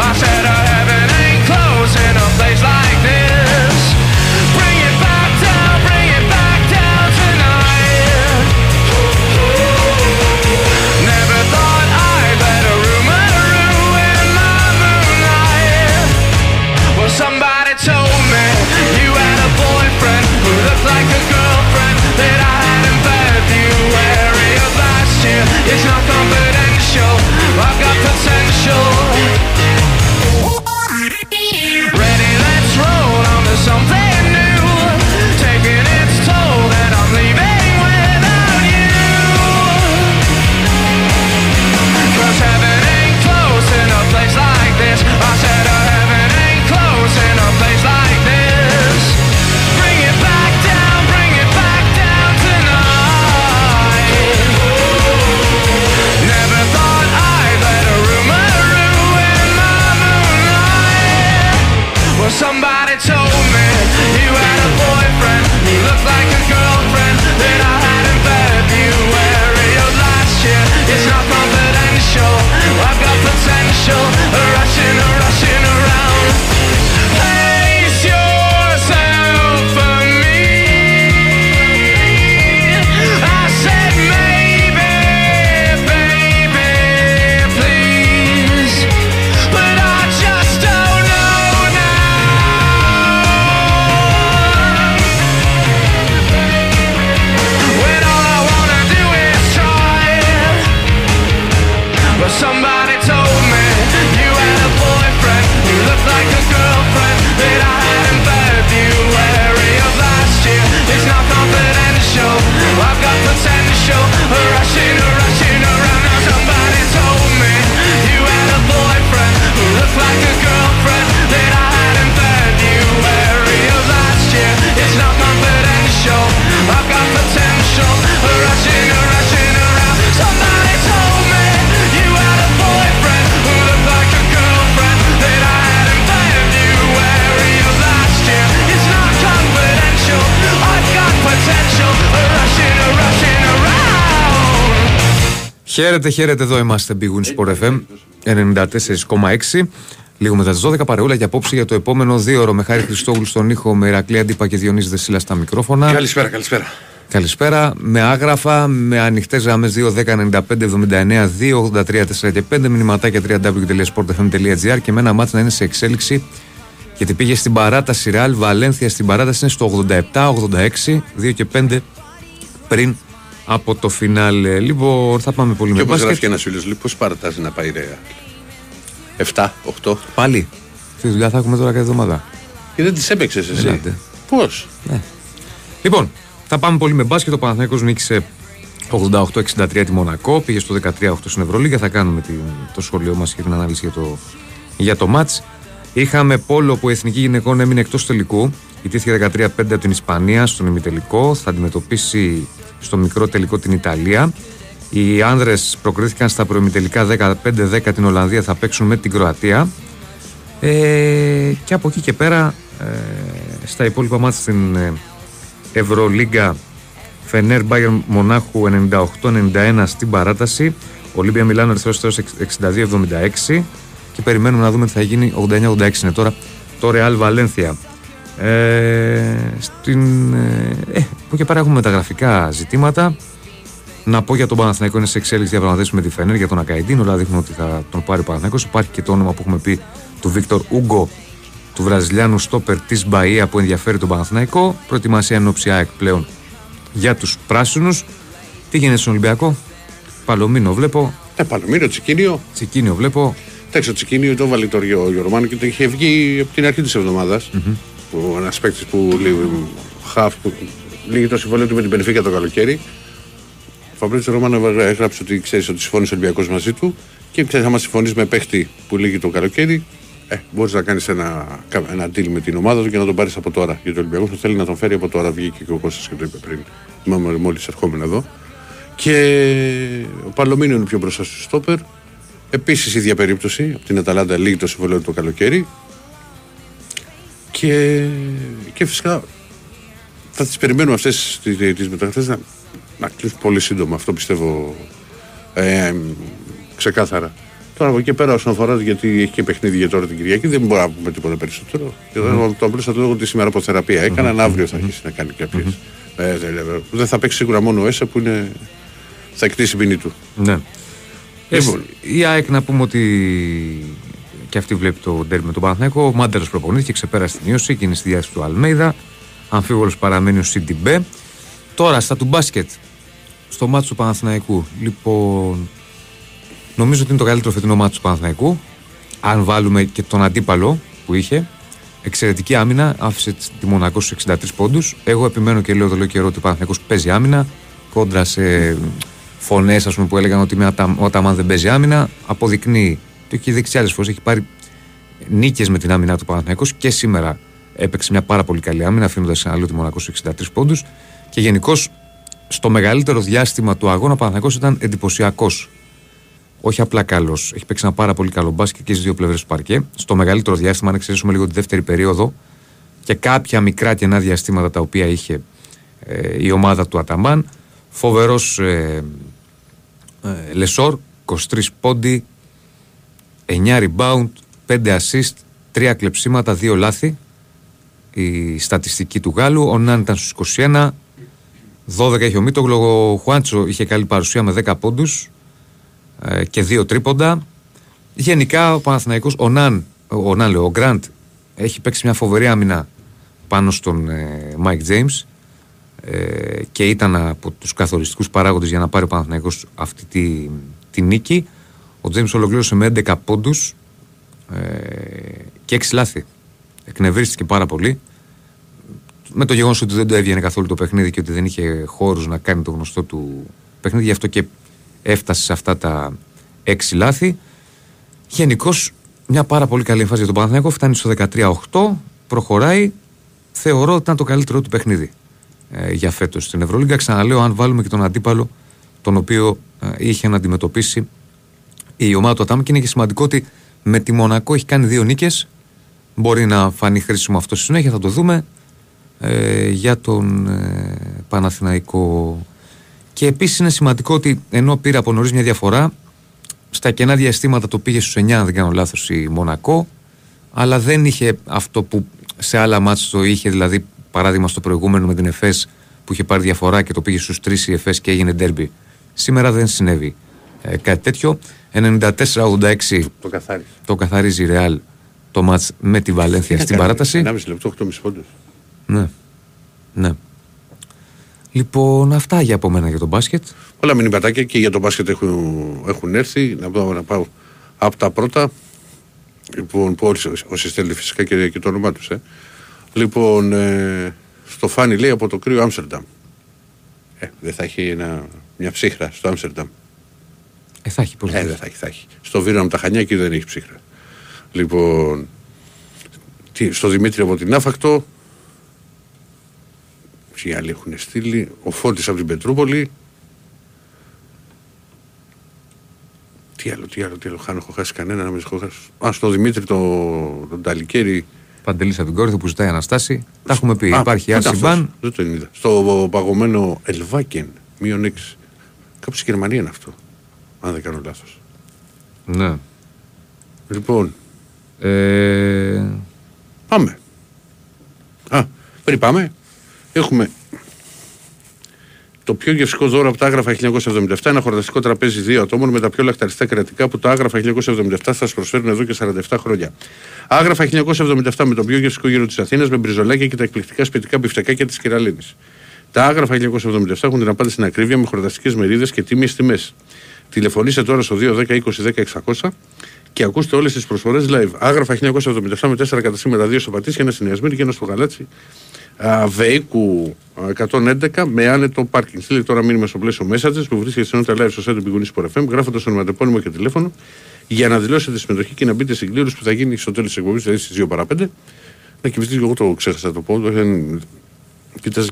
I said our heaven ain't close in a place like this. Bring it back down tonight. Never thought I'd let a rumor ruin my moonlight. Well, somebody told me you had a boyfriend who looked like a girlfriend that I had in February of last year. It's not confidential, I've got potential. Something new, taking its toll, and I'm leaving without you. 'Cause heaven ain't close in a place like this. I said oh, heaven ain't close in a place like this. Bring it back down tonight. Never thought I'd let a rumor ruin my moonlight. Well, somebody told me you had a boyfriend who looked like a girlfriend that I had in February of last year. It's not confidential, I've got potential. Rushing around. Place yourself for me. I said maybe, baby, please, but I just don't know now. Somebody told me you had a boyfriend who looked like a girlfriend that I had in February of last year. It's not confidential, I've got potential. Rushing around. Now somebody told me you had a boyfriend who looked like a girlfriend that I had in February of last year. It's not confidential, I've got potential. Rushing around. Somebody told me you had a boyfriend who looked like a girlfriend that I had in February of last year. It's not confidential, I've got potential. Rushing around. Χαίρετε, χαίρετε, εδώ είμαστε. Μπήγουν Sport FM 94,6. Λίγο μετά τις 12 παρεούλα και απόψε για το επόμενο 2ωρο. Με Χάρη Χριστόγλου στον ήχο, με Ηρακλή Αντίπα και Διονύση Δεσίλα στα μικρόφωνα. Καλησπέρα, καλησπέρα. Καλησπέρα, με άγραφα, με ανοιχτές γραμμές 2-10-95-79-2-83-4 και 5, μηνυματάκια www.sportfm.gr και με ένα μάτς να είναι σε εξέλιξη, γιατί πήγε στην παράταση Ρεάλ Βαλένθια, στην παράταση είναι στο 87-86, 2 και 5 πριν από το φινάλε. Λοιπόν, θα πάμε πολύ μετά. Και όπως γράφει και ένας φίλος, πώς παρατάζει να πάει η Ρεάλ 7-8 πάλι, τι δουλειά θα έχουμε τώρα κάθε εβδομάδα. Και δεν τις έπαιξες εσύ. Ελάτε. Πώς λοιπόν. Θα πάμε πολύ με μπάσκετ. Ο Παναθηναϊκός νίκησε 88-63 τη Μονακό. Πήγε στο 13-8 στην Ευρωλίγκα. Θα κάνουμε το σχολείο μας και την ανάλυση για το μάτς. Είχαμε πόλο που η Εθνική Γυναικών έμεινε εκτός τελικού. Ιτήθηκε 13-5 από την Ισπανία στον ημιτελικό. Θα αντιμετωπίσει στο μικρό τελικό την Ιταλία. Οι άνδρες προκρίθηκαν στα προημιτελικά 15-10 την Ολλανδία. Θα παίξουν με την Κροατία. Και από εκεί και πέρα στα υπόλοιπα μάτς στην Ευρωλίγκα, Φενέρ Bayern Μονάχου 98-91 στην παράταση, Ολύμπια Μιλάνο Ερυθρός Θεός 62-76 και περιμένουμε να δούμε τι θα γίνει. 89-86 είναι τώρα το Real Valencia. Που και παράγουμε τα γραφικά ζητήματα. Να πω για τον Παναθηναϊκό, είναι σε εξέλιξη διαπραγματεύσεις με τη Φενέρ για τον Ακαϊντίνο, αλλά δείχνουν ότι θα τον πάρει ο Παναθηναϊκός. Υπάρχει και το όνομα που έχουμε πει του Βίκτορ Ούγκο, του Βραζιλιάνου στόπερ της Μπαΐα, που ενδιαφέρει τον Παναθηναϊκό. Προετοιμασία ενόψει ΑΕΚ πλέον για τους πράσινους. Τι γίνεται στον Ολυμπιακό? Παλωμίνο βλέπω. Παλωμίνο, Τσικίνιο. Τσικίνιο βλέπω. Εντάξει, ο Τσικίνιο το βάλει το Ρωμάνο και το είχε βγει από την αρχή της εβδομάδας. Mm-hmm. Ένα παίκτη που λύγει το συμβόλαιο του με την Μπενφίκα το καλοκαίρι. Ο Φαμπρίτσιο Ρωμάνο έγραψε ότι ξέρει ότι συμφώνησε ο Ολυμπιακός μαζί του και ξέρει, άμα συμφωνεί με παίκτη που λύγει το καλοκαίρι, μπορεί να κάνει ένα deal με την ομάδα του και να τον πάρει από τώρα. Γιατί ο Ολυμπιακός θέλει να τον φέρει από τώρα. Βγήκε και ο Κώστας και το είπε πριν, μόλις ερχόμενο εδώ. Και ο Παλωμίνο είναι πιο μπροστά στο στόπερ. Επίσης η ίδια περίπτωση, από την Αταλάντα λύγει το συμβόλαιο το καλοκαίρι. Και φυσικά θα τις περιμένουμε αυτές τις μεταγραφές να κλείσουν πολύ σύντομα, αυτό πιστεύω ξεκάθαρα. Τώρα από εκεί πέρα, όσον αφορά, γιατί έχει και παιχνίδι για τώρα την Κυριακή, δεν μπορούμε να πούμε τίποτα περισσότερο. Mm-hmm. Το απλώς θα το λέω ότι σήμερα από θεραπεία έκανα, αύριο θα αρχίσει να κάνει κάποιες. Mm-hmm. Δεν θα παίξει σίγουρα μόνο ο Έσα που είναι, θα εκτίσει ποινή του. Ναι. Λοιπόν. Η ΑΕΚ, να πούμε ότι και αυτή βλέπει το ντέρμπι με τον Παναθηναϊκό. Ο Μάντερος προπονήθηκε, ξεπέρασε την ίωση και είναι στη διάθεση του Αλμέιδα. Αμφίβολος παραμένει ο Σιντιμπέ. Τώρα στα του μπάσκετ, στο μάτσο του Παναθηναϊκού. Λοιπόν, νομίζω ότι είναι το καλύτερο φετινό μάτσο του Παναθηναϊκού. Αν βάλουμε και τον αντίπαλο που είχε, εξαιρετική άμυνα, άφησε τη Μονακό στους 63 πόντους. Εγώ επιμένω και λέω το καιρό ότι ο Παναθηναϊκός παίζει άμυνα, κόντρα σε φωνές, ας πούμε, που έλεγαν ότι ο Ταμάν δεν παίζει άμυνα. Αποδεικνύει, το έχει δείξει άλλες φορές, έχει πάρει νίκες με την άμυνα του Παναθηναϊκός και σήμερα έπαιξε μια πάρα πολύ καλή άμυνα, αφήνοντας ένα άλλο τη Μονακό στους 63 πόντους. Και γενικώς στο μεγαλύτερο διάστημα του αγώνα ο Παναθηναϊκός ήταν εντυπωσιακός. Όχι απλά καλός. Έχει παίξει ένα πάρα πολύ καλό μπάσκετ και στις δύο πλευρές του παρκέ. Στο μεγαλύτερο διάστημα, αν εξαιρέσουμε λίγο τη δεύτερη περίοδο και κάποια μικρά κενά διαστήματα τα οποία είχε η ομάδα του Αταμάν. Φοβερός Λεσόρ, 23 πόντι, 9 rebound, 5 assist, 3 κλεψίματα, 2 λάθη. Η στατιστική του Γάλλου. Ο Νάν ήταν στους 21, 12 είχε ο Μήτογλο. Ο Χουάντσο είχε καλή παρουσία με 10 πόντους και 2 τρίποντα. Γενικά ο Παναθηναϊκός, ο Γκραντ, έχει παίξει μια φοβερή άμυνα πάνω στον Μάικ Τζέιμς και ήταν από τους καθοριστικούς παράγοντες για να πάρει ο Παναθηναϊκός αυτή τη νίκη. Ο Τζέιμς ολοκλήρωσε με 11 πόντους και 6 λάθη. Εκνευρίστηκε πάρα πολύ με το γεγονός ότι δεν το έβγαινε καθόλου το παιχνίδι και ότι δεν είχε χώρους να κάνει το γνωστό του παιχνίδι, γι' αυτό και έφτασε σε αυτά τα 6 λάθη. Γενικώς μια πάρα πολύ καλή εμφάνιση για τον Παναθηναϊκό, φτάνει στο 13-8, προχωράει. Θεωρώ ότι ήταν το καλύτερο του παιχνίδι για φέτος στην Ευρωλίγκα. Ξαναλέω, αν βάλουμε και τον αντίπαλο τον οποίο είχε να αντιμετωπίσει η ομάδα του Ατάμ, και είναι και σημαντικό ότι με τη Μονακό έχει κάνει 2 νίκες. Μπορεί να φανεί χρήσιμο αυτό στη συνέχεια, θα το δούμε για τον Παναθηναϊκό. Και επίσης είναι σημαντικό ότι ενώ πήρε από νωρίς μια διαφορά, στα κενά διαστήματα το πήγε στους 9, αν δεν κάνω λάθος, η Μονακό, αλλά δεν είχε αυτό που σε άλλα μάτς το είχε, δηλαδή παράδειγμα στο προηγούμενο με την Εφές που είχε πάρει διαφορά και το πήγε στους 3 η Εφές και έγινε ντέρμπι. Σήμερα δεν συνέβη κάτι τέτοιο. 94-86 το καθαρίζει η Ρεάλ το μάτς με τη Βαλένθια στην παράταση. 1,5 λεπτό, 8,5 πόντους. Ναι, ναι. Λοιπόν, αυτά για από μένα για τον μπάσκετ. Όλα μηνυματάκια και για τον μπάσκετ έχουν έρθει. Να πάω από τα πρώτα. Λοιπόν, όσοι στέλνει φυσικά και το όνομά τους. Λοιπόν, στο Φάνη λέει από το κρύο Άμστερνταμ. Δεν θα έχει μια ψύχρα στο Άμστερνταμ? Θα έχει πολύ. Δεν θα έχει. Στο Βύρονα με τα Χανιά και δεν έχει ψύχρα. Λοιπόν, στο Δημήτρη από την Άφακτο, οι άλλοι έχουν στείλει, ο Φώτης από την Πετρούπολη, τι άλλο, έχω χάσει κανένα, να μην έχω χάσει. Στο Δημήτρη τον Ταλικέρι, Παντελής από την Κόρυθο που ζητάει αναστάση, τα έχουμε πει, υπάρχει Άρσιμπαν. Δεν τον είδα, στο παγωμένο Ελβάκεν, -6, κάπου στη Γερμανία είναι αυτό, αν δεν κάνω λάθος. Ναι. Λοιπόν, πάμε. Πριν πάμε, έχουμε το πιο γευστικό δώρο από τα Άγραφα 1977, ένα χορταστικό τραπέζι δύο ατόμων με τα πιο λακταριστικά κρατικά που τα Άγραφα 1977 θα σας προσφέρουν εδώ και 47 χρόνια. Άγραφα 1977 με τον πιο γευστικό γύρο της Αθήνας, με μπριζολάκια και τα εκπληκτικά σπιτικά μπιφτεκάκια της Κυραλίνης. Τα Άγραφα 1977 έχουν την απάντηση στην ακρίβεια με χορταστικές μερίδες και τίμιες τιμές. Τηλεφωνήστε τώρα στο 210 20 10 600 και ακούστε όλες τις προσφορές live. Άγραφα 1977 με 4 καταστήματα, 2 στο Πατήσι, ένα στην Ιασμίνη και ένα στο Γαλάτσι. Βεϊκού 111 με άνετο πάρκινγκ. Στείλτε τώρα μήνυμα στο πλαίσιο Messages που βρίσκεται στην Νότια Live στο site του Πηγουνής Πορεφέμ, γράφοντας ονοματεπώνυμο και τηλέφωνο, για να δηλώσετε τη συμμετοχή και να μπείτε στην κλήρωση που θα γίνει στο τέλος της εκπομπής, δηλαδή στις 2 παρά 5. Να κοιμηθεί, και εγώ το ξέχασα το πω. Κοιτάζει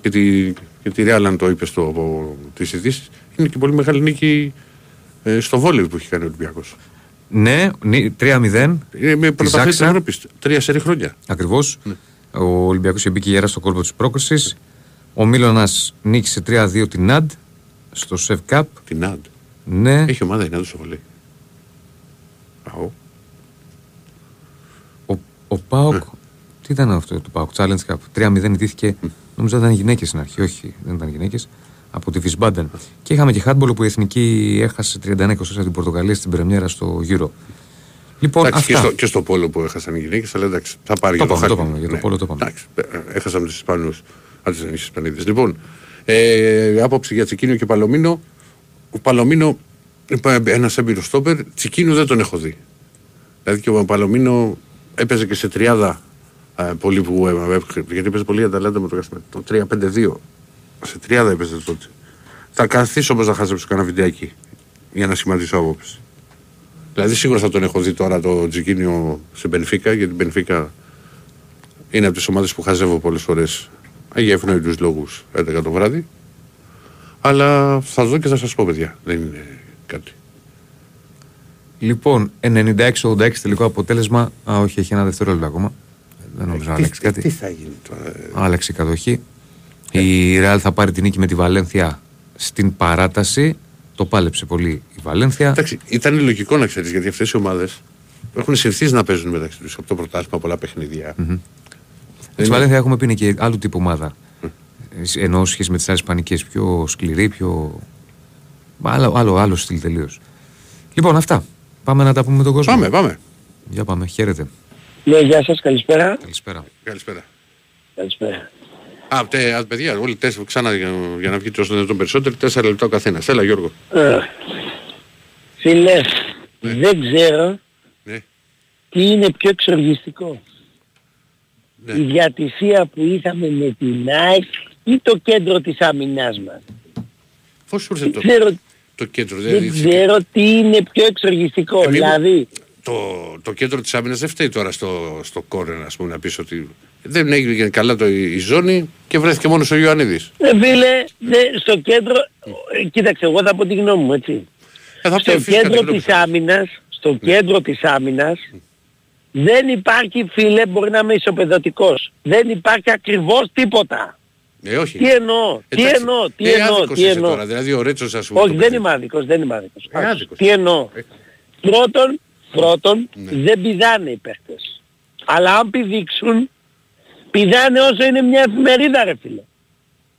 και τη Real, αν το είπε στις ειδήσεις. Είναι και πολύ μεγάλη νίκη στο βόλεϊ που έχει κάνει ο Ολυμπιακός. Ναι, 3-0. Με πρωταθλητή Ευρώπης. 3-4 χρόνια. Ακριβώς. Ναι. Ο Ολυμπιακός είχε μπει και γερά στον κόλπο της πρόκρισης. Ναι. Ο Μίλωνας νίκησε 3-2 την Νάν στο Σεφ Καπ. Την Νάν. Ναι. Έχει ομάδα η Νάν στο βόλεϊ. Ο ΠΑΟΚ. Ναι. Τι ήταν αυτό το ΠΑΟΚ, Challenge Cup. 3-0 ιτήθηκε. Mm. Νομίζω ότι ήταν γυναίκες στην αρχή. Όχι, δεν ήταν γυναίκες. Από τη Βισμπάντεν. Mm. Και είχαμε και χάντμπολ που η Εθνική έχασε 31-24 την Πορτογαλία στην πρεμιέρα στο Euro. Λοιπόν, αυτά. Και στο πόλο που έχασαν οι γυναίκες, αλλά εντάξει, θα πάρει το χάρτη. Το πάμε, για το πόλο το πάμε. Εντάξει, έχασαν τους Ισπανούς, αν τους ενίσχυσε Ισπανίδες. Λοιπόν, άποψη για Τσικίνιο και Παλωμίνο. Ο Παλωμίνο, ένας έμπειρος στόπερ, Τσικίνιο δεν τον έχω δει. Δηλαδή και ο Παλωμίνο έπαιζε και σε 30. Πολύ που γιατί παίζει πολύ Αταλάντα με το 3-5-2. Σε 30 έπαιζε τότε. Θα καθίσω όμως να χάσεψω κανένα βιντεάκι για να σχηματίσω άποψη. Δηλαδή σίγουρα θα τον έχω δει τώρα το Τζικίνιο στην Μπενφίκα, γιατί η Μπενφίκα είναι από τις ομάδες που χαζεύω πολλές φορές για ευνοϊκούς λόγους 11 το βράδυ. Αλλά θα δω και θα σας πω, παιδιά. Δεν είναι κάτι. Λοιπόν, 96-86 τελικό αποτέλεσμα. Α, όχι, έχει ένα δευτερόλεπτο ακόμα. Δεν νομίζω να αλλάξει κάτι. Τι θα γίνει τώρα. Άλλαξε η κατοχή. Η Ρεάλ θα πάρει την νίκη με τη Βαλένθια στην παράταση. Το πάλεψε πολύ η Βαλένθια. Εντάξει, ήταν λογικό να ξέρεις, γιατί αυτές οι ομάδες έχουν συνηθίσει να παίζουν μεταξύ τους από το πρωτάθλημα πολλά παιχνίδια. Στη Βαλένθια έχουμε πει είναι και άλλου τύπου ομάδα. Ενώ σχέση με τις άλλες ισπανικές, πιο σκληρή, πιο. Άλλο στυλ τελείως. Λοιπόν, αυτά. Πάμε να τα πούμε με τον κόσμο. Πάμε. Για πάμε. Χαίρετε. Ναι, γεια σας, καλησπέρα. Καλησπέρα. Παιδιά, όλοι τέσσερα, ξανά για να βγει τόσο περισσότερο, 4 λεπτά ο καθένας. Έλα, Γιώργο. Φίλε, ναι. Δεν ξέρω τι είναι πιο εξοργιστικό. Ναι. Η διατησία που είχαμε με την ΑΕΚ ή το κέντρο της άμυνάς μας. Πώς σου ήρθε το κέντρο. Δεν ξέρω τι είναι πιο εξοργιστικό. Δηλαδή... Το κέντρο της άμυνας δεν φταίει τώρα στο κόρνερ, ας πούμε, να πεις ότι δεν έγινε καλά η ζώνη και βρέθηκε μόνος ο Ιωαννίδης. Φίλε, στο κέντρο, κοίταξε, εγώ θα πω τη γνώμη μου, έτσι. Στο κέντρο της άμυνας δεν υπάρχει, φίλε, μπορεί να είμαι ισοπεδωτικός, δεν υπάρχει ακριβώς τίποτα. Όχι. Τι εννοώ, τι εννοώ. Τώρα, δηλαδή ο Ρέτσος, ας πούμε. Όχι, δεν είμαι άδικος. Τι εννοώ. Πρώτον, δεν πηδάνε οι παίχτες. Αλλά αν πηδήξουν, πηδάνε όσο είναι μια εφημερίδα, ρε φίλε.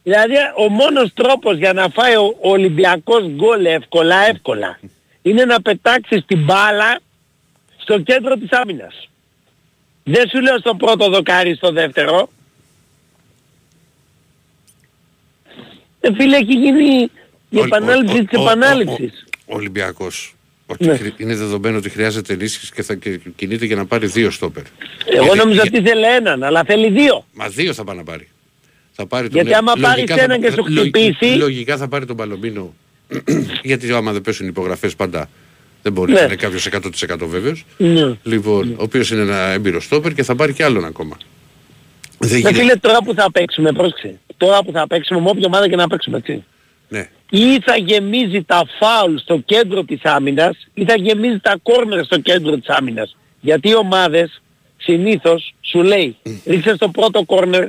Δηλαδή ο μόνος τρόπος για να φάει ο Ολυμπιακός γκολ εύκολα είναι να πετάξεις την μπάλα στο κέντρο της άμυνας. Δεν σου λέω στο πρώτο δοκάρι, στο δεύτερο. Φίλε, έχει γίνει η επανάληψη της επανάληψης. Ο Ολυμπιακός. Είναι δεδομένο ότι χρειάζεται ενίσχυση και θα κινείται για να πάρει 2 στόπερ. Εγώ νόμιζα ότι θέλει 1, αλλά θέλει 2. Μα 2 θα πάει να πάρει. Γιατί άμα πάρει έναν και σου χτυπήσει. Λογικά θα πάρει τον Παλωμίνο. Γιατί άμα δεν πέσουν υπογραφές πάντα δεν μπορεί να είναι κάποιος 100% βέβαιος. Λοιπόν, ο οποίος είναι ένα έμπειρο στόπερ και θα πάρει και άλλον ακόμα. Δεν φίλε, τώρα που θα παίξουμε, πρόσεξε. Τώρα που θα παίξουμε, με όποια ομάδα και να παίξουμε, έτσι. Ναι. Ή θα γεμίζει τα φάουλ στο κέντρο της άμυνας ή θα γεμίζει τα κόρνερ στο κέντρο της άμυνας. Γιατί οι ομάδες συνήθως σου λέει ρίξε στο πρώτο κόρνερ,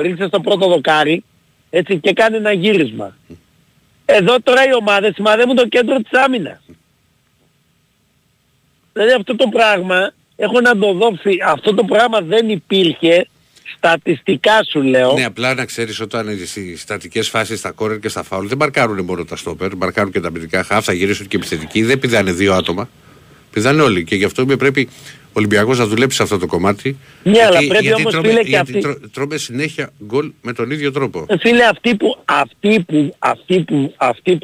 ρίξε στο πρώτο δοκάρι, έτσι, και κάνει ένα γύρισμα. Εδώ τώρα οι ομάδες σημαδεύουν το κέντρο της άμυνας. Δηλαδή αυτό το πράγμα δεν υπήρχε Στατιστικά σου λέω. Ναι, απλά να ξέρεις όταν στις στατικές φάσεις στα κόρνερ και στα φάουλ δεν μπαρκάρουν μόνο τα στόπερ, μπαρκάρουν και τα αμυντικά χαφ, θα γυρίσουν και επιθετικοί. Δεν πηδάνε δύο άτομα. Πηδάνε όλοι. Και γι' αυτό πρέπει ο Ολυμπιακός να δουλέψει σε αυτό το κομμάτι. Ναι, γιατί, αλλά πρέπει όμως τρώμε, φίλε, και αυτοί. Τρώμε συνέχεια γκολ με τον ίδιο τρόπο. Φίλε, αυτοί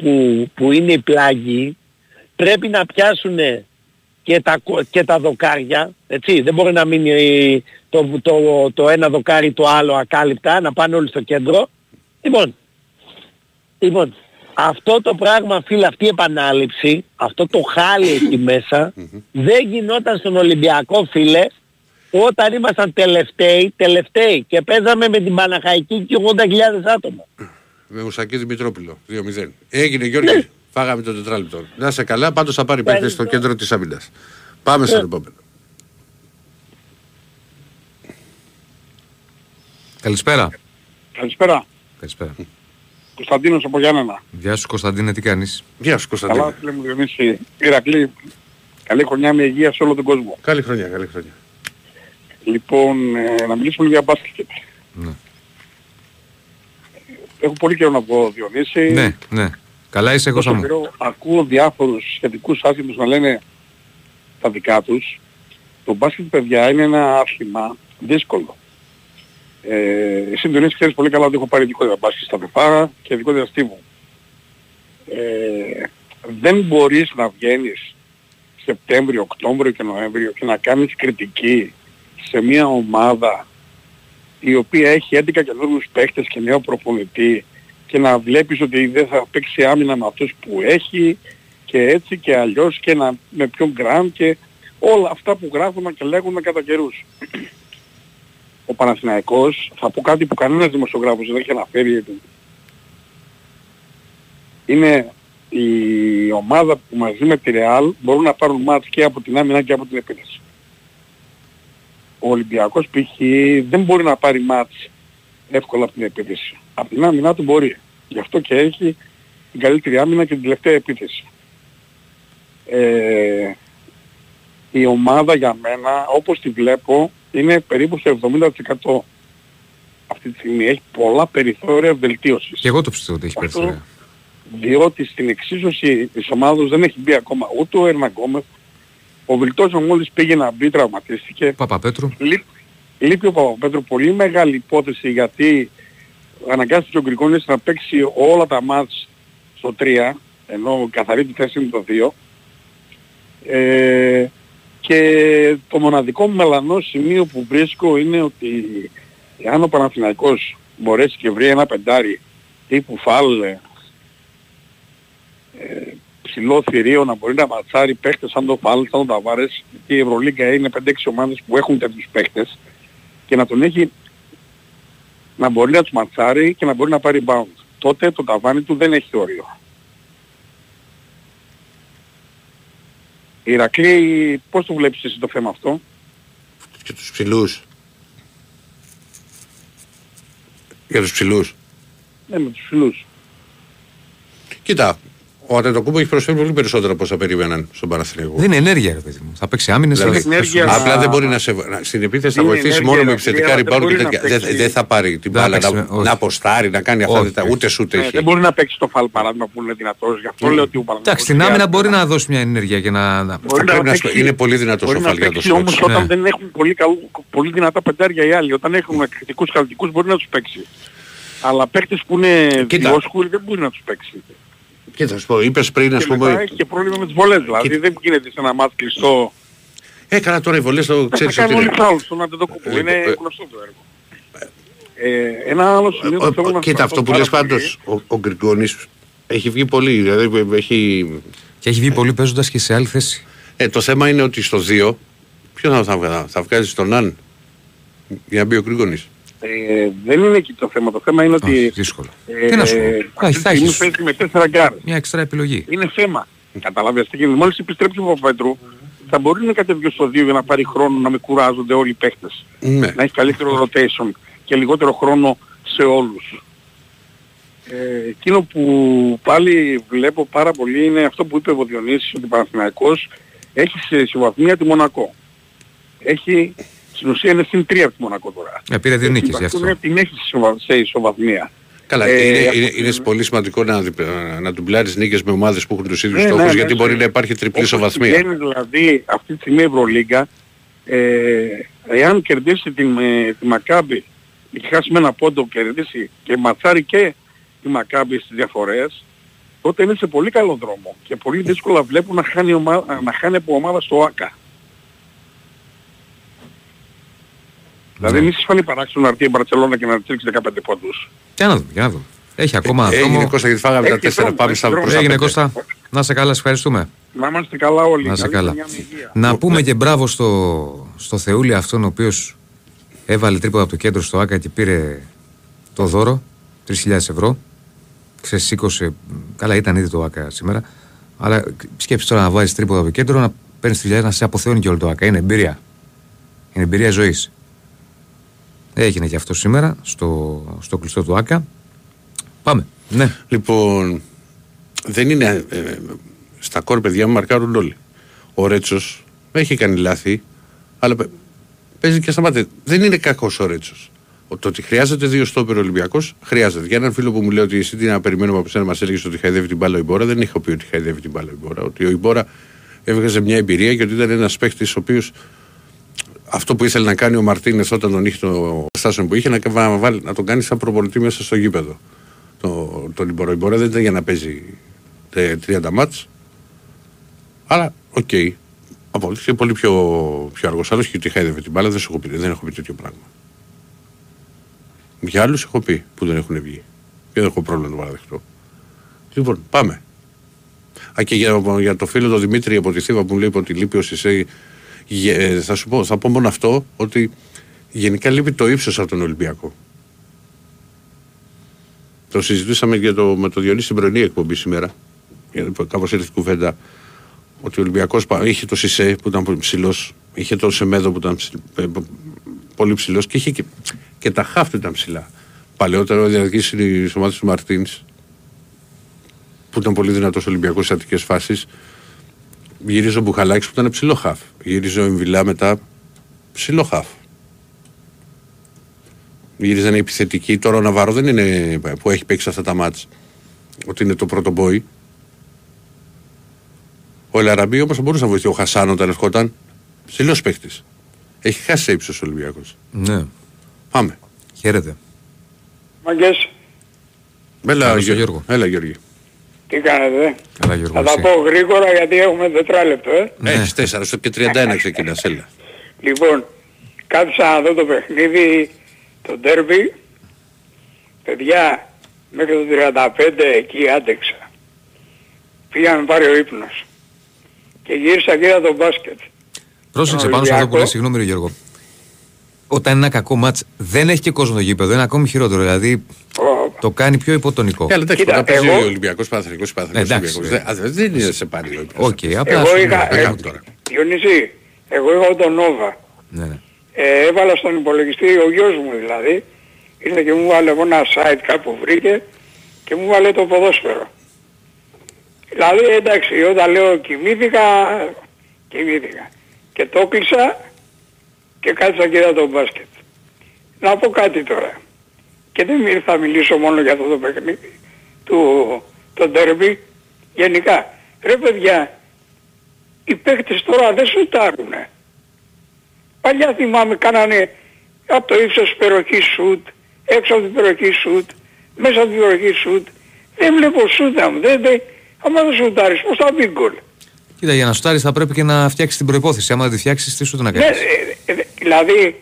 που είναι οι πλάγοι πρέπει να πιάσουν και τα δοκάρια, έτσι, δεν μπορεί να μείνει το ένα δοκάρι το άλλο ακάλυπτα, να πάνε όλοι στο κέντρο. Λοιπόν, αυτό το πράγμα, φίλε, αυτή η επανάληψη, αυτό το χάλι εκεί μέσα, δεν γινόταν στον Ολυμπιακό, φίλε, όταν ήμασταν τελευταίοι και παίζαμε με την Παναχαϊκή και 80.000 άτομα. Με Μουσακή Δημητρόπουλο, 2-0. Έγινε, Γιώργη. Φάγαμε το τετράλεπτο. Να είσαι καλά, πάντως θα πάρει παίκτες στο κέντρο της άμυνας. Πάμε στον επόμενο. Καλησπέρα. Καλησπέρα. Κωνσταντίνος από Γιάννενα. Γεια σου Κωνσταντίνε, τι κάνεις? Γεια σου Κωνσταντίνε. Καλά, φίλε μου Διονύση. Ηρακλή, καλή χρονιά με υγεία σε όλο τον κόσμο. Καλή χρονιά. Λοιπόν, να μιλήσουμε για μπάσκετ. Ναι. Έχω πολύ καιρό να πω, Διονύση. Ναι. Καλά είσαι, εγώ σαν μου. Ακούω διάφορους σχετικούς άτιμους να λένε τα δικά τους. Το μπάσκετ, παιδιά, είναι ένα άθλημα δύσκολο. Εσύ, Ντονίση, ξέρεις πολύ καλά ότι έχω πάρει ειδικότερα μπάσκετ στα πεφάρα και ειδικότερα στίβου. Δεν μπορείς να βγαίνεις Σεπτέμβριο, Οκτώβριο και Νοέμβριο και να κάνεις κριτική σε μια ομάδα η οποία έχει 11 καινούριους παίχτες και νέο προπονητή και να βλέπεις ότι δεν θα παίξει άμυνα με αυτούς που έχει και έτσι και αλλιώς και με ποιον γκραμ και όλα αυτά που γράφουμε και λέγουμε κατά καιρούς. Ο Παναθηναϊκός, θα πω κάτι που κανένας δημοσιογράφος δεν έχει αναφέρει, είναι η ομάδα που μαζί με τη Ρεάλ μπορούν να πάρουν μάτς και από την άμυνα και από την επίθεση. Ο Ολυμπιακός π.χ. δεν μπορεί να πάρει μάτς εύκολα από την επίθεση. Από την άμυνα του μπορεί. Γι' αυτό και έχει την καλύτερη άμυνα και την τελευταία επίθεση. Η ομάδα για μένα, όπως τη βλέπω, είναι περίπου στο 70%. Αυτή τη στιγμή έχει πολλά περιθώρια βελτίωσης. Και εγώ το πιστεύω ότι έχει περιθώρια. Διότι στην εξίσωση της ομάδας δεν έχει μπει ακόμα ούτε ο Ερναγκόμεθ. Ο Βιλτός μόλις πήγε να μπει, τραυματίστηκε. Παπαπέτρου. Λείπει ο Παπαπέτρου, πολύ μεγάλη υπόθεση, γιατί αναγκάστηκε ο Γκρικόνης να παίξει όλα τα μάτς στο 3, ενώ καθαρή τη θέση είναι το 2. Και το μοναδικό μελανό σημείο που βρίσκω είναι ότι αν ο Παναθηναϊκός μπορέσει και βρει ένα πεντάρι τύπου φάλε, ψηλό θηρίο, να μπορεί να ματσάρει παίχτες σαν το Φάλ, σαν το Ταβάρες, γιατί η Ευρωλίγκα είναι 5-6 ομάδες που έχουν τέτοιους παίχτες, και να τον έχει, να μπορεί να τους ματσάρει και να μπορεί να πάρει bound. Τότε το ταβάνι του δεν έχει όριο. Η Ηρακλή, πώς το βλέπεις εσύ το θέμα αυτό? Και τους ψηλούς. Για τους ψηλούς. Ναι, με τους ψηλούς. Κοίτα, ο Αντετοκούμπο έχει προσφέρει πολύ περισσότερα από όσα περίμεναν στον Παναθηναϊκό. Δεν είναι ενέργεια, παιδί μου. Θα παίξει άμυνες. Απλά δεν μπορεί να σε. Στην επίθεση θα βοηθήσει μόνο με επιθετικά ριμπάουντ και τέτοια. Δεν θα πάρει την μπάλα να αποστάρει, να κάνει αυτά. Ούτε σου τέχει. Δεν μπορεί να παίξει το φαλ, παράδειγμα, που είναι δυνατός. Γι' αυτό λέω ότι ο Παναθηναϊκός. Εντάξει, στην άμυνα μπορεί να δώσει μια ενέργεια και να. Είναι πολύ δυνατός ο φαλ για το σκορ. Όμως όταν δεν έχουν πολύ δυνατά πεντάρια οι άλλοι, όταν έχουν κριτικούς χαλκικούς μπορεί να τους παίξει. Αλλά παίκτες που είναι διόσχουροι δεν μπορεί να τους παίξει. Και θα σου πω, είπες πριν, ας πούμε. Έχει και πρόβλημα με τις βολές, δηλαδή δεν γίνεται σε ένα μάτς κλειστό. Έκανα τώρα οι βολές, το ξέρεις ότι είναι. Θα κάνουν όλοι φάουλ, στον Αντετοκούμπο, είναι γνωστό το έργο. Ένα άλλο σημείο που θέλω να σας πω. Κοίτα, αυτό που λες πάντως, ο Γκριγκόνης έχει βγει πολύ, δηλαδή έχει. Και έχει βγει πολύ παίζοντας και σε άλλη θέση. Το θέμα είναι ότι στο 2, ποιον θα βγάζεις τον Νάν για να μπει ο Γκριγκόνης? Δεν είναι εκεί το θέμα. Το θέμα είναι ότι. Δύσκολο. Τι να σου πω. Παίζει με 4 γκάρ. Μια εξτρά επιλογή. Είναι θέμα. Καταλάβει τι γίνεται. Μόλις επιστρέψει ο Παπαπέτρου, θα μπορεί να κατεβεί στο 2 για να πάρει χρόνο, να με κουράζονται όλοι οι παίχτες. Ναι. Να έχει καλύτερο rotation και λιγότερο χρόνο σε όλους. Εκείνο που πάλι βλέπω πάρα πολύ είναι αυτό που είπε ο Διονύσης, ότι ο Παναθηναϊκός έχει σε βαθμία τη Μονακό. Έχει στην ουσία είναι στην 3 από τη Μονακό τώρα. Πήρε την νίκη σε αυτό. Την έχει σε ισοβαθμία. Καλά, είναι πολύ σημαντικό να ντουμπλάρεις νίκες με ομάδες που έχουν τους ίδιους στόχους, γιατί μπορεί να υπάρχει τριπλή ισοβαθμία. Όπως δηλαδή αυτή τη στιγμή η Ευρωλίγκα, εάν κερδίσει τη Μακάμπι, έχει χάσει με ένα πόντο, κερδίσει και ματσάρει και τη Μακάμπι στις διαφορές, τότε είναι σε πολύ καλό δρόμο και πολύ δύσκολα βλέπουν να χάνει από ομάδα στο ΆΚΑ. Δηλαδή μην σας φανεί παράξενο να έρθει η Μπαρσελόνα και να ρίξει 15 πόντους. Για να δούμε, Έχει ακόμα δρόμο. Έγινε Κώστα, γιατί φάγαμε τα 4, πάμε στα μπροστά. Έγινε Κώστα. Να σε καλά, σε ευχαριστούμε. Να είμαστε καλά όλοι. Να σε καλά. Να πούμε και μπράβο στο Θεούλη αυτόν ο οποίος έβαλε τρίποδα από το κέντρο στο ΆΚΑ και πήρε το δώρο, 3.000 ευρώ. Ξεσήκωσε, καλά ήταν ήδη το ΆΚΑ σήμερα. Αλλά σκέψου τώρα να βάζεις τρίποδα από το κέντρο, να παίρνεις 3.000, να σε αποθεώνει και όλο το ΆΚΑ. Είναι εμπειρία. Είναι εμπειρία ζωής. Έγινε και αυτό σήμερα στο κλειστό του ΆΚΑ. Πάμε. Ναι. Λοιπόν, δεν είναι. Στα κόρ, παιδιά μου μαρκάρουν όλοι. Ο Ρέτσος έχει κάνει λάθη, αλλά παίζει και σταμάτε. Δεν είναι κακός ο Ρέτσος. Το ότι χρειάζεται δύο στόπερ Ολυμπιακός, χρειάζεται. Για έναν φίλο που μου λέει ότι εσύ τι να περιμένουμε από εσένα, μας έλεγες ότι χαϊδεύει την μπάλα ο Ιμπόρα, δεν είχα πει ότι χαϊδεύει την μπάλα ο Ιμπόρα. Ότι ο Ιμπόρα έβγαζε μια εμπειρία και ότι ήταν ένας παίκτης ο οποίος. Αυτό που ήθελε να κάνει ο Μαρτίνες όταν τον είχε το στάσιο που είχε, να τον κάνει σαν προπονητή μέσα στο γήπεδο. Τον Ιμπορά δεν ήταν για να παίζει 30 μάτς. Αλλά οκ. Απόλυτα. Πολύ πιο αργός. Άλλος και τι χάιδευε την μπάλα, δεν έχω πει τέτοιο πράγμα. Για άλλους έχω πει που δεν έχουν βγει. Και δεν έχω πρόβλημα να το παραδεχτώ. Λοιπόν, πάμε. Και για το φίλο τον Δημήτρη από τη Θήβα που μου λέει ότι λείπει ο Σισέι. Θα πω μόνο αυτό, ότι γενικά λείπει το ύψος από τον Ολυμπιακό. Το συζητήσαμε και με το Διονύση στην πρωινή εκπομπή σήμερα. Κάπως ήρθε η κουβέντα ότι ο Ολυμπιακός είχε το Σισε που ήταν πολύ ψηλός, είχε το Σεμέδο που ήταν πολύ ψηλός και είχε και τα χάφ που ήταν ψηλά. Παλαιότερα ο διαρκής η ομάδα του Μαρτίνς που ήταν πολύ δυνατός Ολυμπιακός σε αττικές φάσεις. Γύριζε ο Μπουχαλάκης που ήταν ψηλό χαφ. Γύριζε ο Εμβιλά μετά ψηλό χαφ. Γύριζαν οι επιθετικοί. Τώρα ο Ναβάρο δεν είναι που έχει παίξει αυτά τα μάτς. Ότι είναι το πρώτο μπόι. Ο Λαραμπή όμως θα μπορούσε να βοηθεί. Ο Χασάν όταν ερχόταν. Ψηλός παίχτης. Έχει χάσει ύψος ο Ολυμπιακός. Ναι. Πάμε. Χαίρετε. Μαγκές. Έλα Γιώργη. Τι κάνετε, θα τα πω γρήγορα γιατί έχουμε τετράλεπτο, Ναι, έχεις 4 και 31 ξεκινάς, έλα. Λοιπόν, κάθισα να δω το παιχνίδι, το ντέρμπι, παιδιά, μέχρι το 35 εκεί άντεξα. Πήγα να πάρει ο ύπνος. Και γύρισα και είδα το μπάσκετ. Πρόσεξε πάνω σε αυτό που λέει, συγγνώμη Γιώργο. Όταν είναι ένα κακό μάτς, δεν έχει και κόσμο το γήπεδο, είναι ακόμη χειρότερο, δηλαδή... Το κάνει πιο υποτονικό. Καλά, κοίτα, παίζει ο Ολυμπιακός Παναθηναϊκός, δεν είναι σε πάλι ο Ολυμπιακός. Εγώ είχα, Διονύση, εγώ είχα τον Νόβα. Έβαλα στον υπολογιστή ο γιος μου δηλαδή, ήρθε και μου βάλε ένα site κάπου βρήκε και μου βάλε το ποδόσφαιρο. Δηλαδή εντάξει, όταν λέω κοιμήθηκα και το κλείσα και κάτσα και είδα το μπάσκετ. Να πω κάτι τώρα. Και δεν θα μιλήσω μόνο για αυτό το παιχνίδι, το ντέρμπι, γενικά. Ρε παιδιά, οι παίκτες τώρα δεν σουτάρουνε. Παλιά θυμάμαι κάνανε από το ύψος της περιοχής σουτ, έξω από την περιοχή σουτ, μέσα από την περιοχή σουτ. Δεν βλέπω σουτ να μου, άμα δεν σουτάρεις, πώς θα μπει γκολ. Κοίτα, για να σουτάρεις θα πρέπει και να φτιάξεις την προϋπόθεση, άμα δεν τη φτιάξεις τι σουτ να κάνεις. Δηλαδή,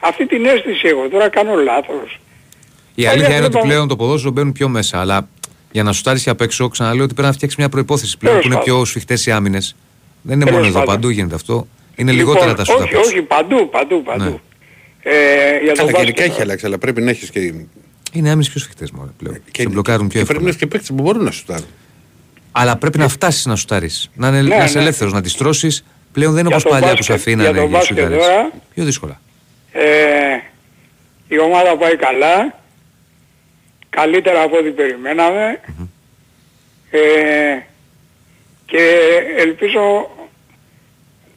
αυτή την αίσθηση εγώ, τώρα κάνω λάθος. Η αλήθεια είναι ότι πλέον το ποδόσφαιρο μπαίνουν πιο μέσα, αλλά για να σουτάρεις απ' έξω, ξαναλέω ότι πρέπει να φτιάξεις μια προϋπόθεση πλέον που είναι πιο σφιχτές οι άμυνες. Δεν είναι μόνο εδώ, παντού γίνεται αυτό. Είναι λιγότερα τα σουτ απ' έξω. Όχι, παντού. Καλά, γενικά έχει αλλάξει, αλλά πρέπει να έχεις και. Είναι άμυνες πιο σφιχτές μόνο πλέον. Και μπλοκάρουν πιο εύκολα. Και πρέπει να έχεις και παίκτες που μπορούν να σουτάρουν. Αλλά πρέπει να φτάσεις να σουτάρεις. Να είσαι ελεύθερος, να τις τρώσεις. Πλέον δεν είναι όπως παλιά που σε αφήνανε να σουτάρεις. Πιο δύσκολα. Η ομάδα πάει καλά. Καλύτερα από ό,τι περιμέναμε και ελπίζω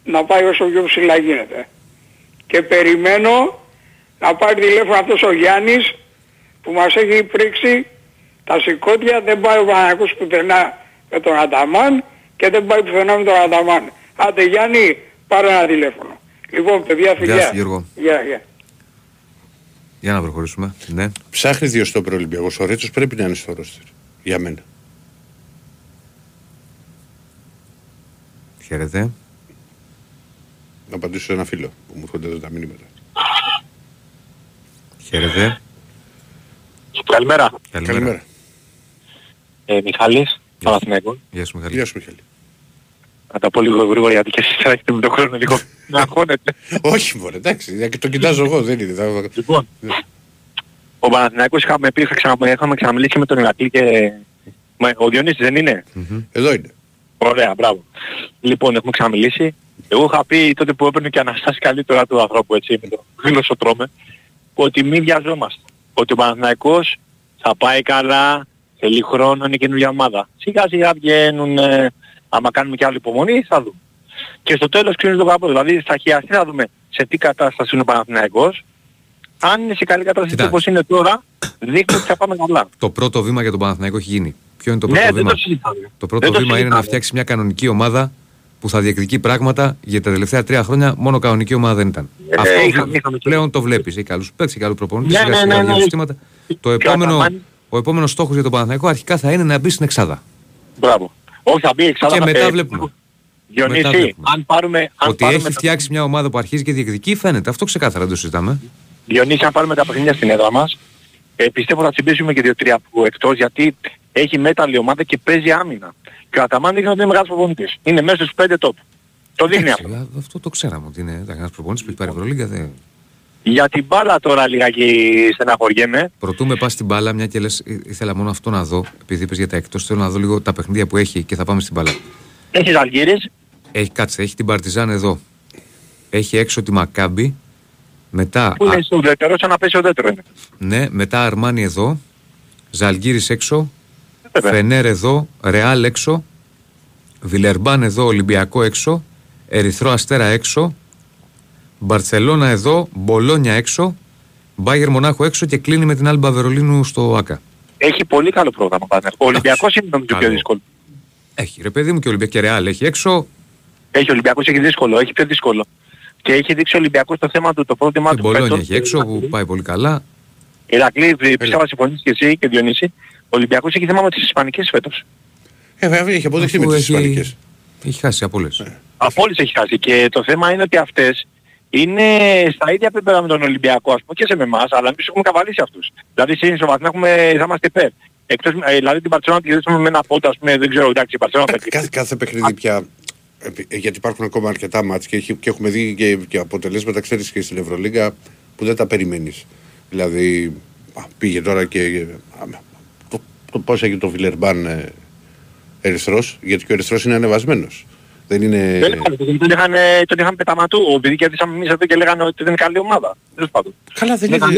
να πάει όσο πιο ψηλά γίνεται. και περιμένω να πάρει τηλέφωνο αυτός ο Γιάννης που μας έχει πρίξει τα σηκώτια. Δεν πάει ο Παναθηναϊκός πουθενά με τον Ανταμάν και δεν πάει πουθενά με τον Ανταμάν. Άντε Γιάννη, πάρε ένα τηλέφωνο. Λοιπόν παιδιά, φιλιά. Γεια σου Γιώργο. Yeah. Για να προχωρήσουμε. Ναι. Ψάχνει δύο στον προελυμπιακό. Ο Ρέτσος πρέπει να είναι στο ρόστερ. Για μένα. Χαίρετε. Να απαντήσω σε ένα φίλο που μου φωνάζει τα μηνύματα. Χαίρετε. Καλημέρα. Μιχάλης, Παναθηναϊκός. Γεια σου Μιχάλη. Να τα πω λίγο γρήγορα γιατί και εσείς έχετε με το χρόνο λίγο να αγχώνετε. Όχι μωρέ, εντάξει, το κοιτάζω εγώ, δεν είναι. Λοιπόν, ο Παναθηναϊκός είχαμε ξαναμιλήσει με τον Ηρακλή και... Ο Διονύσης δεν είναι? Εδώ είναι. Ωραία, μπράβο. Λοιπόν, έχουμε ξαναμιλήσει. Εγώ είχα πει τότε που έπαιρνε και Αναστάση καλύτερα του ανθρώπου, έτσι, με το γλώσσο τρώμε, ότι μην βιαζόμαστε. Ότι ο Παναθηναϊκός θα πάει καλά, θέλει χρόνο, είναι καινούργια ομάδα. Σιγά σιγά βγαίνουν, άμα κάνουμε και άλλη υπομονή, θα δούμε. Και στο τέλος ξέρεις τον καπό, δηλαδή στα χειαστή θα δούμε σε τι κατάσταση είναι ο Παναθηναϊκός. Αν είναι σε καλή κατάσταση όπως είναι τώρα, δείχνει ότι θα πάμε καλά. Το πρώτο βήμα για τον Παναθηναϊκό έχει γίνει. Ποιο είναι το πρώτο βήμα? Το πρώτο βήμα είναι να φτιάξει μια κανονική ομάδα που θα διεκδικεί πράγματα, για τα τελευταία 3 χρόνια μόνο κανονική ομάδα δεν ήταν. Αυτό πλέον το βλέπεις. Έχει καλούς παίκτες, καλούς προπονητές, σιγά συστήματα. Ο επόμενος στόχος για τον Παναθηναϊκό αρχικά θα είναι να μπει στην εξάδα. Μπράβο. Όχι, θα μπει εξάδα. Και μετά βλέπουμε. Διονύση, αν πάρουμε... Ότι έχει φτιάξει μια ομάδα που αρχίζει και διεκδικεί, φαίνεται. Αυτό ξεκάθαρα το συζητάμε. Διονύση, αν πάρουμε τα παιχνίδια στην έδρα μας, πιστεύω θα τσιμπήσουμε και 2-3 που εκτός, γιατί έχει μέταλλη ομάδα και παίζει άμυνα. Και ο Αταμάν δείχνει ότι είναι μεγάλος προπονητής. Είναι μέσα στους 5 top. Το δείχνει αυτό. Αυτό το ξέραμε ότι είναι ένας προπονητής που έχει πάρει Ευρωλίγκα. Για την μπάλα τώρα λιγάκι στεναχωριέμαι. Προτού με πας στην μπάλα, μια και λες, ήθελα μόνο αυτό να δω, επειδή είπες για τα εκτός, θέλω να δω λίγο τα παιχνίδια που έχει και θα πάμε στην μπάλα. Έχει Ζαλγύρις. Έχει, κάτσε, έχει την Παρτιζάν εδώ. Έχει έξω τη Μακάμπι. Μετά. Πού είναι στο δεύτερο, σαν να πέσει ο δεύτερο είναι. Ναι, μετά Αρμάνι εδώ. Ζαλγύρις έξω. Φενέρ εδώ, Ρεάλ έξω, Βιλερμπάν εδώ, Ολυμπιακό έξω, Ερυθρό Αστέρα έξω, Μπαρσελόνα εδώ, Μπολόνια έξω, Μπάγερ Μονάχο έξω και κλείνει με την Άλμπα Βερολίνου στο ΑΚΑ. Έχει πολύ καλό πρόγραμμα πάντα. Ο Ολυμπιακός είναι το πιο δύσκολο. Έχει ρε παιδί μου και Ολυμπιακό και Ρεάλ έχει έξω. Έχει Ολυμπιακός, έχει δύσκολο, έχει πιο δύσκολο. Και έχει δείξει ο Ολυμπιακός το θέμα του, το πρόβλημα του. Μπολόνια έχει έξω που πάει πολύ καλά. Ηρακλή, πιστεύω να συμφωνήσεις και εσύ και Διονύση. Ο Ολυμπιακός έχει θέμα με τις Ισπανικές φέτος. Έχει αποδεχτεί με τις Ισπανικές. Έχει χάσει από όλες. Από όλες έχει χάσει. Και το θέμα είναι ότι αυτές είναι στα ίδια επίπεδα με τον Ολυμπιακό, ας πούμε, και σε με εμάς, αλλά εμείς έχουμε καβαλήσει αυτούς. Δηλαδή σε ισοβαθμία θα είμαστε υπέρ. Εκτός, δηλαδή την Παρτιζάν τη δέσουμε με ένα πόντο, ας πούμε, δεν ξέρω, εντάξει, η Παρτιζάν. Κάθε παιχνίδι πια. Γιατί υπάρχουν ακόμα αρκετά μάτς και έχουμε δει και αποτελέσματα, ξέρεις, και στην Ευρωλίγκα που δεν τα περιμένεις. Δηλαδή πήγε τώρα και. Πώς έγινε το Βιλερμπάν Ερυθρός, γιατί και ο Ερυθρός είναι ανεβασμένος. Δεν είναι... Τον είχαν πεταματού, επειδή κερδίσαμε εμείς εδώ και λέγανε ότι δεν είναι καλή ομάδα. Καλά δεν είναι.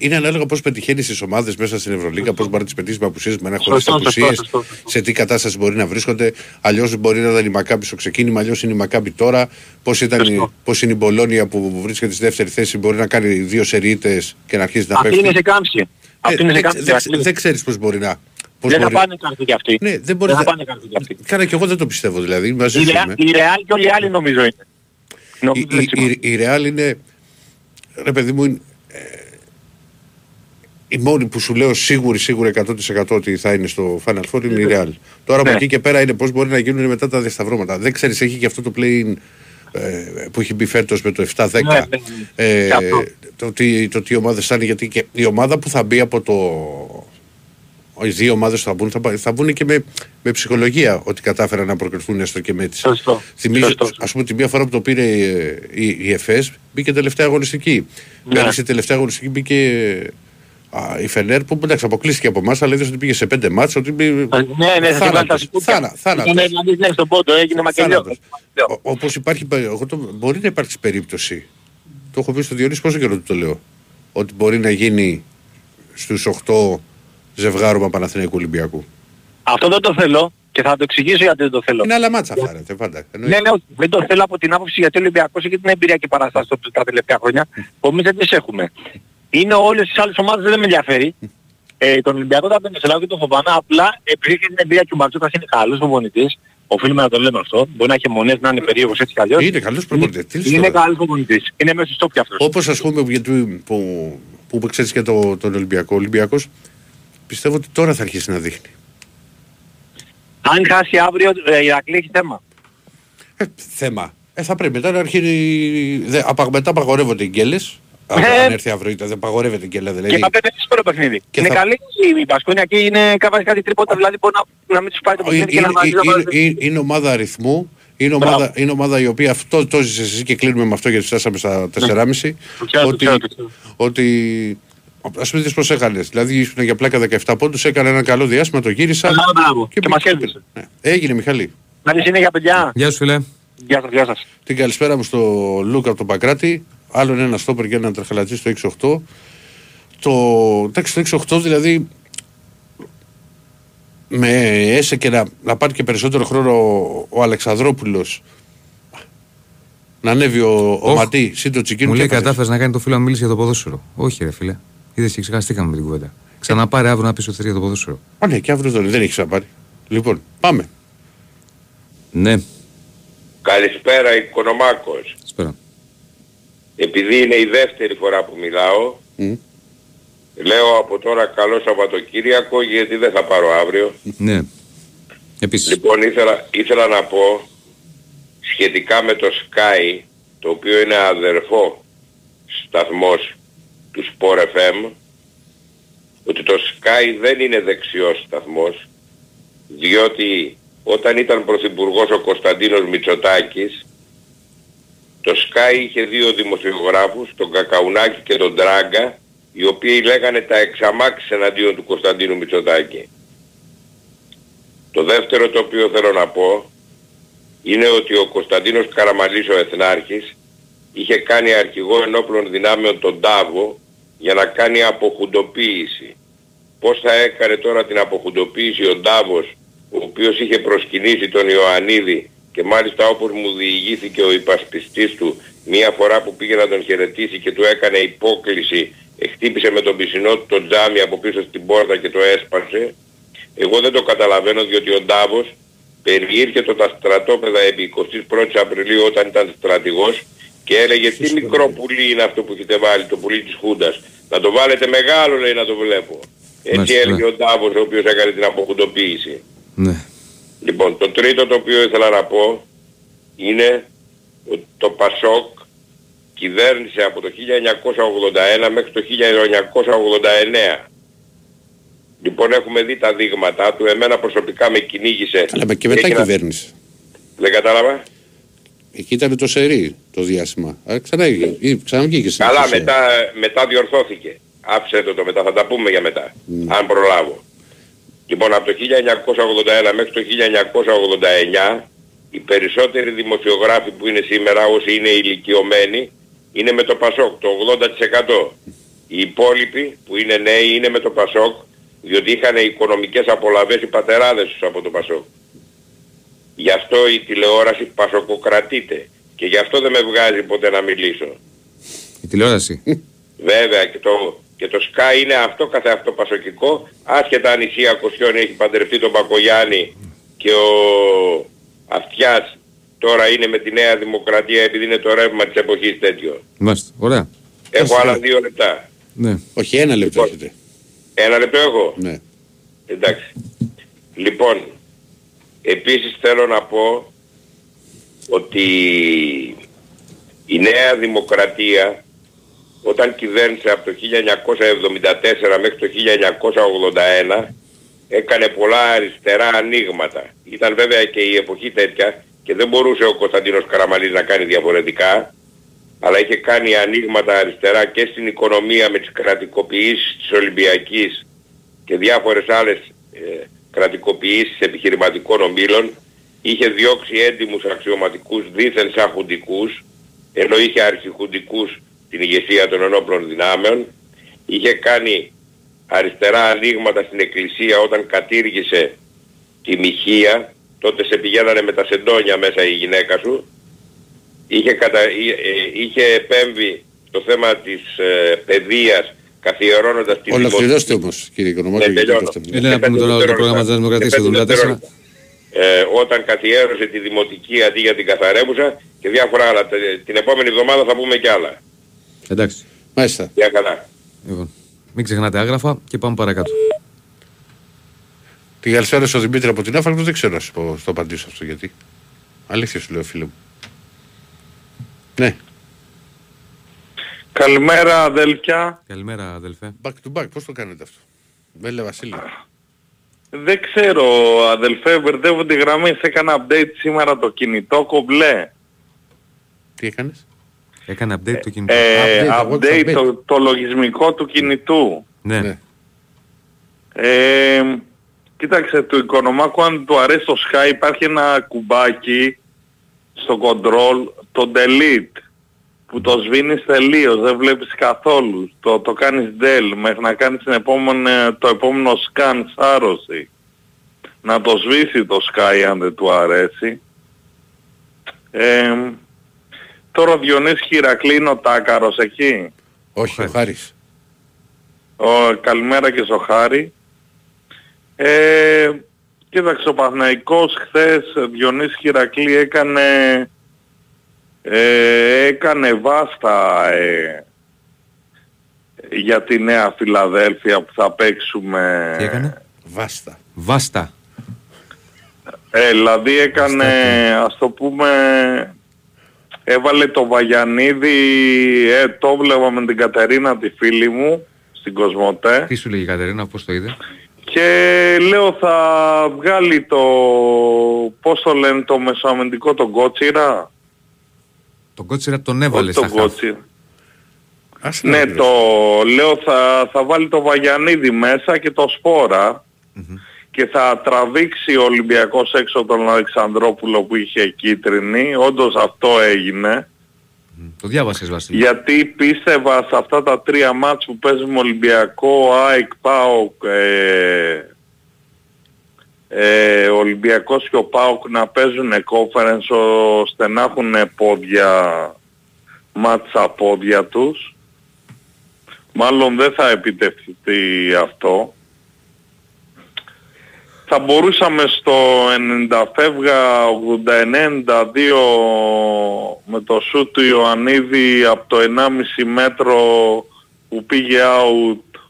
Είναι ανάλογα πώς πετυχαίνεις τις ομάδες μέσα στην Ευρωλίγκα, πώς μπορεί να τις πετύχεις με απουσίες, με ένα χωρίς απουσίες, σε τι κατάσταση μπορεί να βρίσκονται. Αλλιώς μπορεί να ήταν η Μακάμπι στο ξεκίνημα, αλλιώς είναι η Μακάμπι τώρα. Πώς είναι η Μπολόνια που βρίσκεται στη δεύτερη θέση, μπορεί να κάνει 2 σερίτες και να αρχίσει να παίζει. Δεν ξέρεις πώς μπορεί να. Δεν θα πάνε κάτι κι αυτοί. Ναι, δεν θα πάνε κάτι κι αυτοί. Κάνα κι εγώ δεν το πιστεύω δηλαδή. Η Ρεάλ και όλοι οι άλλοι νομίζω είναι. Η Ρεάλ είναι, ρε παιδί μου, είναι, η μόνη που σου λέω σίγουρη 100% ότι θα είναι στο Final Four είναι η Ρεάλ. Τώρα από εκεί και πέρα είναι πώς μπορεί να γίνουν μετά τα διασταυρώματα. Δεν ξέρεις, έχει και αυτό το play-in που έχει μπει φέτος με το 7-10. Το τι ομάδες θα είναι, γιατί και η ομάδα που θα μπει από το... Οι δύο ομάδες που θα μπουν και με ψυχολογία ότι κατάφεραν να προκριθούν έστω και με τις. Ας πούμε, τη μία φορά που το πήρε η ΕΦΕΣ μπήκε τελευταία αγωνιστική. Πέρασε τελευταία αγωνιστική, μπήκε η Φενέρ που εντάξει, αποκλείστηκε από εμάς, αλλά είδες ότι πήγε σε 5 μάτς. Θάνατος. Όπως υπάρχει, μπορεί να υπάρξει περίπτωση. Το έχω πει στο Διονύση πόσο καιρό το λέω. Ότι μπορεί να γίνει στους 8 ζευγάρωμα Παναθηναϊκού Ολυμπιακού. Αυτό δεν το θέλω. Και θα το εξηγήσω γιατί δεν το θέλω. Είναι άλλα μάτσα αυτά, ρε, πάντα. Ναι, δεν το θέλω από την άποψη γιατί ο Ολυμπιακός έχει την εμπειρία και παράσταση τα τελευταία χρόνια. Εμείς δεν τις έχουμε. Είναι όλες τις άλλες ομάδες, δεν με ενδιαφέρει. Τον Ολυμπιακό τα πέντε και τον φοβάμαι. Απλά επειδή έχει την εμπειρία και ο Μαρτζούκας είναι καλός προπονητής. Οφείλουμε να το λέμε αυτό. Μπορεί να έχει μονές, να είναι περίεργος έτσι κι αλλιώς. Είναι καλός προπονητής. Είναι καλός προπονητής. Είναι μέσα στο πια αυτός. Όπως ας πούμε που ξέρεις και τον Ολυμπιακό. Ο Ολυμπιακός πιστεύω ότι τώρα θα αρχίσει να δείχνει. Αν χάσει αύριο η Ηρακλή έχει θέμα. Θέμα. Θα πρέπει μετά να αρχίσει. Μετά απαγορεύονται οι γκέλες. Αν έρθει αύριο δεν απαγορεύεται η γκέλα. Δηλαδή. Και θα πέφτει στο παιχνίδι. Και είναι θα... καλή η Πασκόνια και είναι κάτι τρίποτα. Δηλαδή μπορεί να μην τους πάει το παιχνίδι και να βάζει. Είναι ομάδα αριθμού. Είναι ομάδα η οποία αυτό το ζεις εσύ και κλείνουμε με αυτό γιατί φτάσαμε στα 4,5. Ότι... Ας μην τις πως έκανες. Δηλαδή ήσουν για πλάκα 17 πόντους, έκανε ένα καλό διάστημα, το γύρισα. Και μας κέρδισε. Έγινε Μιχαλή. Καλή συνέχεια παιδιά. Γεια σου φίλε. Γεια σας, γεια σας. Την καλησπέρα μου στο Λούκα από τον Παγκράτη. Άλλον ένα στόπερ και ένα τραχαλατζή στο 6-8. Εντάξει, το 6-8 δηλαδή με έσε και να πάρει και περισσότερο χρόνο ο Αλεξανδρόπουλος. Να ανέβει ο Ματή, σύντο τσικίνου. Μου λέει κατάφερε να κάνει το φίλο να μιλήσει για το ποδόσφαιρο. Όχι, ρε φίλε. Είδε και ξεχαστήκαμε με την κουβέντα. Ξαναπάρε αύριο να πει ότι για το ποδόσφαιρο. Α, ναι, και αύριο δεν έχει ξαναπάρει. Λοιπόν, πάμε. Ναι. Καλησπέρα, Οικονομάκος. Καλησπέρα. Επειδή είναι η δεύτερη φορά που μιλάω, λέω από τώρα καλό Σαββατοκύριακο γιατί δεν θα πάρω αύριο. Ναι. Επίσης. Λοιπόν, ήθελα να πω. Σχετικά με το Sky, το οποίο είναι αδερφό σταθμός του Sport FM, ότι το Sky δεν είναι δεξιός σταθμός, διότι όταν ήταν πρωθυπουργός ο Κωνσταντίνος Μητσοτάκης, το Sky είχε δύο δημοσιογράφους, τον Κακαουνάκη και τον Τράγκα, οι οποίοι λέγανε τα εξαμάξεις εναντίον του Κωνσταντίνου Μητσοτάκη. Το δεύτερο το οποίο θέλω να πω, είναι ότι ο Κωνσταντίνος Καραμαλής ο Εθνάρχης είχε κάνει αρχηγό ενόπλων δυνάμεων τον Τάβο για να κάνει αποχουντοποίηση. Πώς θα έκανε τώρα την αποχουντοποίηση ο Τάβος, ο οποίος είχε προσκυνήσει τον Ιωαννίδη και μάλιστα όπως μου διηγήθηκε ο υπασπιστής του μία φορά που πήγε να τον χαιρετήσει και του έκανε υπόκληση, χτύπησε με τον πισινό του το τζάμι από πίσω στην πόρτα και το έσπασε. Εγώ δεν το καταλαβαίνω διότι ο Τάβος περιήρχεται τα στρατόπεδα επί 21 Απριλίου όταν ήταν στρατηγός και έλεγε τι μικρό πουλί είναι αυτό που έχετε βάλει, το πουλί της Χούντας. Να το βάλετε μεγάλο λέει να το βλέπω. Έτσι έλεγε ο Τάβος ο οποίος έκανε την αποχουντοποίηση. Ναι. Λοιπόν, το τρίτο το οποίο ήθελα να πω είναι ότι το ΠΑΣΟΚ κυβέρνησε από το 1981 μέχρι το 1989. Λοιπόν έχουμε δει τα δείγματα του, εμένα προσωπικά με κυνήγησε... Αλλά και μετά κυβέρνησε. Δεν κατάλαβα. Εκεί ήταν το ΣΕΡΙ το διάστημα. Ξαναβγήκε. Καλά, μετά διορθώθηκε. Άψε το μετά, θα τα πούμε για μετά, αν προλάβω. Λοιπόν, από το 1981 μέχρι το 1989, οι περισσότεροι δημοσιογράφοι που είναι σήμερα, όσοι είναι ηλικιωμένοι, είναι με το ΠΑΣΟΚ, το 80%. Οι υπόλοιποι που είναι νέοι είναι με το ΠΑΣΟΚ, διότι είχαν οικονομικές απολαβές οι πατεράδες τους από το Πασόκ. Γι' αυτό η τηλεόραση πασοκοκρατείται. Και γι' αυτό δεν με βγάζει ποτέ να μιλήσω. Η τηλεόραση. Βέβαια και το Sky είναι αυτό καθε αυτό πασοκικό, άσχετα αν η Σία Κοσιόνη έχει παντρευτεί τον Πακογιάννη και ο Αυτιάς τώρα είναι με τη Νέα Δημοκρατία επειδή είναι το ρεύμα της εποχής τέτοιο. Μάλιστα. Ωραία. Έχω άλλα 2 λεπτά. Ναι. Όχι, 1 λεπτό έχετε. 1 λεπτό εγώ. Ναι. Εντάξει. Λοιπόν, επίσης θέλω να πω ότι η Νέα Δημοκρατία όταν κυβέρνησε από το 1974 μέχρι το 1981 έκανε πολλά αριστερά ανοίγματα. Ήταν βέβαια και η εποχή τέτοια και δεν μπορούσε ο Κωνσταντίνος Καραμαλής να κάνει διαφορετικά, αλλά είχε κάνει ανοίγματα αριστερά και στην οικονομία με τις κρατικοποιήσεις της Ολυμπιακής και διάφορες άλλες κρατικοποιήσεις επιχειρηματικών ομίλων, είχε διώξει έντιμους αξιωματικούς δίθεν σαν χουντικούς, ενώ είχε αρχιχουντικούς την ηγεσία των ενόπλων δυνάμεων, είχε κάνει αριστερά ανοίγματα στην Εκκλησία όταν κατήργησε στη Μιχία, τότε σε πηγαίνανε με τα σεντόνια μέσα η γυναίκα σου, είχε επέμβει το θέμα της παιδείας, καθιερώνοντας την δημοσία. Ολοκληρώστε όμως, κύριε Οικονομάκη. Ναι, τελειώνω. Ελένα, πούμε τώρα το πρόγραμμα της Δημοκρατίας του 1974. Όταν καθιέρωσε τη δημοτική αντί για την καθαρέμουσα και διάφορα άλλα. Την επόμενη εβδομάδα θα πούμε κι άλλα. Εντάξει. Μάλιστα. Για καλά. Λοιπόν, μην ξεχνάτε Άγραφα και πάμε παρακάτω. Την καλησπέρα στον Δημήτρη από την Άφαλκο, δεν ξέρω να σου πω, το απαντήσω αυτό γιατί. Αλήθεια σου λέω, φίλε μου. Ναι. Καλημέρα, αδέλφια. Καλημέρα, αδελφέ. Back to back, πώς το κάνετε αυτό. Μπέλε Βασίλη. Δεν ξέρω, αδελφέ, μπερδεύονται οι γραμμές. Έκανα update σήμερα το κινητό, κομπλέ. Τι έκανες? Έκανα update το κινητό. Update το λογισμικό του κινητού. Ναι. Ναι. Κοίταξε, του Οικονομάκου, αν του αρέσει το Skype, υπάρχει ένα κουμπάκι στο control, το delete, που το σβήνεις τελείως, δεν βλέπεις καθόλου. Το κάνεις del, μέχρι να κάνεις το επόμενο scan σάρωση. Να το σβήσει το Skype αν δεν του αρέσει. Τώρα ο Διονύσης Ηρακλή είναι ο Τάκαρος εκεί. Όχι, ο Χάρης. Καλημέρα και στο Χάρη. Κοίταξε, ο Παναθηναϊκός χθες, Διονύση Ηρακλή, έκανε βάστα για τη Νέα Φιλαδέλφια που θα παίξουμε. Τι έκανε? Βάστα. Δηλαδή έκανε, ας το πούμε, έβαλε το Βαγιανίδη, το βλέπα με την Κατερίνα τη φίλη μου στην Κοσμοτέ. Τι σου λέει η Κατερίνα, πώς το είδε? Και λέω θα βγάλει το, πώς το λένε, το μεσοαμυντικό, τον Κότσιρα. Τον Κότσιρα τον έβαλε στα χάφη. Ναι, το λέω θα βάλει το Βαγιανίδη μέσα και το Σπόρα. Mm-hmm. Και θα τραβήξει ο Ολυμπιακός έξω τον Αλεξανδρόπουλο που είχε κίτρινη. Όντως αυτό έγινε. Το διάβασες, Βασίλη? Γιατί πίστευα σε αυτά τα τρία μάτς που παίζουμε Ολυμπιακό, ΑΕΚ, ΠΑΟΚ, Ολυμπιακός και ο ΠΑΟΚ να παίζουν conference, ώστε να έχουν πόδια, μάτς στα πόδια τους. Μάλλον δεν θα επιτευχθεί αυτό. Θα μπορούσαμε στο 90 φεύγα 80-92 με το σούτ του Ιωαννίδη από το 1,5 μέτρο που πήγε out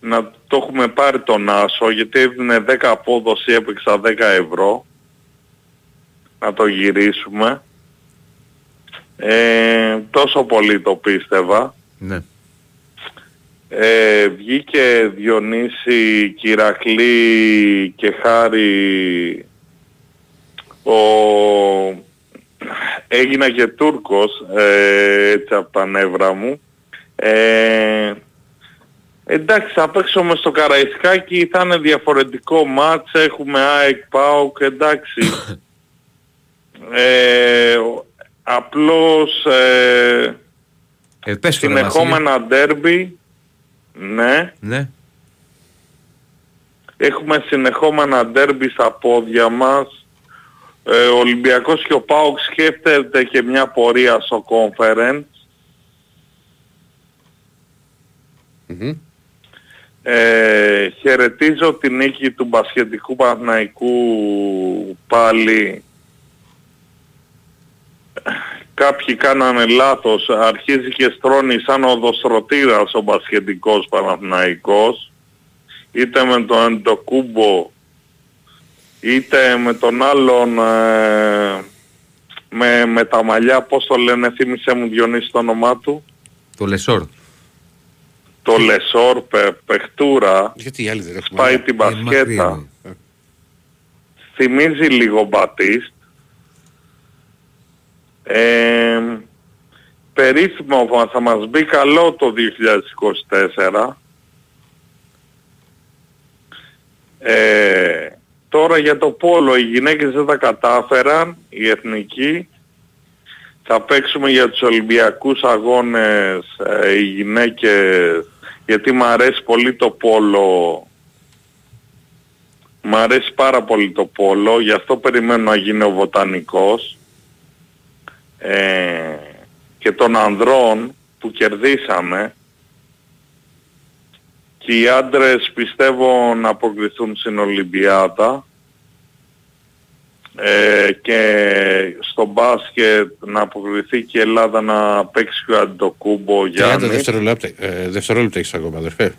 να το έχουμε πάρει τον άσο, γιατί έδινε 10 απόδοση, έπαιξα 10 ευρώ, να το γυρίσουμε. Τόσο πολύ το πίστευα. Ναι. Βγήκε Διονύση, Κυρακλή και Χάρη, έγινα και Τούρκος, έτσι από τα νεύρα μου. Εντάξει, θα παίξουμε στο Καραϊσκάκι, θα είναι διαφορετικό μάτς, έχουμε ΑΕΚ, ΠΑΟΚ, εντάξει. Απλώς συνεχόμενα ντέρμπι. Ναι. Ναι. Έχουμε συνεχόμενα ντέρμπι στα πόδια μας. Ο Ολυμπιακός και ο ΠΑΟΚ σκέφτεται και μια πορεία στο conference. Mm-hmm. Χαιρετίζω την νίκη του μπασκετικού Παναθηναϊκού πάλι. Κάποιοι κάνανε λάθος, αρχίζει και στρώνει σαν οδοστρωτήρας ο μπασχετικός Παναθηναϊκός, είτε με τον Εντοκούμπο, είτε με τον άλλον, με τα μαλλιά, πώς το λένε, θύμισε μου Διονύση το όνομά του. Το Λεσόρ. Το Λεσόρ, παιχτούρα, σπάει την μπασκέτα. Θυμίζει λίγο Μπατίστ. Περίφημο θα μας μπει καλό το 2024. Τώρα για το πόλο, οι γυναίκες δεν τα κατάφεραν, οι εθνικοί. Θα παίξουμε για τους Ολυμπιακούς αγώνες, οι γυναίκες, γιατί μου αρέσει πολύ το πόλο. Μ' Μ' αρέσει πάρα πολύ το πόλο, γι' αυτό περιμένω να γίνει ο βοτανικός και των ανδρών που κερδίσαμε, και οι άντρες πιστεύω να αποκριθούν στην Ολυμπιάτα και στο μπάσκετ να αποκριθεί και η Ελλάδα να παίξει και Αντοκούμπο, Γιάννη. 30 δευτερόλεπτα έχεις ακόμα, αδερφέ.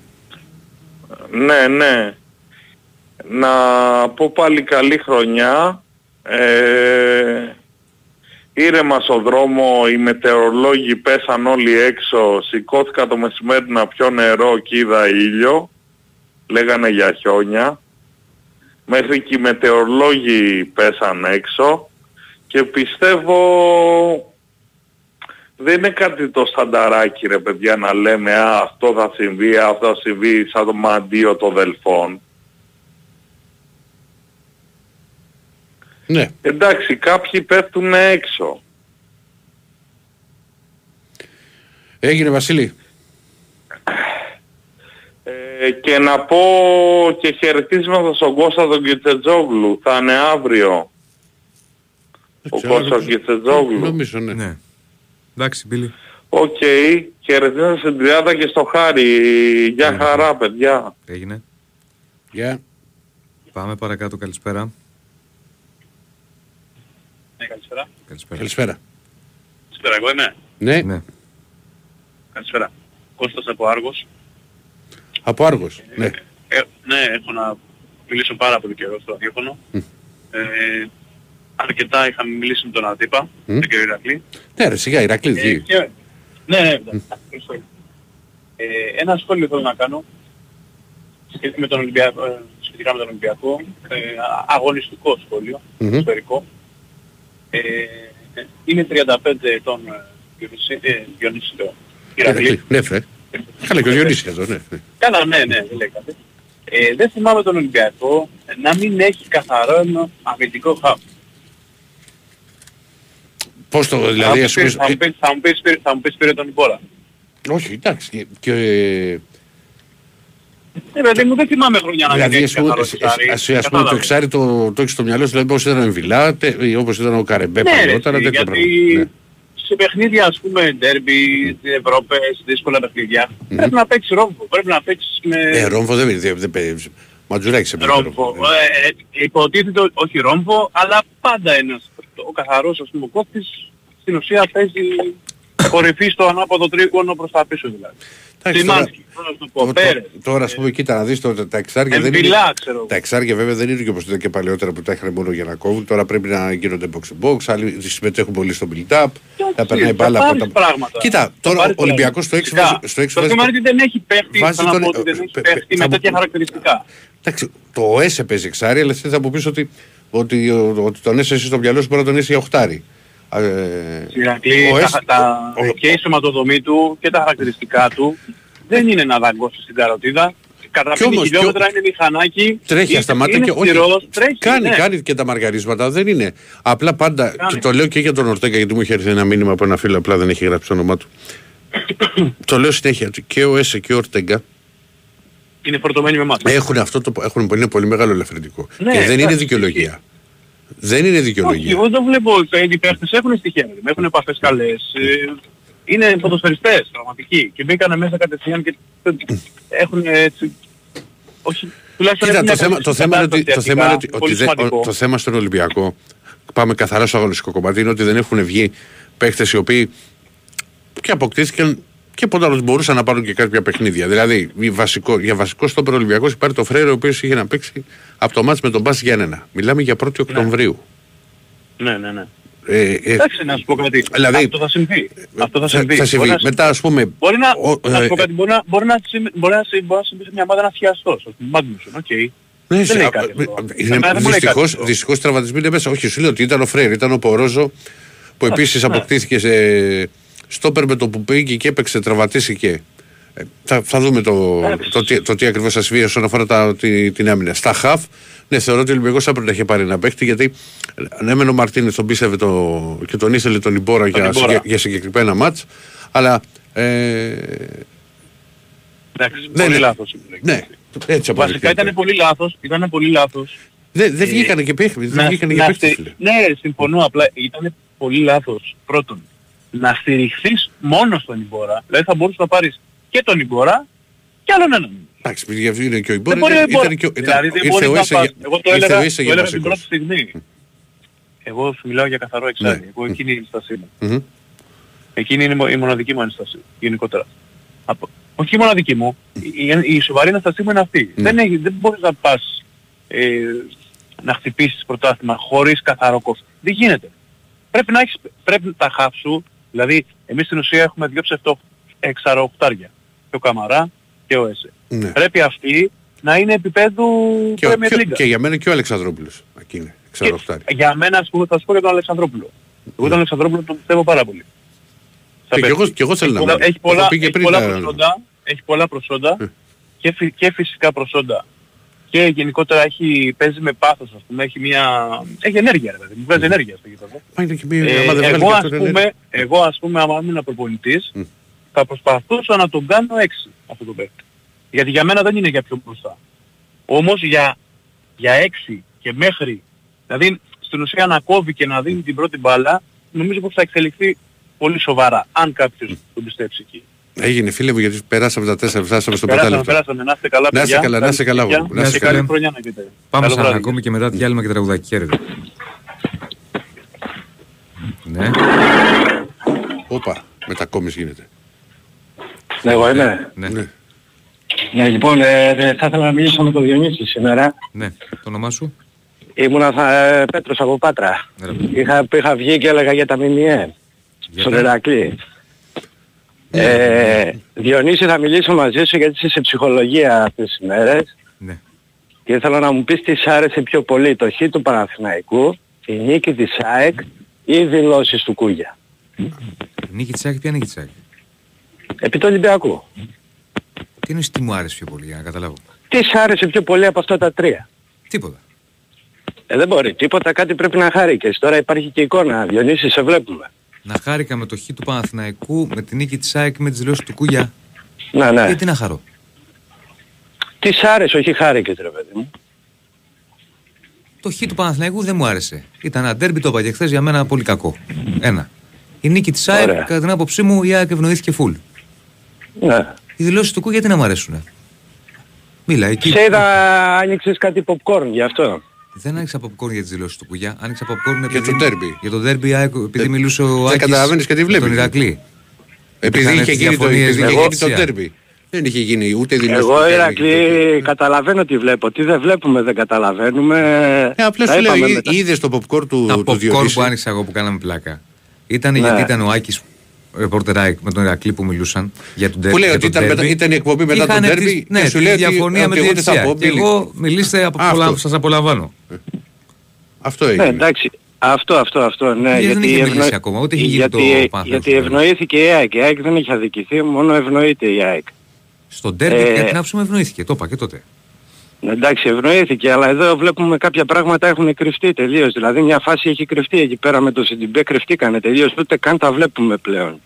Ναι, ναι. Να πω πάλι καλή χρονιά, ήρεμας ο δρόμο, οι μετεωρολόγοι πέσαν όλοι έξω, σηκώθηκα το μεσημέρι να πιω νερό και είδα ήλιο, λέγανε για χιόνια, μέχρι και οι μετεωρολόγοι πέσαν έξω και πιστεύω δεν είναι κάτι το στανταράκι ρε παιδιά να λέμε αυτό θα συμβεί, αυτό θα συμβεί σαν το μαντίο των Δελφών. Ναι. Εντάξει, κάποιοι πέφτουν έξω. Έγινε, Βασίλη. Και να πω και χαιρετίσματα στον Κώστα τον Κιτσετζόγλου. Θα είναι αύριο. Ο Κώστας Κιτσετζόγλου. Νομίζω, ναι. Ναι. Εντάξει, Μπίλη. Οκ. Χαιρετίσματα στην Τριάδα και στο Χάρι. Γεια χαρά, παιδιά. Έγινε. Γεια. Yeah. Πάμε παρακάτω, καλησπέρα. Ναι, καλησπέρα. Καλησπέρα. Καλησπέρα, εγώ είμαι. Ναι. Ναι. Καλησπέρα. Κώστας από Άργος. Από Άργος, ναι. Ναι, έχω να μιλήσω πάρα πολύ καιρό στο ραδιόφωνο. Αρκετά είχαμε μιλήσει με τον Αντίπα, τον κύριο Ηρακλή. Ναι ρε, σιγά, Ηρακλή. Ναι, ναι, ένα σχόλιο θέλω να κάνω σχετικά με τον Ολυμπιακό, αγωνιστικό σχόλιο, ιστορικό. Είναι 35 ετών Διονύση το Ηρακλή. Ναι, φρε. Καλά και ο Διονύση εδώ, ναι. Καλά, ναι, ναι, λέγατε. Δεν θυμάμαι τον Ολυμπιακό να μην έχει καθαρό αμυντικό χάφ. Πώς το, δηλαδή, ας πούμε... Θα μου πεις πήρε τον Ιμπόρα. Όχι, εντάξει, και... Δηλαδή μου δεν θυμάμαι χρονιά να μην έχει καθαρό εξάρι. Ας πούμε το εξάρι το έχεις στο μυαλό σου, δηλαδή όπως ήταν ο Εμβιλά, όπως ήταν ο Καρεμπέ παλαιότερα. Ναι, γιατί σε παιχνίδια ας πούμε ντέρμπι, στην Ευρώπη, σε δύσκολα παιχνίδια, πρέπει να παίξεις ρόμβο, πρέπει να παίξεις με... Ρόμβο δεν παίξεις, Ματζουράκη σε παιχνίδια. Ρόμβο, υποτίθεται όχι ρόμβο, αλλά πάντα ένας, ο καθαρός ας πούμε κόφτης, στην ουσία παίζει... Κορυφή στο ανάποδο τρίγωνο προς τα πίσω δηλαδή. Τιμάνσκι, τώρα ας πούμε κοίτα να δεις τα εξάρια δεν είναι... Τα εξάρια βέβαια δεν είναι και όπως ήταν και παλαιότερα που τα είχαν μόνο για να κόβουν. Τώρα πρέπει να γίνονται box-to-box, άλλοι συμμετέχουν πολύ στο build-up. Θα περνάει μπάλα από τα πράγματα. Κοίτα, τώρα ο Ολυμπιακός στο 6 βάζει... Το θέμα είναι ότι δεν έχει παίχτη, θα να πω ότι δεν έχει παίχτη με τέτοια χαρακτηριστικά. Εντάξει, το ΕΣΕ παίζει εξάρια, αλλά θα μου πεις ότι τον ΕΣΕ εσύ στο μυαλό σου μπορεί να τον είσαι για οχτάρι. Ηρακλή, και η σωματοδομή του και τα χαρακτηριστικά του δεν είναι να δαγκώσει στην καροτίδα. Κατά 5 χιλιόμετρα είναι μηχανάκι. Τρέχει ασταμάτα και όχι. Κάνει και τα μαργαρίσματα, δεν είναι. Απλά πάντα, και το λέω και για τον Ορτέγκα, γιατί μου είχε έρθει ένα μήνυμα από ένα φίλο, απλά δεν έχει γράψει το όνομά του. Το λέω συνέχεια, και ο Έσε και ο Ορτέγκα είναι φορτωμένοι με εμάς. Είναι πολύ μεγάλο ελαφρυντικό. Και δεν είναι δικαιολογία. Δεν είναι δικαιολογία. Εγώ το βλέπω ότι οι παίχτες έχουν στοιχεία, έχουν επαφές καλές, είναι ποδοσφαιριστές πραγματικοί και μπήκανε μέσα κατευθείαν και έχουν έτσι... Όχι, τουλάχιστον το θέμα είναι ότι το θέμα στον Ολυμπιακό, πάμε καθαρά στο αγωνιστικό κομμάτι, είναι ότι δεν έχουν βγει παίχτες οι οποίοι και αποκτήθηκαν και ποντάρους μπορούσαν να πάρουν και κάποια παιχνίδια. Δηλαδή, για βασικό στόπερ Ολυμπιακός υπάρχει το Φρέιρο, ο οποίος είχε να παίξει από το μάτς με τον Μπας Γιάννενα. Μιλάμε για 1η Οκτωβρίου. Ναι, ναι, ναι. Εντάξει, να σου πω κάτι. Δηλαδή, αυτό θα συμβεί. Θα συμβεί. Μετά, ας πούμε... Μπορεί να σου πω κάτι. Μπορεί να συμβεί μια ομάδα να φιαστός. Μάγνουσον, οκ. Δυστυχώς τραυματισμοί είναι μέσα. Όχι, σου λέω ότι ήταν ο Φρέιρο, ήταν ο Πορόζο που επίσης αποκτήθηκε σε... Στόπερ με το που πήγε και έπαιξε, τραυματίστηκε. Θα δούμε το τι ακριβώς θα συμβεί όσον αφορά την άμυνα. Στα χαφ, ναι, θεωρώ ότι ο Ολυμπιακός θα πρέπει να είχε πάρει ένα παίχτη, γιατί ναι, μεν ο Μαρτίνες τον πίστευε και τον ήθελε τον Ιμπόρα για συγκεκριμένα μάτς, αλλά. Εντάξει, πολύ λάθος. Ναι, Έτσι βασικά ήταν πολύ λάθος, ήταν πολύ λάθος. Δεν βγήκανε και παίχνει, δεν βγήκανε και παίχνει. Ναι, συμφωνώ, απλά ήταν πολύ λάθος. Πρώτον, να στηριχθείς μόνο στον Ιμπόρα, δηλαδή θα μπορούσε να πάρεις και τον Ιμπόρα και άλλον έναν. Εντάξει, επειδή είναι και ο Ιμπόρα, ήταν και ο... Δηλαδή ήρθε ο Ίσα για... Εγώ το έλεγα την πρώτη στιγμή. Εγώ σου μιλάω για καθαρό εξάρι, εγώ εκείνη είναι η στάση μου. Εκείνη είναι η μοναδική μου ένσταση, γενικότερα. Όχι η μοναδική μου, η σοβαρή ένστασή μου είναι αυτή. Δεν μπορείς να πας να χτυπήσεις πρωτάθλημα χωρίς καθαρό κόστος. Δεν γίνεται. Πρέπει να έχεις, πρέπει τα χαφ σου, δηλαδή εμείς στην ουσία έχουμε δύο εξαρροκτάρια. Και ο Καμαρά και ο Έσε. Ναι. Πρέπει αυτοί να είναι επίπεδου Premier League. Και για μένα και ο Αλεξανδρόπουλος. Εκείνη, για μένα θα σου πω για τον Αλεξανδρόπουλο. Ναι. Εγώ τον Αλεξανδρόπουλο τον πιστεύω πάρα πολύ. Και εγώ θέλω να έχει πολλά προσόντα και φυσικά προσόντα. Και γενικότερα έχει, παίζει με πάθος, ας πούμε, έχει μια... Έχει ενέργεια, ρε παιδί μου, βγάζει ενέργεια στο γήπεδο. Εγώ, ας πούμε, άμα ήμουν προπονητής, θα προσπαθούσα να τον κάνω έξι αυτό το παίκτη. Γιατί για μένα δεν είναι για πιο μπροστά. Όμως για έξι και μέχρι, δηλαδή στην ουσία να κόβει και να δίνει την πρώτη μπάλα, νομίζω πως θα εξελιχθεί πολύ σοβαρά, αν κάποιος τον πιστέψει εκεί. Έγινε φίλε μου, γιατί περάσαμε τα 4, φτάσαμε στο 5 λεπτό. Περάσαμε, να είστε καλά παιδιά. Να είστε καλά. Πάμε σαν ακόμη και μετά διάλειμμα και τραγουδάκι. Χαίρετε. Ναι. Όπα, μετακόμιση γίνεται. Ναι, εγώ είμαι. Ναι, λοιπόν, θα ήθελα να μιλήσω με τον Διονύση σήμερα. Ναι, το όνομά σου. Ήμουνα Πέτρος από Πάτρα. Είχα βγει και έλεγα για τα ΜΜΕ. Στον Ηρακλή. Διονύση, θα μιλήσω μαζί σου γιατί είσαι σε ψυχολογία αυτές τις μέρες. Ναι. Και ήθελα να μου πεις τι σ' άρεσε πιο πολύ, το χ του Παναθηναϊκού, η νίκη της ΑΕΚ ή οι δηλώσεις του Κούγια. Νίκη της ΑΕΚ, ποια νίκη της ΑΕΚ? Επί του Ολυμπιακού. Τι είναι, τι μου άρεσε πιο πολύ, για να καταλάβω. Τι σ' άρεσε πιο πολύ από αυτά τα τρία? Τίποτα. Δεν μπορεί τίποτα, κάτι πρέπει να χαρήκες. Τώρα υπάρχει και εικόνα, Διονύση, σε βλέπουμε. Να χάρηκα με το χ του Παναθηναϊκού, με την νίκη της ΑΕΚ, με τις δηλώσεις του Κούγια. Να, ναι. Γιατί να χαρώ. Τι σ' άρεσε, όχι χάρηκε, ρε παιδί μου. Το χ του Παναθηναϊκού δεν μου άρεσε. Ήταν ένα ντέρμπι, το είπα και χθες, για μένα πολύ κακό. Ένα. Η νίκη της ΑΕΚ, κατά την άποψή μου, η ΑΕΚ ευνοήθηκε φουλ. Ναι. Οι δηλώσεις του Κούγια γιατί να μου αρέσουνε. Μίλα, εκεί. Σε είδα, άνοιξες κάτι popcorn γι' αυτό. Δεν άνοιξα popcorn για τις δηλώσεις του Κουγιά, άνοιξα popcorn για το derby. Για το derby, επειδή μιλούσε ο Άκης με τον Ηρακλή. Επειδή είχε γίνει το derby. Δεν είχε γίνει ούτε δηλώσεις. Εγώ Ηρακλή καταλαβαίνω τι βλέπω. Τι δεν βλέπουμε δεν καταλαβαίνουμε. Απλά σου λέω, είδες το popcorn του Διονύση. Το popcorn που άνοιξα εγώ που κάναμε πλάκα. Ήτανε γιατί ήταν ο Άκης ρεπορτεράικ με τον Ηρακλή που μιλούσαν για τον Ντέρμπι. Που λέει ότι ήταν η εκπομπή μετά τον Ντέρμπι και σου λέει διαφωνία με την Ντέρμπι. Και εγώ μιλήστε από πολλά που σας απολαμβάνω. Αυτό έγινε. Ναι, εντάξει. Αυτό. Ναι, γιατί δεν είχε μιλήσει ακόμα, ούτε είχε γίνει το πάθος. Γιατί ευνοήθηκε η ΑΕΚ. Η ΑΕΚ δεν είχε αδικηθεί, μόνο ευνοείται η ΑΕΚ. Στον Ντέρμπι για την άψη μου ευνοήθηκε, το είπα και τότε. Εντάξει, ευνοήθηκε, αλλά εδώ βλέπουμε κάποια πράγματα έχουν κρυφτεί τελείως. Δηλαδή μια φάση έχει κρυφτεί εκεί πέρα με το Σιντιμπέ, κρυφτήκανε τελείως, ούτε καν τα βλέπουμε πλέον.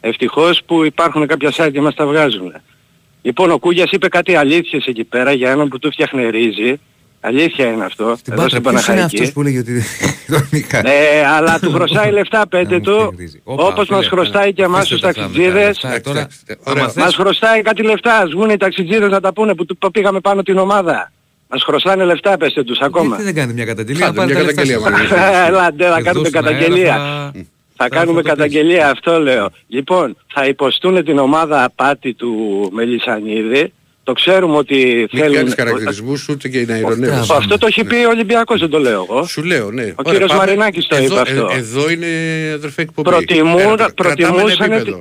Ευτυχώς που υπάρχουν κάποια site και μας τα βγάζουν. Λοιπόν, ο Κούγιας είπε κάτι αλήθειες εκεί πέρα για έναν που του φτιάχνε ρύζι. Αλήθεια είναι αυτό. Στην Πάτρα, ποιος είναι αυτός που λέγει ότι... Ναι, αλλά του χρωστάει λεφτά, πέτε του, όπως μας χρωστάει και εμάς τους ταξιτζίδες. Μας χρωστάει κάτι λεφτά, ας βγουν οι ταξιτζίδες να τα πούνε που πήγαμε πάνω την ομάδα. Μας χρωστάνε λεφτά, πέστε τους ακόμα. Δεν κάνετε μια καταγγελία, πάρετε τα λεφτά. Ελάτε, θα κάνουμε καταγγελία. Θα κάνουμε καταγγελία, αυτό λέω. Λοιπόν, θα υποστούν την ομάδα απάτη του Μελισανίδη. Το ξέρουμε ότι μην θέλουν... Μην χαρακτηρισμούς ούτε και να ειρωνεύεις. Αυτό το έχει πει ο Ολυμπιακός, δεν το λέω εγώ. Σου λέω, ναι. Ο κύριος Μαρινάκης το είπε αυτό. Εδώ είναι αδερφέ εκπομπή. Προτιμούσαν...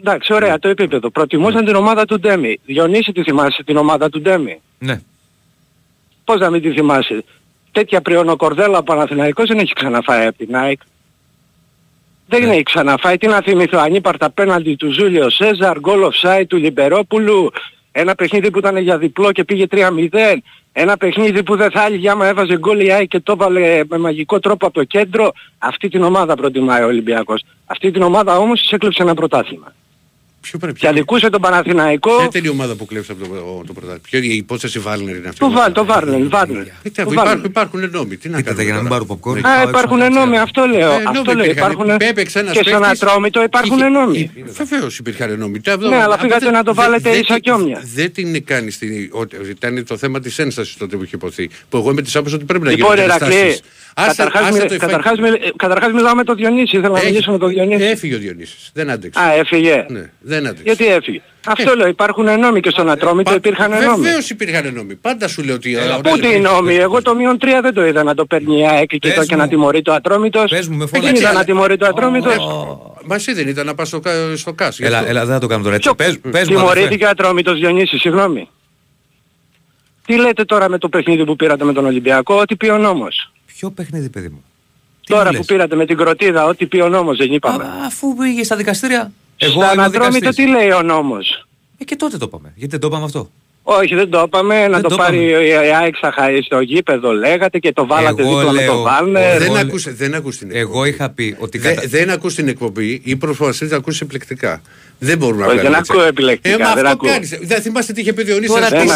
Εντάξει, ωραία, το επίπεδο. Προτιμούσαν την ομάδα του Ντέμι. Διονύση, τη θυμάσαι την ομάδα του Ντέμι? Ναι. Πώς να μην τη θυμάσαι. Τέτοια πριονοκορδέλα ο Παναθηναϊκός δεν έχει ξαναφάει από την ΑΕΚ. Δεν έχει ξαναφάει. Τι να θυμηθώ, ανύπαρτα πέναντι του Ζούλιο Σέζαρ, γκολ οφσάιντ του Λιμπερόπουλου. Ένα παιχνίδι που ήταν για διπλό και πήγε 3-0. Ένα παιχνίδι που δεν θα έλεγε άμα έβαζε γκολ η ΑΕΚ και το έβαλε με μαγικό τρόπο από το κέντρο. Αυτή την ομάδα προτιμάει ο Ολυμπιακός. Αυτή την ομάδα όμως της έκλεψε ένα πρωτάθλημα. Πρέπει, και αδικούσε τον Παναθηναϊκό. Ξέρετε η ομάδα που κλέψε από το πρωτάθλημα. Ποιο είναι η υπόσταση Βάλνερ είναι αυτή. Το Βάλνερ. Υπάρχουν νόμοι. Τι να κάνουμε. Για να μην πάρουν popcorn. Α, υπάρχουν νόμοι. Αυτό λέω. Και στον Ατρόμητο υπάρχουν νόμοι. Βεβαίως υπήρχαν νόμοι. Ναι, αλλά πήγατε να το βάλετε ίσα και όμοια. Δεν την κάνει. Ήταν το θέμα της ένστασης τότε που είχε υποθεί. Που εγώ είμαι της άποψης ότι πρέπει να γίνει. Καταρχάς μιλάω με τον Διονύση. Ήθελα να μιλήσω με τον Διονύση. Έφυγε ο Διονύσης. Δεν άντεξε. Α, έφυγε. Γιατί έφυγε. Αυτό λέω, υπάρχουν νόμοι και στον Ατρόμητο υπήρχαν νόμοι. Βεβαίως υπήρχαν νόμοι. Πάντα σου λέω ότι... Ούτε οι νόμοι. Εγώ το μείον 3 δεν το είδα να το παίρνει η ΑΕΚ και να τιμωρεί το Ατρόμητος. Δεν είδα να τιμωρεί το Ατρόμητος. Μα εσύ δεν ήταν να πας στο ΚΑΣ. Έλα, δεν θα το κάνω τώρα έτσι. Τιμωρήθηκε ο Ατρόμητος, Διονύση, συγγνώμη. Τι λέτε τώρα με το παιχνίδι που πήρατε με τον Ολυμπιακό, ότι πει ο νόμος. Ποιο παιχνίδι, παιδί μου. Τώρα που πήρατε με την Κροτίδα, ότι πει ο νόμος, δεν είπαμε. Αφού πήγε στα δικαστήρια. Στα Ανατρόμητο τι λέει ο νόμος. Και τότε το είπαμε. Γιατί δεν το είπαμε αυτό. Όχι, δεν το είπαμε. Να το πάρει η ΑΕΚ στο γήπεδο, λέγατε και το βάλατε δίπλα με το Βάλνερ. Δεν ακούς την εκπομπή. Εγώ είχα πει ότι. Δεν ακούς την εκπομπή ή προσπαθείς να ακούσεις επιλεκτικά. Δεν μπορούμε να κάνουμε. Δεν ακούω επιλεκτικά. Δεν θυμάστε τι είχε πει ο Διονύσης. Τώρα τι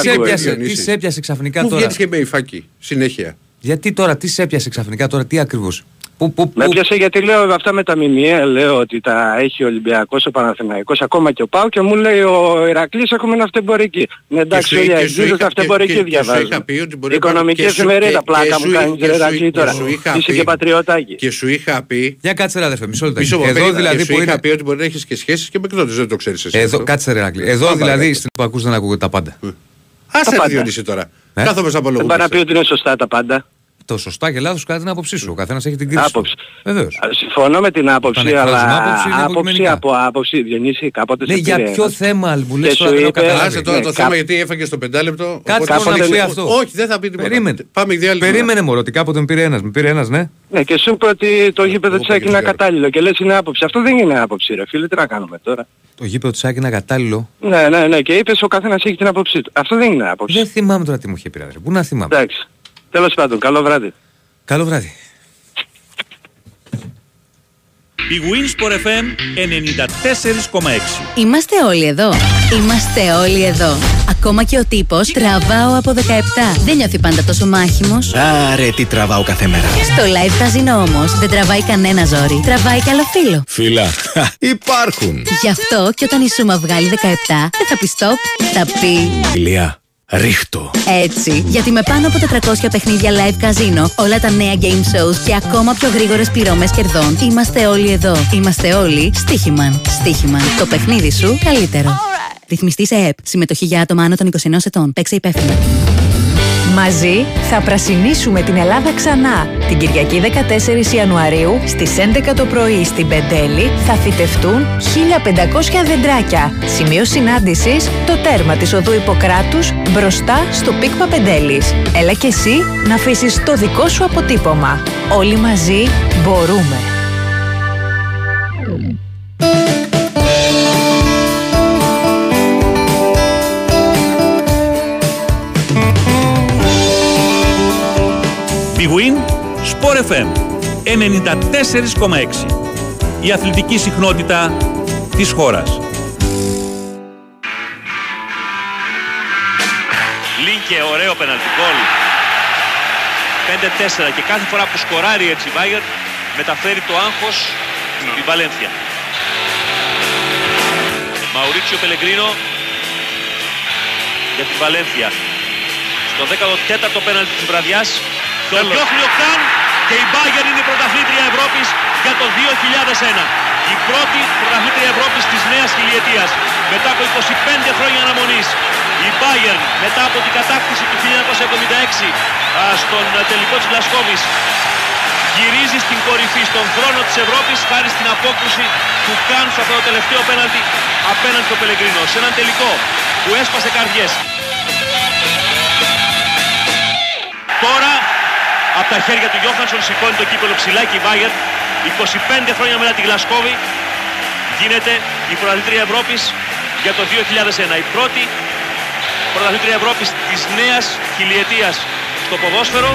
σε έπιασε ξαφνικά τώρα. Πού βγαίνεις και με υφάκι συνέχεια. Γιατί τώρα τι σε έπιασε ξαφνικά τώρα, τι ακριβώς. Με πιάσε γιατί λέω αυτά με τα μηνιαία, λέω ότι τα έχει ο Ολυμπιακός, ο Παναθηναϊκός, ακόμα και ο ΠΑΟΚ και μου λέει ο Ηρακλής έχουμε ένα αυτεμπορική. Εντάξει, ο Ιακής αυτεμπορική διαβάζει. Οικονομική εφημερίδα, πλάκα μου κάνει και Ηρακλή τώρα. Είσαι και πατριωτάκι. Και σου είχα πει... Για κάτσε ρε αδερφέ, μισό λεπτό. Και σου είχα πει ότι μπορεί να έχεις και σχέσεις και με εκδότες, δεν το ξέρεις εσύ. Κάτσε ρε Ηρακλή. Εδώ δηλαδή στην Πακούς δεν ακούγονται τα πάντα. Άσε να διονύσει τώρα. Κάθομαι στα απολογούμεσα. Δεν πάει να πει ότι είναι σωστά τα πάντα. Το σωστά και λάθος κατά την άποψή σου. Ο καθένας έχει την κρίση του. Βεβαίως. Συμφωνώ με την άποψη, αλλά άποψη από άποψη, Διονύση, κάποτε σε πήρε. Ναι, για ποιο θέμα μου λες τώρα, άσε τώρα το θέμα γιατί έφαγε στο 5 λεπτό. Κάτσε να πει αυτό. Όχι, δεν θα πει τίποτα. Περίμενε. Πάμε διάλειμμα. Περίμενε μωρό, ότι κάποτε με πήρε ένας. Με πήρε ένας, ναι. Ναι, και σου είπε ότι το γήπεδο της ΑΕΚ είναι ακατάλληλο και λες είναι άποψη. Αυτό δεν είναι άποψη, ρε φίλε, τι να κάνουμε τώρα. Το γήπεδο της ΑΕΚ είναι ακατάλληλο. Ναι, ναι, ναι, και είπες ο καθένας έχει την άποψή του. Αυτό δεν είναι άποψη. Δεν θυμάμαι τώρα τι μου είχε πει. Πού να θυμάμαι. Εντάξει. Τέλος πάντων, καλό βράδυ. Καλό βράδυ. Η Winsport FM 94,6. Είμαστε όλοι εδώ. Είμαστε όλοι εδώ. Ακόμα και ο τύπος τραβάω από 17. Δεν νιώθει πάντα τόσο μάχημος. Άρε τι τραβάω κάθε μέρα. Στο live καζίνο όμως δεν τραβάει κανένα ζόρι. Τραβάει καλό φίλο. Φίλα, υπάρχουν. Γι' αυτό και όταν η Σούμα βγάλει 17 δεν θα πει stop, θα πει Ηλία. Ρίχτω. Έτσι, γιατί με πάνω από 400 παιχνίδια live casino, όλα τα νέα game shows και ακόμα πιο γρήγορες πληρωμές κερδών, είμαστε όλοι εδώ. Είμαστε όλοι στοίχημαν. Στοίχημαν. Το παιχνίδι σου καλύτερο. Right. Ρυθμιστή σε ΕΠ. Συμμετοχή για άτομα άνω των 21 ετών. Παίξε υπεύθυνα. Μαζί θα πρασινίσουμε την Ελλάδα ξανά. Την Κυριακή 14 Ιανουαρίου στις 11 το πρωί στην Πεντέλη θα φυτευτούν 1.500 δεντράκια. Σημείο συνάντησης το τέρμα της οδού Ιπποκράτους μπροστά στο πίκμα Πεντέλης. Έλα και εσύ να αφήσεις το δικό σου αποτύπωμα. Όλοι μαζί μπορούμε. Big Win Sport FM 94,6. Η αθλητική συχνότητα της χώρας. Λίνκε, ωραίο πέναλτι γκολ. 5-4 και κάθε φορά που σκοράρει έτσι η Bayern μεταφέρει το άγχος στη Βαλένθια. Μαουρίτσιο Πελεγκρίνο για τη Βαλένθια. Στο 14ο πέναλτι της βραδιάς. Το διώχνει ο Καν και η Bayern είναι η πρωταθλήτρια Ευρώπης για το 2001. Η πρώτη πρωταθλήτρια Ευρώπης της νέας χιλιετίας. Μετά από 25 χρόνια αναμονής, η Bayern μετά από την κατάκτηση του 1976 στον τελικό της Γλασκόβης γυρίζει στην κορυφή, στον θρόνο της Ευρώπης χάρη στην απόκριση του Καν σε αυτό το τελευταίο πέναλτι απέναντι στο Πελεγκρίνο. Σε έναν τελικό που έσπασε καρδιές. Τώρα από τα χέρια του Γιόχανσον σηκώνει το κύπελο ψηλά και η Bayern 25 χρόνια μετά τη Γλασκόβη γίνεται η πρωταθλήτρια Ευρώπης για το 2001. Η πρώτη πρωταθλήτρια Ευρώπης της νέας χιλιετίας στο ποδόσφαιρο.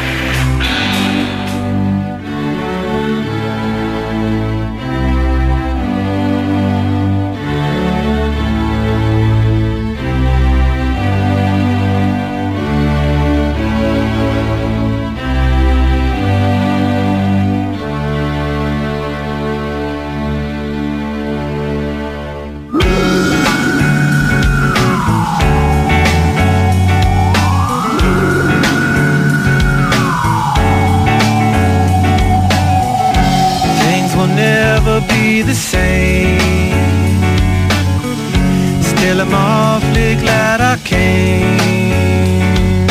Well, I'm awfully glad I came,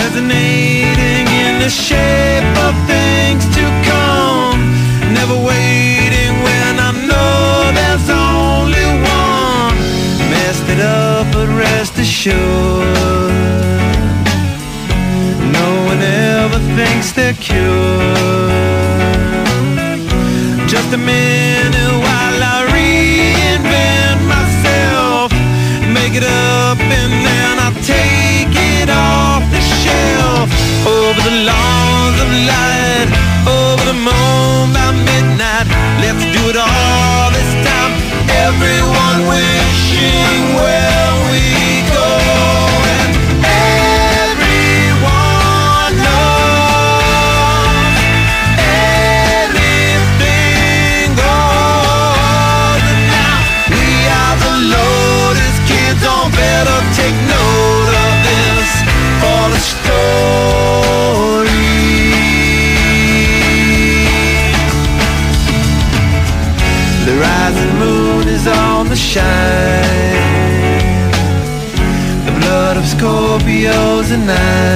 resonating in the shape of things to come, never waiting when I know there's only one. Messed it up, but rest assured, no one ever thinks they're cured. Just a minute while I reinvent myself, make it up and then I'll take it off the shelf. Over the lawns of light, over the moon by midnight, let's do it all this time. Everyone wishing where we go. On the shine, the blood of Scorpios and I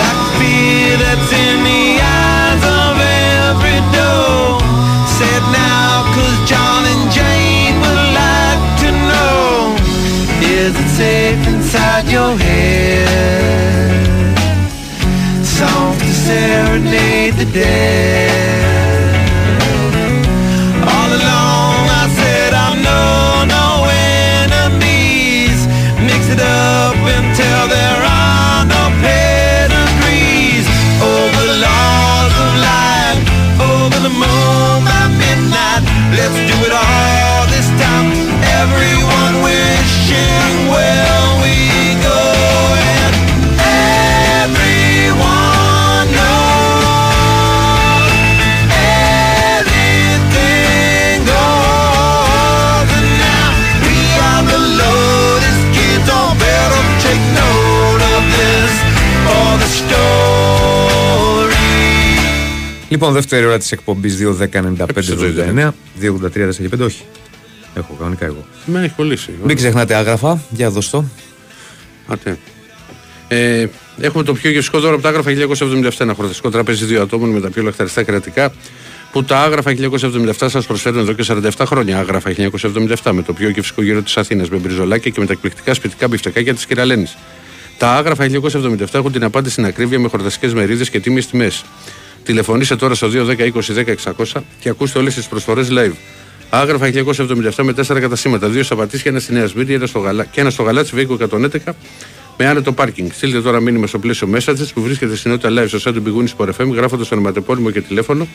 like the fear that's in the eyes of every door. Say it now, cause John and Jane would like to know, is it safe inside your head? Songs to serenade the dead. Up until there are no pedigrees. Over the laws of life, over the moon by midnight, let's do it all this time. Everyone wishing well. Λοιπόν, δεύτερη ώρα της εκπομπής 2.10.95.79 2.83.45, όχι. Έχω κανονικά εγώ. Με έχει κολλήσει. Μην ξεχνάτε άγραφα, για δώστο. Άτε. Έχουμε το πιο γευστικό δώρο από τα άγραφα 1977, ένα χορταστικό τραπέζι δύο ατόμων με τα πιο λαχταριστά κρατικά που τα άγραφα 1977 σας προσφέρουν εδώ και 47 χρόνια. Άγραφα 1977 με το πιο γευστικό γύρο της Αθήνας, με μπριζολάκια και με τα εκπληκτικά σπιτικά μπιφτεκάκια της Κυραλένης. Τα άγραφα 1977 έχουν την απάντηση στην ακρίβεια με χορταστικές μερίδες και τίμιες τιμές. Τηλεφωνήστε τώρα στο 210-20-10-600 και ακούστε όλες τις προσφορές live. Άγραφα 1977 με 4 κατασύμματα, 2 Σαββατήσια, ένα στη Νέα Σμύρνη και ένα στο Γαλάτσι, Βέικο 111 με άνετο πάρκινγκ. Στείλτε τώρα μήνυμα στο πλαίσιο Messages που βρίσκεται στην νότητα live στο site του Μπιγούνι Σπορεφέμ, γράφοντας ονοματεπώνυμο και τηλέφωνο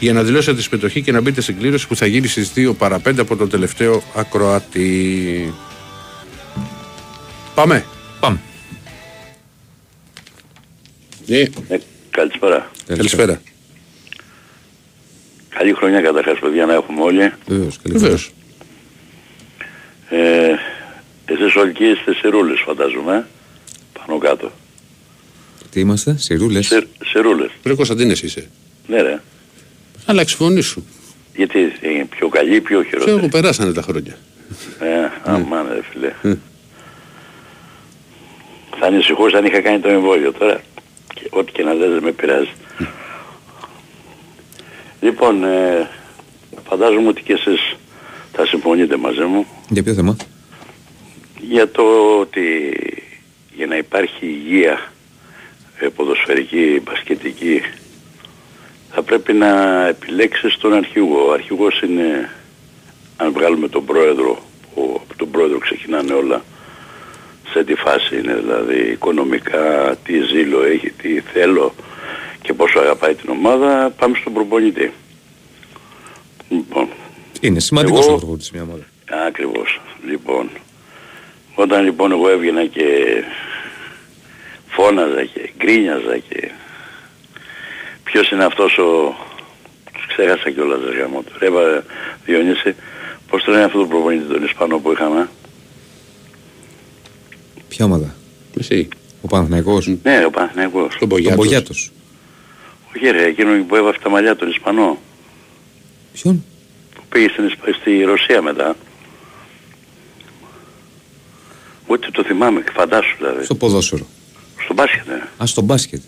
για να δηλώσετε τη συμμετοχή και να μπείτε στην κλήρωση που θα γίνει στις 2 παρά 5 από τον τελευταίο ακροατή. Πάμε. Πάμε. Καλησπέρα. Καλησπέρα. Καλή χρονιά καταρχάς, παιδιά, να έχουμε όλοι. Βεβαίως. Εσείς όλοι και είστε σιρούλες, φαντάζομαι, πάνω κάτω. Τι είμαστε, σιρούλες? Σιρούλες. Ρε Κωνσταντίνες είσαι. Ναι ρε. Αλλά εξφωνή σου. Γιατί πιο καλή, πιο χειρότερη. Ξέρω, περάσανε τα χρόνια. Αμάνε ρε φίλε. Θα ανησυχούσα αν είχα κάνει το εμβόλιο τώρα. Και ό,τι και να δες δεν με πειράζει. Λοιπόν, φαντάζομαι ότι και εσείς θα συμφωνείτε μαζί μου. Για ποιο θέμα? Για το ότι για να υπάρχει υγεία ποδοσφαιρική, μπασκετική, θα πρέπει να επιλέξεις τον αρχηγό. Ο αρχηγός είναι, αν βγάλουμε τον πρόεδρο, από τον πρόεδρο ξεκινάνε όλα. Σε τι φάση είναι δηλαδή οικονομικά, τι ζήλο έχει, τι θέλω και πόσο αγαπάει την ομάδα, πάμε στον προπονητή. Λοιπόν, είναι σημαντικός ο άνθρωπος της μια ομάδα. Ακριβώς. Λοιπόν, όταν λοιπόν εγώ έβγαινα και φώναζα και γκρίνιαζα και ποιος είναι αυτός ο... Ξέχασα κιόλας ρε γαμό του. Ρε Διονύση, πώς το λένε αυτό το προπονητή τον Ισπανό που είχαμε? Ποια ομάδα? Εσύ. Ο Παναθηναϊκός. Ναι, ο Παναθηναϊκός. Τον Μπογιάτος. Όχι ρε, εκείνο που έβαφε τα μαλλιά, τον Ισπανό. Ποιον? Που πήγε στη Ρωσία μετά. Ούτε το θυμάμαι, φαντάσου δηλαδή. Στο ποδόσφαιρο. Στο μπάσκετ, ναι. Α, στο μπάσκετ.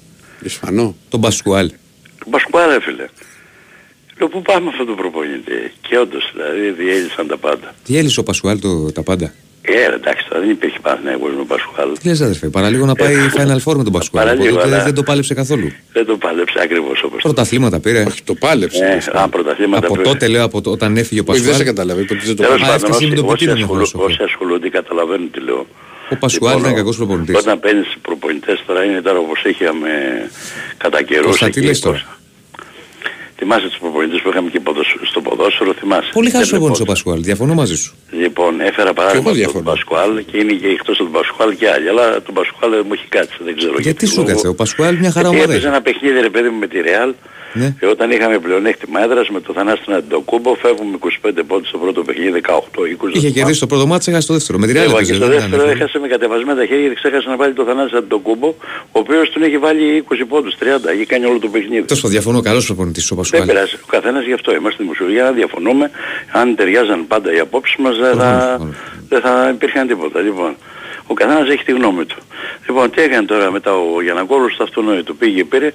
Ισφανό. Τον Πασκουάλ. Τον Πασκουάλ έφυλε. Λέω, πού πάμε αυτό το προπονητή. Και όντως δηλαδή διέλυσαν τα πάντα. Διέλυσε ο Πασκουάλ τα πάντα. Εντάξει, τώρα δεν υπήρχε Παναθηναϊκός με τον Πασκουάλ. Τι λες, αδερφέ, παραλίγο να πάει Final Four με τον Πασκουάλ. Δεν το πάλεψε καθόλου. Δεν το πάλεψε ακριβώς όπως. Πρωταθλήματα πήρε. Όχι, το πάλεψε. Πρωταθλήματα από πήρε. Τότε λέω, από όταν έφυγε ο Πασκουάλ. Δεν καταλαβαίνει. Όσοι ασχολούνται καταλαβαίνουν τι λέω. Ο Πασκουάλ λοιπόν, ήταν κακός προπονητής. Όταν παίρνει προπονητές τώρα είναι τώρα όπως είχαμε κατά καιρό. Θυμάσαι τους προπονητές που είχαμε και στο ποδόσφαιρο, θυμάσαι. Πολύ χαζόγονος ο Πασκουάλ, διαφωνώ μαζί σου. Λοιπόν, έφερα παράδειγμα τον Πασκουάλ και είναι και εκτός από τον Πασκουάλ και άλλοι. Αλλά τον Πασκουάλ μου έχει κάτσει, δεν ξέρω γιατί. Γιατί σου κάτσε, ο Πασκουάλ μια χαρά ομάδα. Έπαιζε ένα παιχνίδι ρε παιδί μου με τη Ρεάλ. Ναι. Και όταν είχαμε πλεονέκτημα έδρας με το Θανάση τον Αντιτοκούμπο, φεύγουμε 25 πόντους στο πρώτο παιχνίδι, 18-20. Είχε κερδίσει το πρώτο μάτς, έχασε το δεύτερο. Με τη Ρεάλ και στο δεύτερο έχασε με κατεβασμένα χέρια και ξέχασε να βάλει το Θανάση τον Αντιτοκούμπο, ο οποίος τον είχε βάλει 20 πόντους, 30, είχε κάνει όλο το παιχνίδι. Τόσο διαφωνώ, καλός προπονητής ο Πασκουάλ. Δεν πειράζει, ο καθένας γι' αυτό είμαστε δημοσιογράφοι, να διαφωνούμε. Αν ταιριάζαν πάντα οι απόψεις μας, δεν θα υπήρχαν τίποτα. Λοιπόν. Ο καθένας έχει τη γνώμη του. Λοιπόν, τι έκανε τώρα μετά ο Γιαννακόλος, το αυτονόητο πήγε, πήρε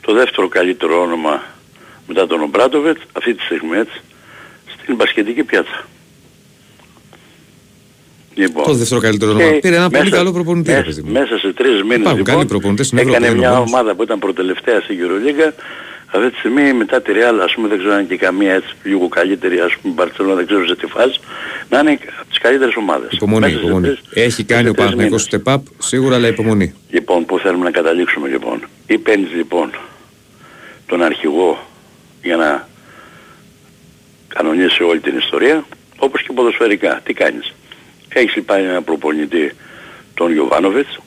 το δεύτερο καλύτερο όνομα μετά τον Ομπράτοβετ, αυτή τη στιγμή έτσι, στην μπασκετική πιάτσα. Λοιπόν, το δεύτερο καλύτερο όνομα. Πήρε ένα πολύ καλό προπονητή. Μέσα σε 3 μήνες λοιπόν, έκανε μια ομάδα που ήταν προτελευταία στην Ευρωλίγκα. Αυτή τη στιγμή μετά τη Real, ας πούμε, δεν ξέρω αν είναι και καμία έτσι λίγο καλύτερη, ας πούμε, Μπαρσελόνα, δεν ξέρω σε τι φάση, να είναι από τις καλύτερες ομάδες. Υπομονή, υπομονή. Έχει κάνει ο Παναθηναϊκός step up, σίγουρα, αλλά υπομονή. Λοιπόν, πού θέλουμε να καταλήξουμε λοιπόν. Ή παίρνεις λοιπόν τον αρχηγό για να κανονίσει όλη την ιστορία, όπως και ποδοσφαιρικά. Τι κάνεις. Έχεις λοιπόν ένα προπονητή, τον Γιοβάνοβιτς,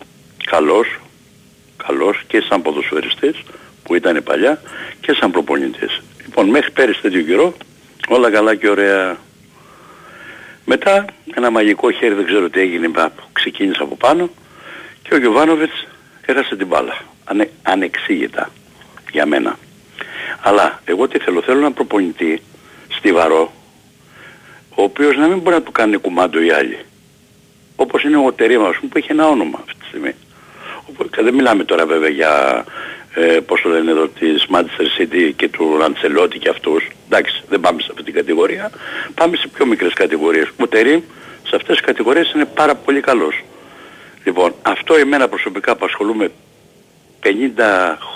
καλός και σαν ποδοσφαιριστής, που ήταν παλιά και σαν προπονητής. Λοιπόν, μέχρι πέρυσι τέτοιο καιρό, όλα καλά και ωραία. Μετά, ένα μαγικό χέρι, δεν ξέρω τι έγινε, ξεκίνησε από πάνω και ο Γιοβάνοβιτς έχασε την μπάλα. Ανεξήγητα για μένα. Αλλά εγώ τι θέλω, θέλω έναν προπονητή στιβαρό, ο οποίος να μην μπορεί να του κάνει κουμάντο οι άλλοι. Όπως είναι ο Τερίμας, που έχει ένα όνομα αυτή τη στιγμή. Δεν μιλάμε τώρα βέβαια για... πώς το λένε εδώ, της Manchester City και του Αντσελότη και αυτούς. Εντάξει, δεν πάμε σε αυτή την κατηγορία. Πάμε σε πιο μικρές κατηγορίες. Ο Τερίμ σε αυτές τις κατηγορίες είναι πάρα πολύ καλός. Λοιπόν, αυτό εμένα προσωπικά που ασχολούμαι 50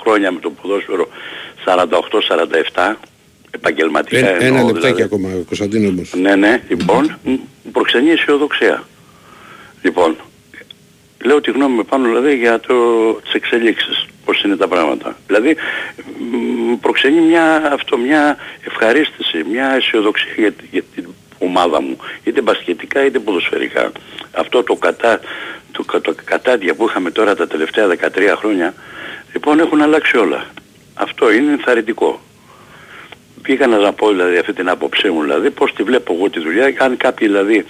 χρόνια με το ποδόσφαιρο, 48-47, επαγγελματικά εννοώ. Ένα λεπτάκι δηλαδή, ακόμα, Κωνσταντίνο όμως. Ναι, ναι, λοιπόν, προξενεί αισιοδοξία. Λοιπόν, λέω τη γνώμη μου πάνω δηλαδή για τις εξελίξεις. Πώς είναι τα πράγματα. Δηλαδή προξενεί μια ευχαρίστηση, μια αισιοδοξία για την ομάδα μου, είτε μπασκετικά είτε ποδοσφαιρικά. Αυτό το κατάντια που είχαμε τώρα τα τελευταία 13 χρόνια, λοιπόν έχουν αλλάξει όλα. Αυτό είναι ενθαρρυντικό. Πήγα να πω δηλαδή αυτή την άποψή μου, δηλαδή πώς τη βλέπω εγώ τη δουλειά, αν κάποιοι δηλαδή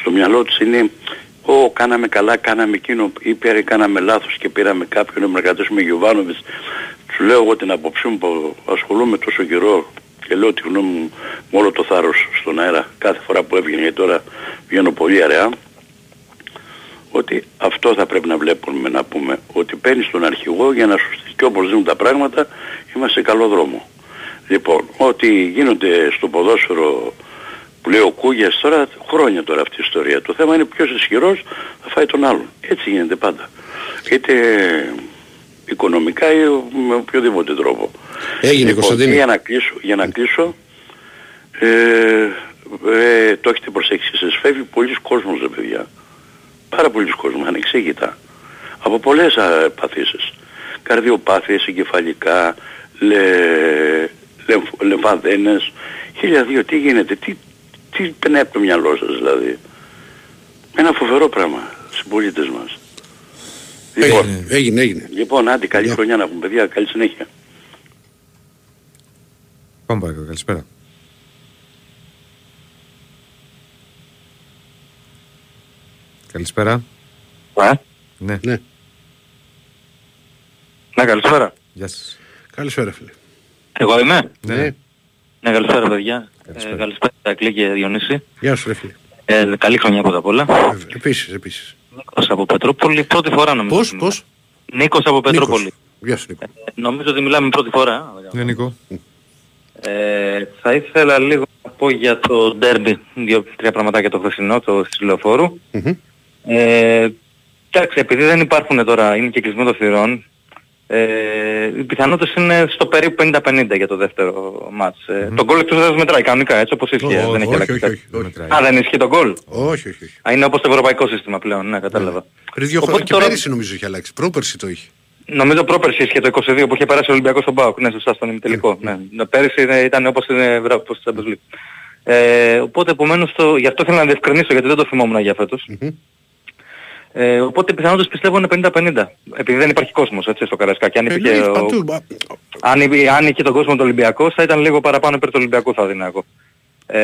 στο μυαλό τους είναι... κάναμε καλά, κάναμε εκείνο, ή πήρε, κάναμε λάθος και πήραμε κάποιον να κρατήσουμε Γιοβάνοβιτς. Τους λέω εγώ την απόψη μου που ασχολούμαι τόσο καιρό και λέω τη γνώμη μου με όλο το θάρρος στον αέρα κάθε φορά που έβγαινε, γιατί τώρα βγαίνω πολύ αραιά, ότι αυτό θα πρέπει να βλέπουμε, να πούμε, ότι παίρνεις τον αρχηγό για να σου στείλει και όπως δίνουν τα πράγματα είμαστε σε καλό δρόμο. Λοιπόν, ότι γίνονται στο ποδόσφαιρο... Λέω Κούγιας τώρα, χρόνια τώρα αυτή η ιστορία. Το θέμα είναι ποιος ισχυρός θα φάει τον άλλον. Έτσι γίνεται πάντα. Είτε οικονομικά ή με οποιοδήποτε τρόπο. Έγινε Κωνσταντίνη. Για να κλείσω, το έχετε προσέξει. Σας φεύγει πολλής κόσμος, ρε παιδιά. Πάρα πολλής κόσμος, ανεξήγητα. Από πολλές παθήσεις. Καρδιοπάθειες, εγκεφαλικά, λεμφαδένες. 1002, τι γίνεται, τι περνάει από το μυαλό σας δηλαδή. Ένα φοβερό πράγμα στους πολίτες μας. Έγινε. Λοιπόν, άντε, καλή χρονιά να έχουμε, παιδιά, καλή συνέχεια. Πάμε παρακαλώ, καλησπέρα. Καλησπέρα. Ναι. Ναι, καλησπέρα. Γεια σας. Καλησπέρα, φίλε. Εγώ είμαι. Ναι, καλησπέρα, παιδιά. Καλησπέρα, Ηρακλή και Διονύση. Γεια σου, Ηρακλή. Καλή χρονιά πρώτα απ' όλα. Επίσης. Νίκος από Πετρούπολη, πρώτη φορά νομίζω. Πώς. Νίκος από Πετρούπολη. Γεια σου, Νίκο. Νομίζω ότι μιλάμε πρώτη φορά. Ναι, Νίκο. Θα ήθελα λίγο να πω για το ντέρμπι, δύο-τρία πραγματάκια το χθεσινό, το Συλλοφόρου. Εντάξει, επειδή δεν υπάρχουν τώρα, είναι και κλεισμό των θυρών, οι πιθανότητες είναι στο περίπου 50-50 για το δεύτερο μάτς. Το γκολ εκτός δεν μετράει κανονικά, έτσι όπως ίσχυε. Δεν έχει αλλάξει. Α, δεν ισχύει το γκολ. Όχι. Α, είναι όπως το ευρωπαϊκό σύστημα πλέον, ναι, κατάλαβα. Πριν δύο χρόνια και πέρυσι νομίζω είχε αλλάξει, πρόπερσι το είχε. Νομίζω πρόπερσι είχε το 22 που είχε περάσει ο Ολυμπιακός στον ΠΑΟΚ, ναι, σωστά, στον ημιτελικό. Πέρυσι ήταν όπως είναι στην Champions League. Οπότε επομένως γι' αυτό θέλω να διευκρινίσω, γιατί δεν το θυμόμουν για φέτος. Οπότε πιθανότητες πιστεύω είναι 50-50. Επειδή δεν υπάρχει κόσμος, έτσι, στο Καραϊσκάκι. Αν είχε τον κόσμο του Ολυμπιακός, θα ήταν λίγο παραπάνω υπέρ του Ολυμπιακού, θα δίνω εγώ.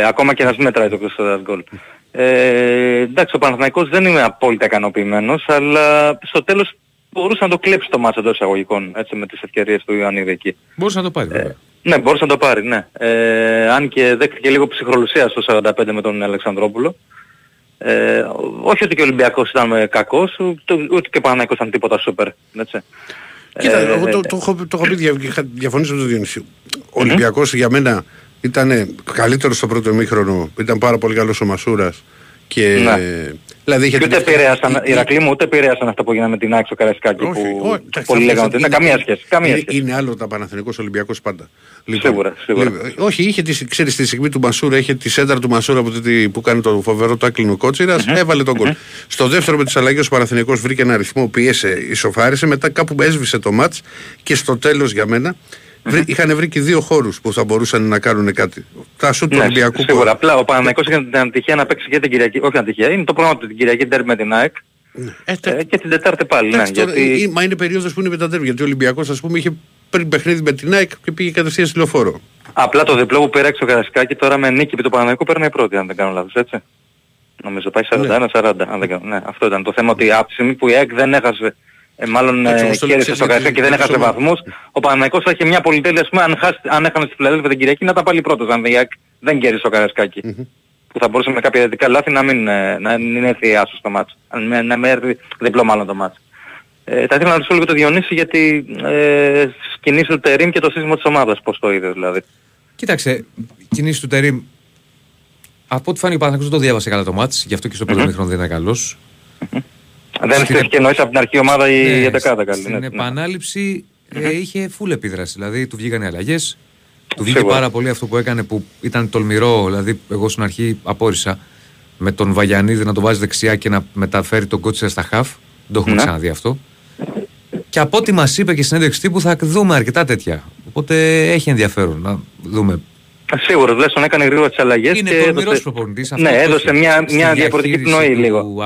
Ακόμα και να μην μετράει το κλειστό γκολ. Εντάξει, ο Παναθηναϊκός δεν είμαι απόλυτα ικανοποιημένος, αλλά στο τέλος μπορούσε να το κλέψει το μάτσο εντός εισαγωγικών, έτσι, με τις ευκαιρίες του Ιωαννίδη εκεί. Μπορούσε να το πάρει. Ναι, μπορούσε να το πάρει, ναι. Αν και δέχτηκε λίγο ψυχρολουσία στο 45 με τον Αλεξανδρόπουλο. Όχι ότι και ο Ολυμπιακός ήταν κακός, ούτε και ο Παναθηναϊκός ήταν τίποτα σούπερ. Κοίτα, εγώ το έχω πει, διαφωνήσω με τον Διονυσίου. Ο Ολυμπιακός για μένα ήταν καλύτερος στο πρώτο ημίχρονο, ήταν πάρα πολύ καλός ο Μασούρας. Και δηλαδή είχε ούτε επηρέασαν, Ηρακλή μου, ούτε επηρέασαν αυτά που έγιναν με την ΑΕΚ στο Καραϊσκάκι που πολλοί λέγανε ότι καμία σχέση. Είναι άλλο τα Παναθηναϊκός Ολυμπιακός πάντα. Σίγουρα. Όχι, είχε τη στιγμή του Μασούρα, είχε τη σέντρα του Μασούρα που κάνει το φοβερό το άκλινο Κότσιρας, έβαλε τον γκολ. Στο δεύτερο με τις αλλαγές ο Παναθηναϊκός βρήκε ένα αριθμό, πίεσε, ισοφάρισε, μετά κάπου έσβησε το μάτς και στο τέλος για μένα είχαν βρει και δύο χώρους που θα μπορούσαν να κάνουν κάτι. Τα σου του Ολυμπιακού. Σίγουρα. Απλά ο Παναθηναϊκός είχε την ατυχία να παίξει και την Κυριακή. Όχι ατυχία, είναι το πρόγραμμα του την Κυριακή ντέρμπι με την ΑΕΚ. Και την Τετάρτη πάλι. Γιατί... Μα είναι περίοδος που είναι με τα ντέρμπι. Γιατί ο Ολυμπιακός, ας πούμε, είχε πριν παιχνίδι με την ΑΕΚ και πήγε κατευθείαν στη Λεωφόρο. Απλά το διπλό που πήρε έξω ο Καραϊσκάκη τώρα με νίκη επί του Παναθηναϊκού παίρνει πρώτη, αν δεν κάνω λάθος, έτσι. Νομίζω πάει 41-40. Ναι, αυτό ήταν το θέμα, ότι από τη στιγμή που η ΑΕΚ δεν έχασε. Μάλλον χαίρεσε στο Καραϊσκάκι και δεν έχασε βαθμούς. Ο Παναθηναϊκός θα έχει μια πολυτέλεια, ας πούμε, αν έχανε στη Φιλαδέλφεια την Κυριακή να τα πάλι πρώτος, αν δεν χαίρεσε στο Καραϊσκάκι. Που θα μπορούσε με κάποια ειδικά λάθη να μην έρθει άσος το μάτσο. Να μην έρθει διπλό μάλλον το μάτσο. Θα ήθελα να ρωτήσω λίγο το Διονύση γιατί κινήσεις του Τερίμ και το σύστημα της ομάδας, πώς το είδες δηλαδή. Κοίταξε, κινήσεις του Τερίμ. Από ό,τι φάνηκε ο Παναθηναϊκός δεν το διάβασε καλά το μάτς, γι' αυτό και στο πρώτο χρόνο δεν ήταν καλός. Δεν στήθηκε εννοείς από την αρχή ομάδα η 11η. Στην επανάληψη είχε full επίδραση, δηλαδή του βγήκαν οι αλλαγές, του βγήκε πάρα πολύ αυτό που έκανε που ήταν τολμηρό, δηλαδή εγώ στην αρχή απόρρισα με τον Βαγιανίδη να τον βάζει δεξιά και να μεταφέρει τον Κότσιρα στα χαφ, δεν το έχουμε ξαναδεί αυτό. Και από ό,τι μας είπε και στην συνέντευξη τύπου θα δούμε αρκετά τέτοια, οπότε έχει ενδιαφέρον να δούμε. Σίγουρα, δηλαδή τον έκανε γρήγορα τις αλλαγές. Είναι τολμηρός προπονητής. Ναι, έδωσε μια διαφορετική πνοή λίγο.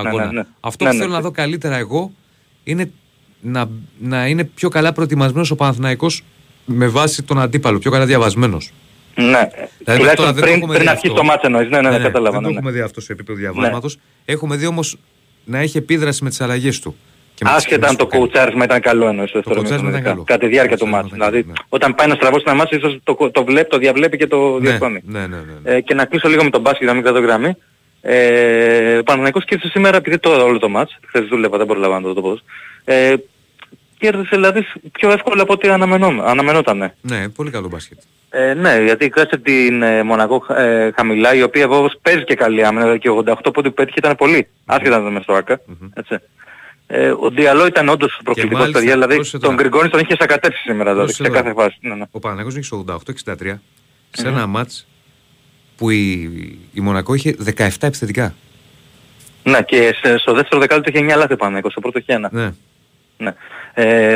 Αυτό που θέλω να δω καλύτερα εγώ είναι να είναι πιο καλά προετοιμασμένος ο Παναθηναϊκός με βάση τον αντίπαλο, πιο καλά διαβασμένος. Ναι, δηλαδή πριν αρχίσει το μάτς εννοείς. Ναι, καταλαβαίνω. Δεν έχουμε δει αυτό σε επίπεδο διαβάσματος. Έχουμε δει όμως να έχει επίδραση με τις αλλαγές του. Άσχετα αν το κουτσάρισμα ήταν καλό εννοείς στο δεύτερο, κατά τη διάρκεια του μάτς. Δηλαδή όταν πάει να στραβώσει ένα μάτς ίσως το διαβλέπει και το διορθώνει. Και να κλείσω λίγο με τον μπάσκετ, να μην κρατώ γραμμή. Ο Παναθηναϊκός κέρδισε σήμερα, επειδή τώρα όλο το μάτς, χθες δούλευα, δεν προλαβαίνω να το πω. Κέρδισε δηλαδή πιο εύκολα από ό,τι αναμενότανε. Ναι, πολύ καλό μπάσκετ. Ναι, γιατί κράτησε την Μονακό χαμηλά, η οποία βόβως παίζει και καλή άμυνα και 88 πόντου πέτυχε ήταν πολύ. Άσχετα με στο ΆΚΑ. Ο Διαλό ήταν όντως προκλητικός, παιδιά, δηλαδή τον Γκριγκόνης τον είχε σακατέψει σήμερα, δηλαδή, σε κάθε φάση. Ο Παναθηναϊκός είχε 88-63 σε ένα μάτς που η Μονακό είχε 17 επιθετικά. Ναι, και στο δεύτερο δεκάλεπτο είχε 9 λάθη ο Παναθηναϊκός, στο πρώτο είχε 1. Ναι.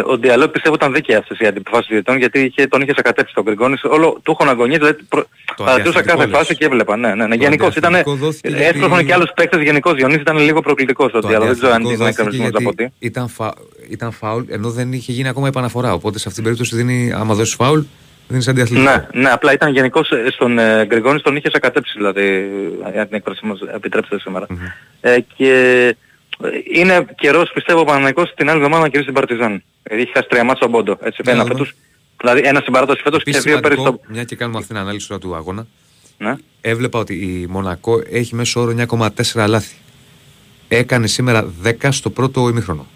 Ο Διαλό πιστεύω ήταν δίκαια αυτές οι αντιποφάσεις διαιτητών, γιατί τον είχε σακατέψει τον Γκριγκόνης, όλο του έχουν αγωνίες, δηλαδή παρατηρούσα κάθε φάση και έβλεπα. Ναι. Γενικώς ήταν, έστροφαν και άλλους παίκτες, γενικώς Διονύσης ήταν λίγο προκλητικός ο Διαλό, δεν ξέρω αν είναι εκκρεμισμένος από τι. Ήταν φάουλ, ενώ δεν είχε γίνει ακόμα επαναφορά, οπότε σε αυτήν την περίπτωση δίνει, άμα δώσεις φάουλ, δίνεις αντιαθλητικό. Ναι, απλά ήταν γενικώς στον Γκριγκόνη, τον είχε σακατέψει δηλαδή, αν την έκφραση μας επιτρέψετε σήμερα. Είναι καιρός, πιστεύω, ο Παναθηναϊκός την άλλη εβδομάδα να κερδίσει την Παρτιζάν. Έχει χάσει 3 μάτς στον πόντο. Έτσι, ένα φέτος, δηλαδή ένα στην παράταση φέτος και δύο πέρυσι. Μια και κάνουμε αυτή την ανάλυση του αγώνα. Ναι. Έβλεπα ότι η Μονακό έχει μέσο όρο 9,4 λάθη. Έκανε σήμερα 10 στο πρώτο ημίχρονο.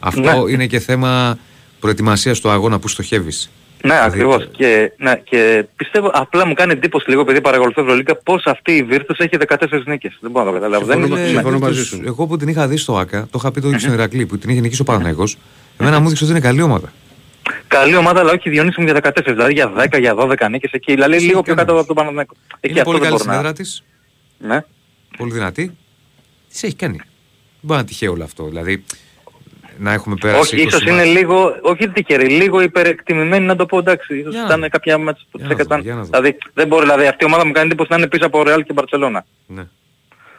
Αυτό ναι. είναι και θέμα προετοιμασίας του αγώνα που στοχεύεις. Ναι, ακριβώς. Και, ναι, και πιστεύω, απλά μου κάνει εντύπωση λίγο, επειδή παρακολουθώ Ευρωλίγκα, πώς αυτή η Βίρτους έχει 14 νίκες. Δεν μπορώ να το καταλάβω. Εγώ που την είχα δει στο ΆΚΑ, το είχα πει το ίδιο στον Ηρακλή, που την είχε νικήσει ο Παναθηναϊκός, εμένα μου έδειξε ότι είναι καλή ομάδα. Καλή ομάδα, αλλά όχι Διονύση για 14, δηλαδή για 10, για 12 νίκες εκεί. Δηλαδή λίγο πιο κάτω από τον Παναθηναϊκό. Είναι πολύ καλή στην έδρα της. Ναι. Πολύ δυνατή. Της έχει κάνει. Δεν μπορεί να τυχαίο όλο αυτό. Δηλαδή να έχουμε πέρασει. Όχι, ίσως είναι λίγο, όχι τυχερή, λίγο υπερεκτιμημένη να το πω, εντάξει. Ίσως ήταν κάποια μάτσα που τους έκαναν. Δηλαδή δεν μπορεί, δηλαδή αυτή η ομάδα μου κάνει εντύπωση να είναι πίσω από Ρεάλ και Μπαρσελόνα. Ναι.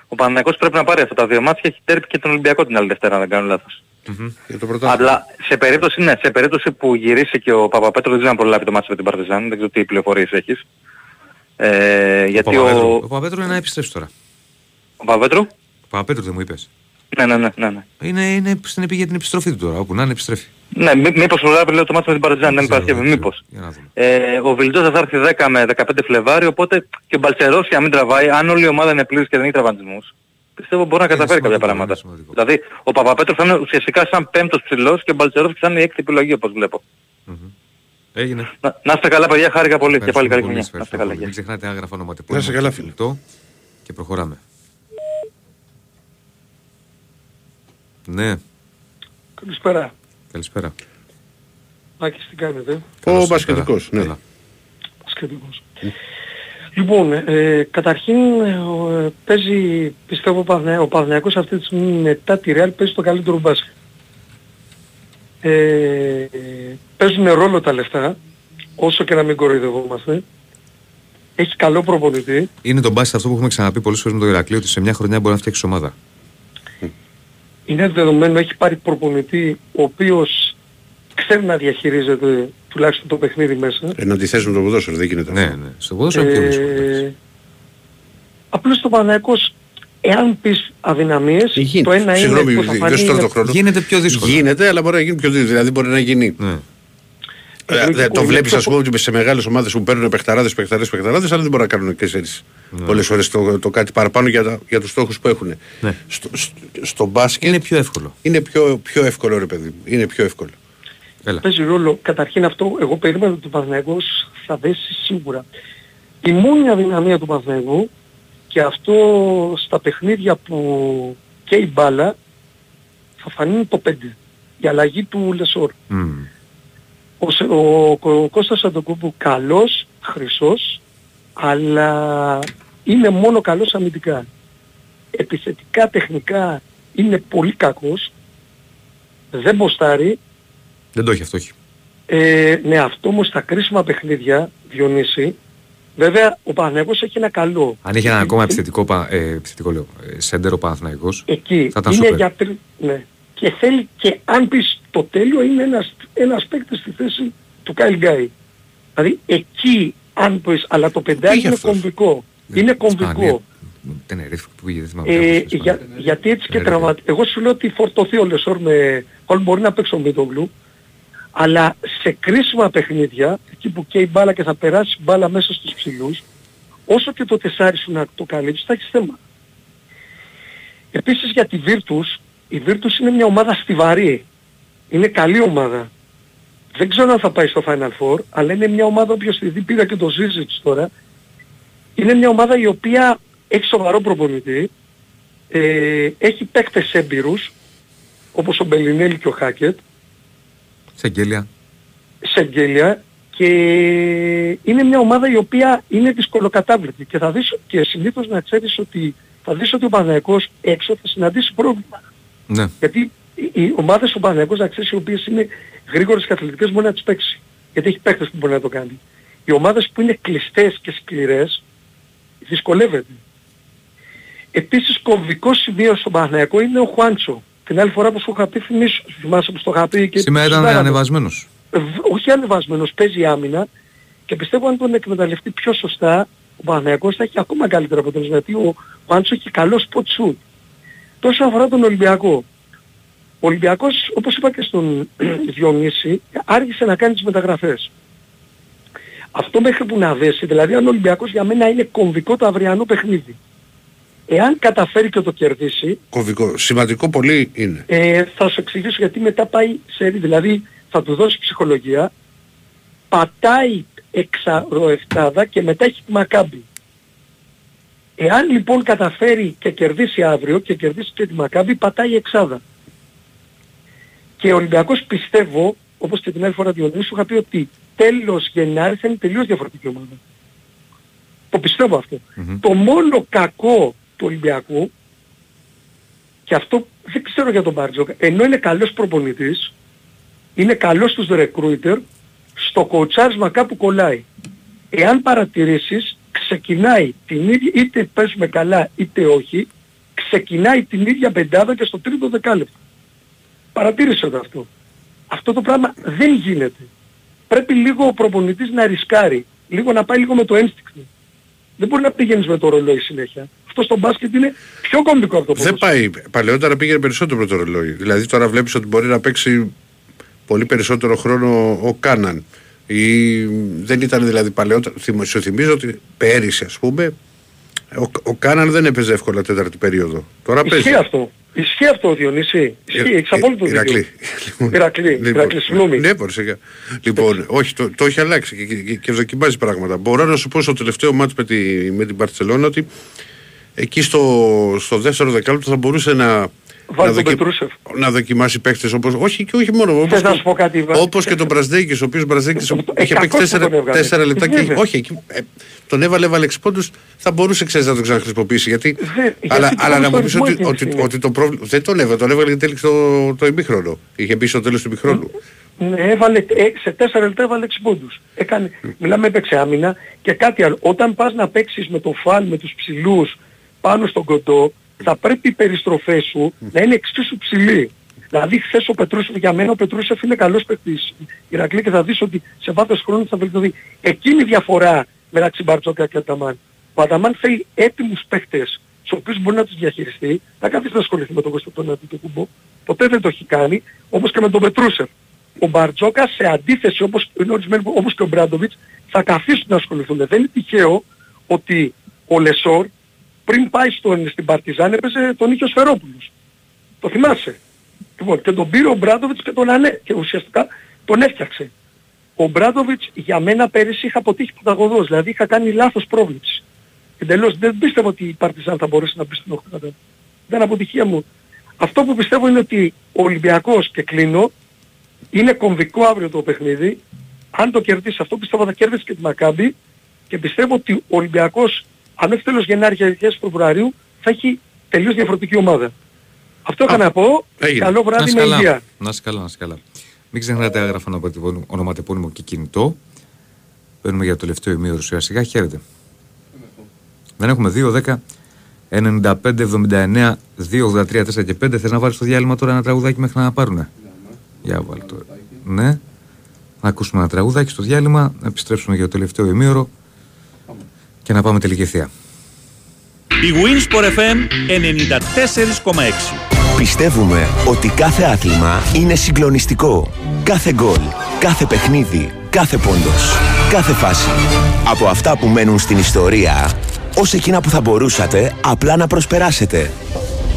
Ο Παναθηναϊκός πρέπει να πάρει αυτά τα δύο μάτια, έχει τέρπει και τον Ολυμπιακό την άλλη Δευτέρα, αν δεν κάνω λάθος. Αλλά σε περίπτωση, ναι, σε περίπτωση που γυρίσει και ο Παπαπέτρος, δεν θα προλάβει το μάτσο με την Παρτιζάν, δεν ξέρω τι πληροφορίες έχεις. Γιατί ο Παπαπέτρου είναι να επιστρέψει τώρα. Ο Παπαπέτρου? Ο Παπαπέτρου δεν μου είπες. Ναι. Είναι στην για την επιστροφή του τώρα, όπου να είναι επιστρέφει. Ναι, μήπως προλάβει λέω το μάτσο με την Παρτιζάν, δεν Παρασκευή, μήπως. Ο Βιλντζός θα έρθει 10 με 15 Φλεβάρι, οπότε και ο Μπαλτσερός για να μην τραβάει, αν όλη η ομάδα είναι πλήρης και δεν έχει τραυματισμούς. Πιστεύω μπορεί να καταφέρει κάποια πράγματα. Δηλαδή ο Παπαπέτρος θα είναι ουσιαστικά σαν πέμπτος ψηλός και ο Μπαλτσερόφ θα είναι η έκτη επιλογή όπως βλέπω. Έγινε. Να είστε καλά παιδιά, χάρηκα πολύ και πάλι καλή χρονιά. Να είστε καλά. Μην ξεχνάτε Άγραφα ονοματεπώνυμα. Να είστε καλά φίλε. Και προχωράμε. Ναι. Καλησπέρα. Καλησπέρα. Άκης, τι κάνετε? Ο μπασκετικός. Ναι. Μπασκετικός. Λοιπόν, καταρχήν παίζει, πιστεύω ο Παναθηναϊκός αυτή τη στιγμή μετά τη Real παίζει το καλύτερο μπάσκετ. Παίζουν ρόλο τα λεφτά, όσο και να μην κοροϊδευόμαστε. Έχει καλό προπονητή. Είναι το μπάσκετ αυτό που έχουμε ξαναπεί πολλές φορές με τον Ηρακλή, ότι σε μια χρονιά μπορεί να φτιάξει ομάδα. Είναι δεδομένο, έχει πάρει προπονητή ο οποίος ξέρει να διαχειρίζεται τουλάχιστον το παιχνίδι μέσα. Να αντιθέσουμε το ποδόσφαιρο, δεν γίνεται. Ναι. Στο ποδόσφαιρο είναι πιο δύσκολο. Απλώς το Παναθηναϊκός, εάν πεις αδυναμίες, το ένα είναι που θα φανεί... Γίνεται πιο δύσκολο. Γίνεται, αλλά μπορεί να γίνει πιο δύσκολο. Δηλαδή μπορεί να γίνει... Ναι. Το βλέπεις ας πούμε ότι σε μεγάλες ομάδες που παίρνουν παιχταράδες, αλλά δεν μπορούν να κάνουν και έτσι πολλές φορές το κάτι παραπάνω για τους στόχους που έχουν. Ναι. Στο μπάσκετ... Είναι πιο εύκολο. Είναι πιο εύκολο ρε παιδί. Είναι πιο εύκολο. Έλα. Παίζει ρόλο. Καταρχήν αυτό, εγώ περίμενα ότι ο Παναθηναϊκός θα δέσει σίγουρα. Η μόνη αδυναμία του Παναθηναϊκού, και αυτό στα παιχνίδια που και η μπάλα, θα φανεί το 5. Η αλλαγή του Λεσόρ. Ο Κώστας Αντοκούμπου καλός, χρυσός, αλλά είναι μόνο καλός αμυντικά. Επιθετικά, τεχνικά είναι πολύ κακός. Δεν μποστάρει. Δεν το έχει αυτό, όχι. Ναι, αυτό όμως στα κρίσιμα παιχνίδια, Διονύση, βέβαια ο Παναθηναϊκός έχει ένα καλό. Αν είχε έναν ακόμα επιθετικό σέντερο Παναθηναϊκός, εκεί θα ήταν σούπερ. Ναι. Και θέλει, και αν πεις το τέλειο, είναι ένας παίκτης στη θέση του Κάιλ Γκάι. Δηλαδή εκεί, αν πεις, αλλά το πεντάκι είναι κομβικό. Είναι κομβικό. Γιατί έτσι και τραυματί. Εγώ σου λέω ότι φορτωθεί ο Λεσόρ με... Μπορεί να παίξει ο Μίτογλου. Αλλά σε κρίσιμα παιχνίδια, εκεί που καίει μπάλα και θα περάσει μπάλα μέσα στους ψηλούς, όσο και το τεσάρι σου να το καλύψεις, θα έχεις θέμα. Επίσης για τη Βίρτους, η Βίρτους είναι μια ομάδα στιβαρή. Είναι καλή ομάδα. Δεν ξέρω αν θα πάει στο Final Four, αλλά είναι μια ομάδα, όποιος τη δει, πήρα και το Ζίζιτς τώρα, είναι μια ομάδα η οποία έχει σοβαρό προπονητή, έχει παίκτες έμπειρους, όπως ο Μπελινέλη και ο Χάκετ, Σε εγγέλια και είναι μια ομάδα η οποία είναι δυσκολοκατάβλητη και θα δεις, και συνήθως να ξέρεις ότι θα δεις ότι ο Παναθηναϊκός έξω θα συναντήσει πρόβλημα. Ναι. Γιατί οι ομάδες του Παναθηναϊκού, να ξέρεις, οι οποίες είναι γρήγορες και αθλητικές, μπορεί να τις παίξει. Γιατί έχει παίκτες που μπορεί να το κάνει. Οι ομάδες που είναι κλειστές και σκληρές δυσκολεύεται. Επίσης κομβικό σημείο στον Παναθηναϊκό είναι ο Χουάντσο. Την άλλη φορά που σου είχα πει, θυμάσαι που στο είχα πει και... Σήμερα ήταν ανεβασμένος. Όχι ανεβασμένος, παίζει άμυνα και πιστεύω αν τον εκμεταλλευτεί πιο σωστά ο Παναθηναϊκός θα έχει ακόμα καλύτερα αποτελέσματα, γιατί ο Χουάντσο έχει καλό σποτ σουτ. Τόσο αφορά τον Ολυμπιακό. Ο Ολυμπιακός, όπως είπα και στον Διονύση, άργησε να κάνει τις μεταγραφές. Αυτό μέχρι που να δέσει, δηλαδή αν ο Ολυμπιακός για μένα είναι κομβικό το αυριανό παιχνίδι. Εάν καταφέρει και το κερδίσει... Κομβικό, σημαντικό πολύ είναι. Θα σου εξηγήσω γιατί μετά πάει σε... Δηλαδή θα του δώσει ψυχολογία, πατάει εξαροεφτάδα και μετά έχει τη Μακάμπι. Εάν λοιπόν καταφέρει και κερδίσει αύριο και κερδίσει και τη Μακάμπι, πατάει εξάδα. Και ο Ολυμπιακός πιστεύω, όπως και την άλλη φορά Διονύση, σου είχα πει ότι τέλος Γενάρη θα είναι τελείως διαφορετική ομάδα. Το πιστεύω αυτό. Mm-hmm. Το μόνο κακό του Ολυμπιακού, και αυτό δεν ξέρω για τον Μπαρτζόκα, ενώ είναι καλός προπονητής, είναι καλός στους recruiter, στο κοουτσάρισμα κάπου κολλάει. Εάν παρατηρήσεις, ξεκινάει την ίδια, είτε παίζουμε καλά είτε όχι, ξεκινάει την ίδια πεντάδα και στο τρίτο δεκάλεπτο. Παρατήρησε το αυτό. Αυτό το πράγμα δεν γίνεται. Πρέπει λίγο ο προπονητής να ρισκάρει, λίγο να πάει λίγο με το ένστικτο. Δεν μπορεί να πηγαίνεις με το ρολόι συνέχεια. Αυτό στο μπάσκετ είναι πιο κομβικό από το ποδόσφαιρο. Δεν πάει. Παλαιότερα πήγαινε περισσότερο με το ρολόι. Δηλαδή τώρα βλέπεις ότι μπορεί να παίξει πολύ περισσότερο χρόνο ο Κάναν. Ή... Δεν ήταν δηλαδή παλαιότερα. Σου θυμίζω ότι πέρυσι ας πούμε ο Κάναν δεν έπαιζε εύκολα τέταρτη περίοδο. Τώρα ισχύει παίζει. Αυτό. Ισχύει αυτό Διονύση. Ισχύει. Έχεις απόλυτο δίκιο. Ηρακλή, συγγνώμη. Ναι, προσεκα. Λοιπόν, όχι, το έχει αλλάξει και δοκιμάζει πράγματα. Μπορώ να σου πω στο τελευταίο μάτς με την Μπαρσελόνα ότι εκεί στο δεύτερο δεκάλεπτο θα μπορούσε να... να δοκιμάσει παίχτες όπως... Όχι και όχι μόνο. Όπως, όπως και τον Μπραζδέκης, ο οποίος Μπραζδέκης είχε παίξει 4 λεπτά και... Όχι, εκεί, τον έβαλε 6 πόντους, θα μπορούσε ξέρεις να τον ξαναχρησιμοποιήσει. Γιατί... αλλά να μου πεις ότι το πρόβλημα... Δεν τον έβαλε, τον έβαλε τέλος το ημίχρονο. Είχε μπει στο τέλος του ημίχρονου. Ναι, σε 4 λεπτά έβαλε 6 πόντους. Μιλάμε έπαιξε άμυνα και κάτι άλλο. Όταν πας να παίξεις με το φαν, με τους ψηλούς πάνω στον κοντό, θα πρέπει οι περιστροφές σου να είναι εξίσου ψηλοί. Δηλαδή χθες ο Πετρούσεφ, για μένα ο Πετρούσεφ είναι καλός παίκτης, Ηρακλή, και θα δεις ότι σε βάθος χρόνου θα βελτιωθεί. Εκείνη η διαφορά μεταξύ Μπαρτζόκα και Αταμάν. Ο Αταμάν θέλει έτοιμους παίκτες, στους οποίους μπορεί να τους διαχειριστεί. Θα καθίσει να ασχοληθεί με τον Κωνσταντίνο του Κουμπό. Ποτέ δεν το έχει κάνει, όπως και με τον Πετρούσεφ. Ο Μπαρτζόκα σε αντίθεση, όπως είναι ορισμένοι, όπως και ο Μπράντοβιτς, θα καθίσουν να ασχοληθούν. Δεν είναι τυχαίο ότι ο Λεσόρ, πριν πάει στην Παρτιζάν, έπαιζε τον είχε ο Σφερόπουλος. Το θυμάσαι. Λοιπόν, και τον πήρε ο Μπράντοβιτς και τον και ουσιαστικά τον έφτιαξε. Ο Μπράντοβιτς για μένα πέρυσι είχα αποτύχει πρωταγωγός, δηλαδή είχα κάνει λάθος πρόβλεψη. Εντελώς δεν πίστευα ότι η Παρτιζάν θα μπορούσε να μπει στην οκτάδα. Δεν αποτυχία μου. Αυτό που πιστεύω είναι ότι ο Ολυμπιακός, και κλείνω, είναι κομβικό αύριο το παιχνίδι. Αν το κερδίσει αυτό, πιστεύω θα κέρδισε και τη Μακάμπι, και πιστεύω ότι ο Ολυμπιακός, αν όχι τέλος Γενάρη και αρχές Φεβρουαρίου, θα έχει τελείως διαφορετική ομάδα. Αυτό είχα να πω. Καλό βράδυ, με υγεία. Να είσαι καλά, να είσαι καλά. Μην ξεχνάτε άγραφα να αποτυπώνουμε ονοματεπώνυμο και κινητό. Παίρνουμε για το τελευταίο ημίωρο σιγά σιγά. Χαίρετε. Δεν έχουμε 2, 10, 95, 79, 2, 83, 4 και 5. Θες να βάλεις το διάλειμμα τώρα ένα τραγουδάκι μέχρι να πάρουνε? Για βάλει τώρα. Ναι. Να ακούσουμε ένα τραγουδάκι στο διάλειμμα. Να επιστρέψουμε για το τελευταίο ημίωρο. Και να πάμε τελική θεία. Η Winsport FM 94,6. Πιστεύουμε ότι κάθε άθλημα είναι συγκλονιστικό. Κάθε γκολ, κάθε παιχνίδι, κάθε πόντος, κάθε φάση. Από αυτά που μένουν στην ιστορία, ως εκείνα που θα μπορούσατε απλά να προσπεράσετε.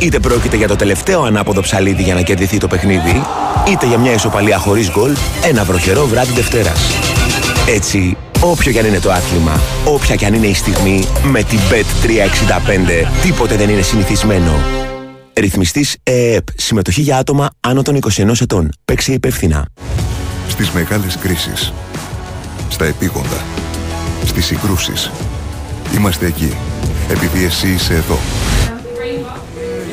Είτε πρόκειται για το τελευταίο ανάποδο ψαλίδι για να κερδιθεί το παιχνίδι, είτε για μια ισοπαλία χωρίς γκολ ένα βροχερό βράδυ Δευτέρας. Έτσι, όποιο κι αν είναι το άθλημα, όποια κι αν είναι η στιγμή, με την Bet365 τίποτε δεν είναι συνηθισμένο. Ρυθμιστής ΕΕΠ. Συμμετοχή για άτομα άνω των 21 ετών. Παίξε υπεύθυνα. Στις μεγάλες κρίσεις, στα επίγοντα, στις συγκρούσεις, είμαστε εκεί. Επειδή εσύ είσαι εδώ.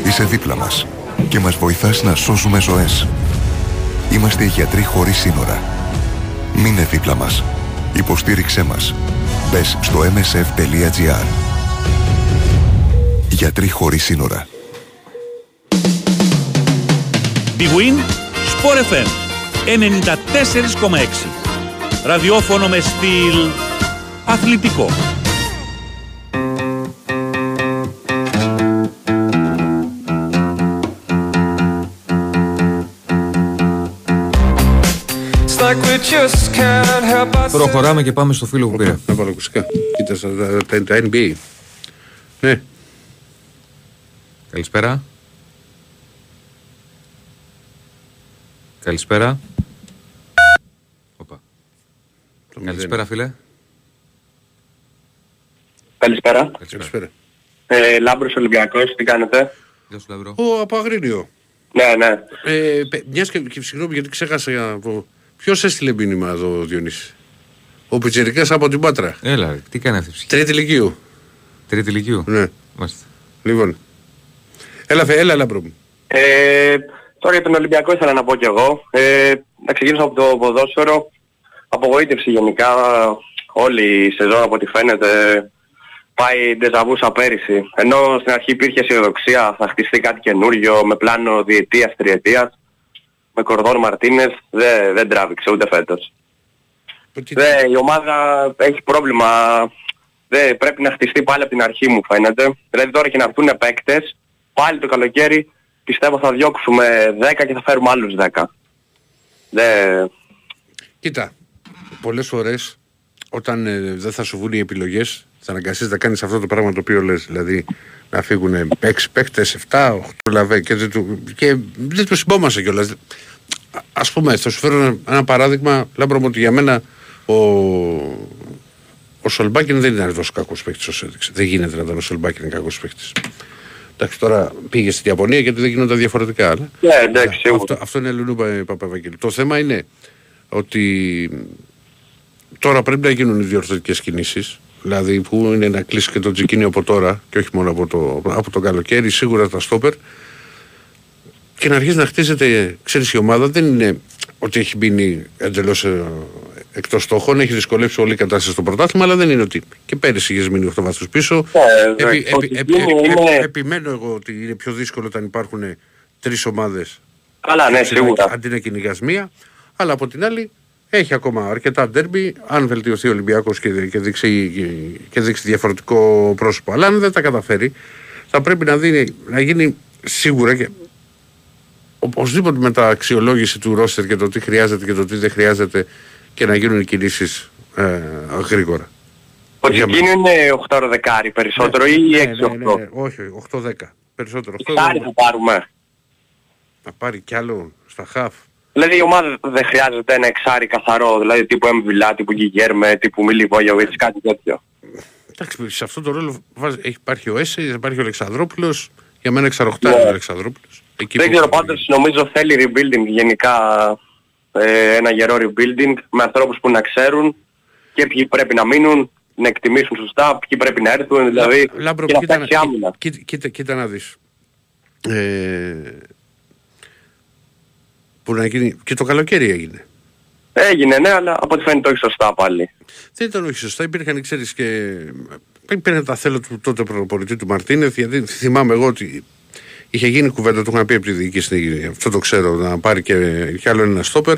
Είσαι δίπλα μας και μας βοηθάς να σώσουμε ζωές. Είμαστε οι γιατροί χωρίς σύνορα. Μείνε δίπλα μας. Υποστήριξέ μας. Μπες στο msf.gr. Γιατροί χωρίς σύνορα. Big Win Sport FM 94,6. Ραδιόφωνο με στυλ αθλητικό. Προχωράμε και πάμε στο φίλο που πήρε. Να βάλω ακουστικά. Κοίτασα τα NBA. Ναι. Καλησπέρα. Καλησπέρα. Οπα. Καλησπέρα, φίλε. Καλησπέρα. Καλησπέρα. Λάμπρος Ολυμπιακός, τι κάνετε? Γεια σου, Λάμπρο. Ο Απαγρίνιο. Ναι, ναι. Μιας και συγγνώμη γιατί ξέχασα να πω. Ποιος έστειλε μήνυμα εδώ, Διονύση? Ο Πιτσιρικάς από την Πάτρα. Έλα, τι κάνει αυτή η ψυχή? Τρίτη ηλικίου. Τρίτη ηλικίου. Ναι. Μάλιστα. Λοιπόν. Έλα, Λάμπρο μου. Τώρα για τον Ολυμπιακό ήθελα να πω κι εγώ. Να ξεκινήσω από το ποδόσφαιρο. Απογοήτευση γενικά όλη η σεζόν από ό,τι φαίνεται. Πάει ντεζαβούσα πέρυσι. Ενώ στην αρχή υπήρχε αισιοδοξία, θα χτιστεί κάτι καινούριο με πλάνο διετίας, τριετίας. Με Κορδόν, Μαρτίνες, δεν τράβηξε ούτε φέτος. Η ομάδα έχει πρόβλημα. Πρέπει να χτιστεί πάλι από την αρχή μου φαίνεται. Δηλαδή τώρα και να έρθουν παίκτες, πάλι το καλοκαίρι πιστεύω θα διώξουμε 10 και θα φέρουμε άλλους 10. Κοίτα, πολλές φορές όταν δεν θα σου βγουν οι επιλογές, θα αναγκαστείς να κάνεις αυτό το πράγμα το οποίο λες. Δηλαδή να φύγουν 6 παίκτες, 7, 8 λαβέ και δεν του συμπόμασε κιόλας. Ας πούμε, θα σου φέρω ένα παράδειγμα, Λάμπρο μου, ότι για μένα ο Σολμπάκιν δεν ήταν τόσο κακός παίκτης όσο έδειξε. Δεν γίνεται να ήταν ο Σολμπάκιν κακός παίκτης. Εντάξει, τώρα πήγε στην Ιαπωνία γιατί δεν γίνονταν διαφορετικά. Αλλά... Yeah, εντάξει, αυτό είναι Λουλούπα Παπαβαγγέλη. Το θέμα είναι ότι τώρα πρέπει να γίνουν οι διορθωτικές κινήσεις. Δηλαδή που είναι να κλείσει και το τζικίνι από τώρα και όχι μόνο από το καλοκαίρι, σίγουρα τα στόπερ. Και να αρχίσει να χτίζεται, ξέρεις, η ομάδα δεν είναι ότι έχει μπει εντελώς εκτός στόχων, έχει δυσκολεύσει όλη η κατάσταση στο πρωτάθλημα, αλλά δεν είναι ότι και πέρυσι είχε μείνει 8 βαθμούς πίσω. Επιμένω εγώ ότι είναι πιο δύσκολο όταν υπάρχουν τρεις ομάδες. Καλά, ναι, σίγουρα. Αντί να κυνηγάς μία, αλλά από την άλλη. Έχει ακόμα αρκετά ντέρμπι, αν βελτιωθεί ο Ολυμπιακός και δείξει διαφορετικό πρόσωπο. Αλλά αν δεν τα καταφέρει, θα πρέπει να γίνει σίγουρα και οπωσδήποτε μεταξιολόγηση του ρόστερ και το τι χρειάζεται και το τι δεν χρειάζεται και να γίνουν οι κινήσεις γρήγορα. Ο Τζικίνιο είναι 8-10 περισσότερο ή 6-8? Ναι, όχι, 8-10 περισσότερο. Πάρει θα πάρουμε. Να πάρει κι άλλο στα χαφ. Δηλαδή η ομάδα δεν χρειάζεται ένα εξάρι καθαρό, δηλαδή τύπου Εμβιλά, τύπου Γκιγέρμε, τύπου Μιλιβόγιοβιτς, κάτι τέτοιο? Εντάξει, σε αυτόν τον ρόλο υπάρχει ο Έση, υπάρχει ο Αλεξανδρόπουλος, για μένα εξαρροχτάρει ο Αλεξανδρόπουλος. Δεν ξέρω, πάντως νομίζω θέλει rebuilding γενικά, ένα γερό rebuilding με ανθρώπους που να ξέρουν και ποιοι πρέπει να μείνουν, να εκτιμήσουν σωστά, ποιοι πρέπει να έρθουν, δηλαδή και να φτιάξει άμυνα. Κοίτα να δεις. Που να γίνει. Και το καλοκαίρι έγινε. Έγινε, ναι, αλλά από ό,τι φαίνεται όχι σωστά πάλι. Δεν ήταν όχι σωστά, υπήρχαν, ξέρεις, και. Υπήρχαν τα θέλω του τότε προπονητή του Μαρτίνεθ, γιατί θυμάμαι εγώ ότι είχε γίνει κουβέντα, του είχαν πει από τη διοίκηση, αυτό το ξέρω, να πάρει και άλλο ένα στόπερ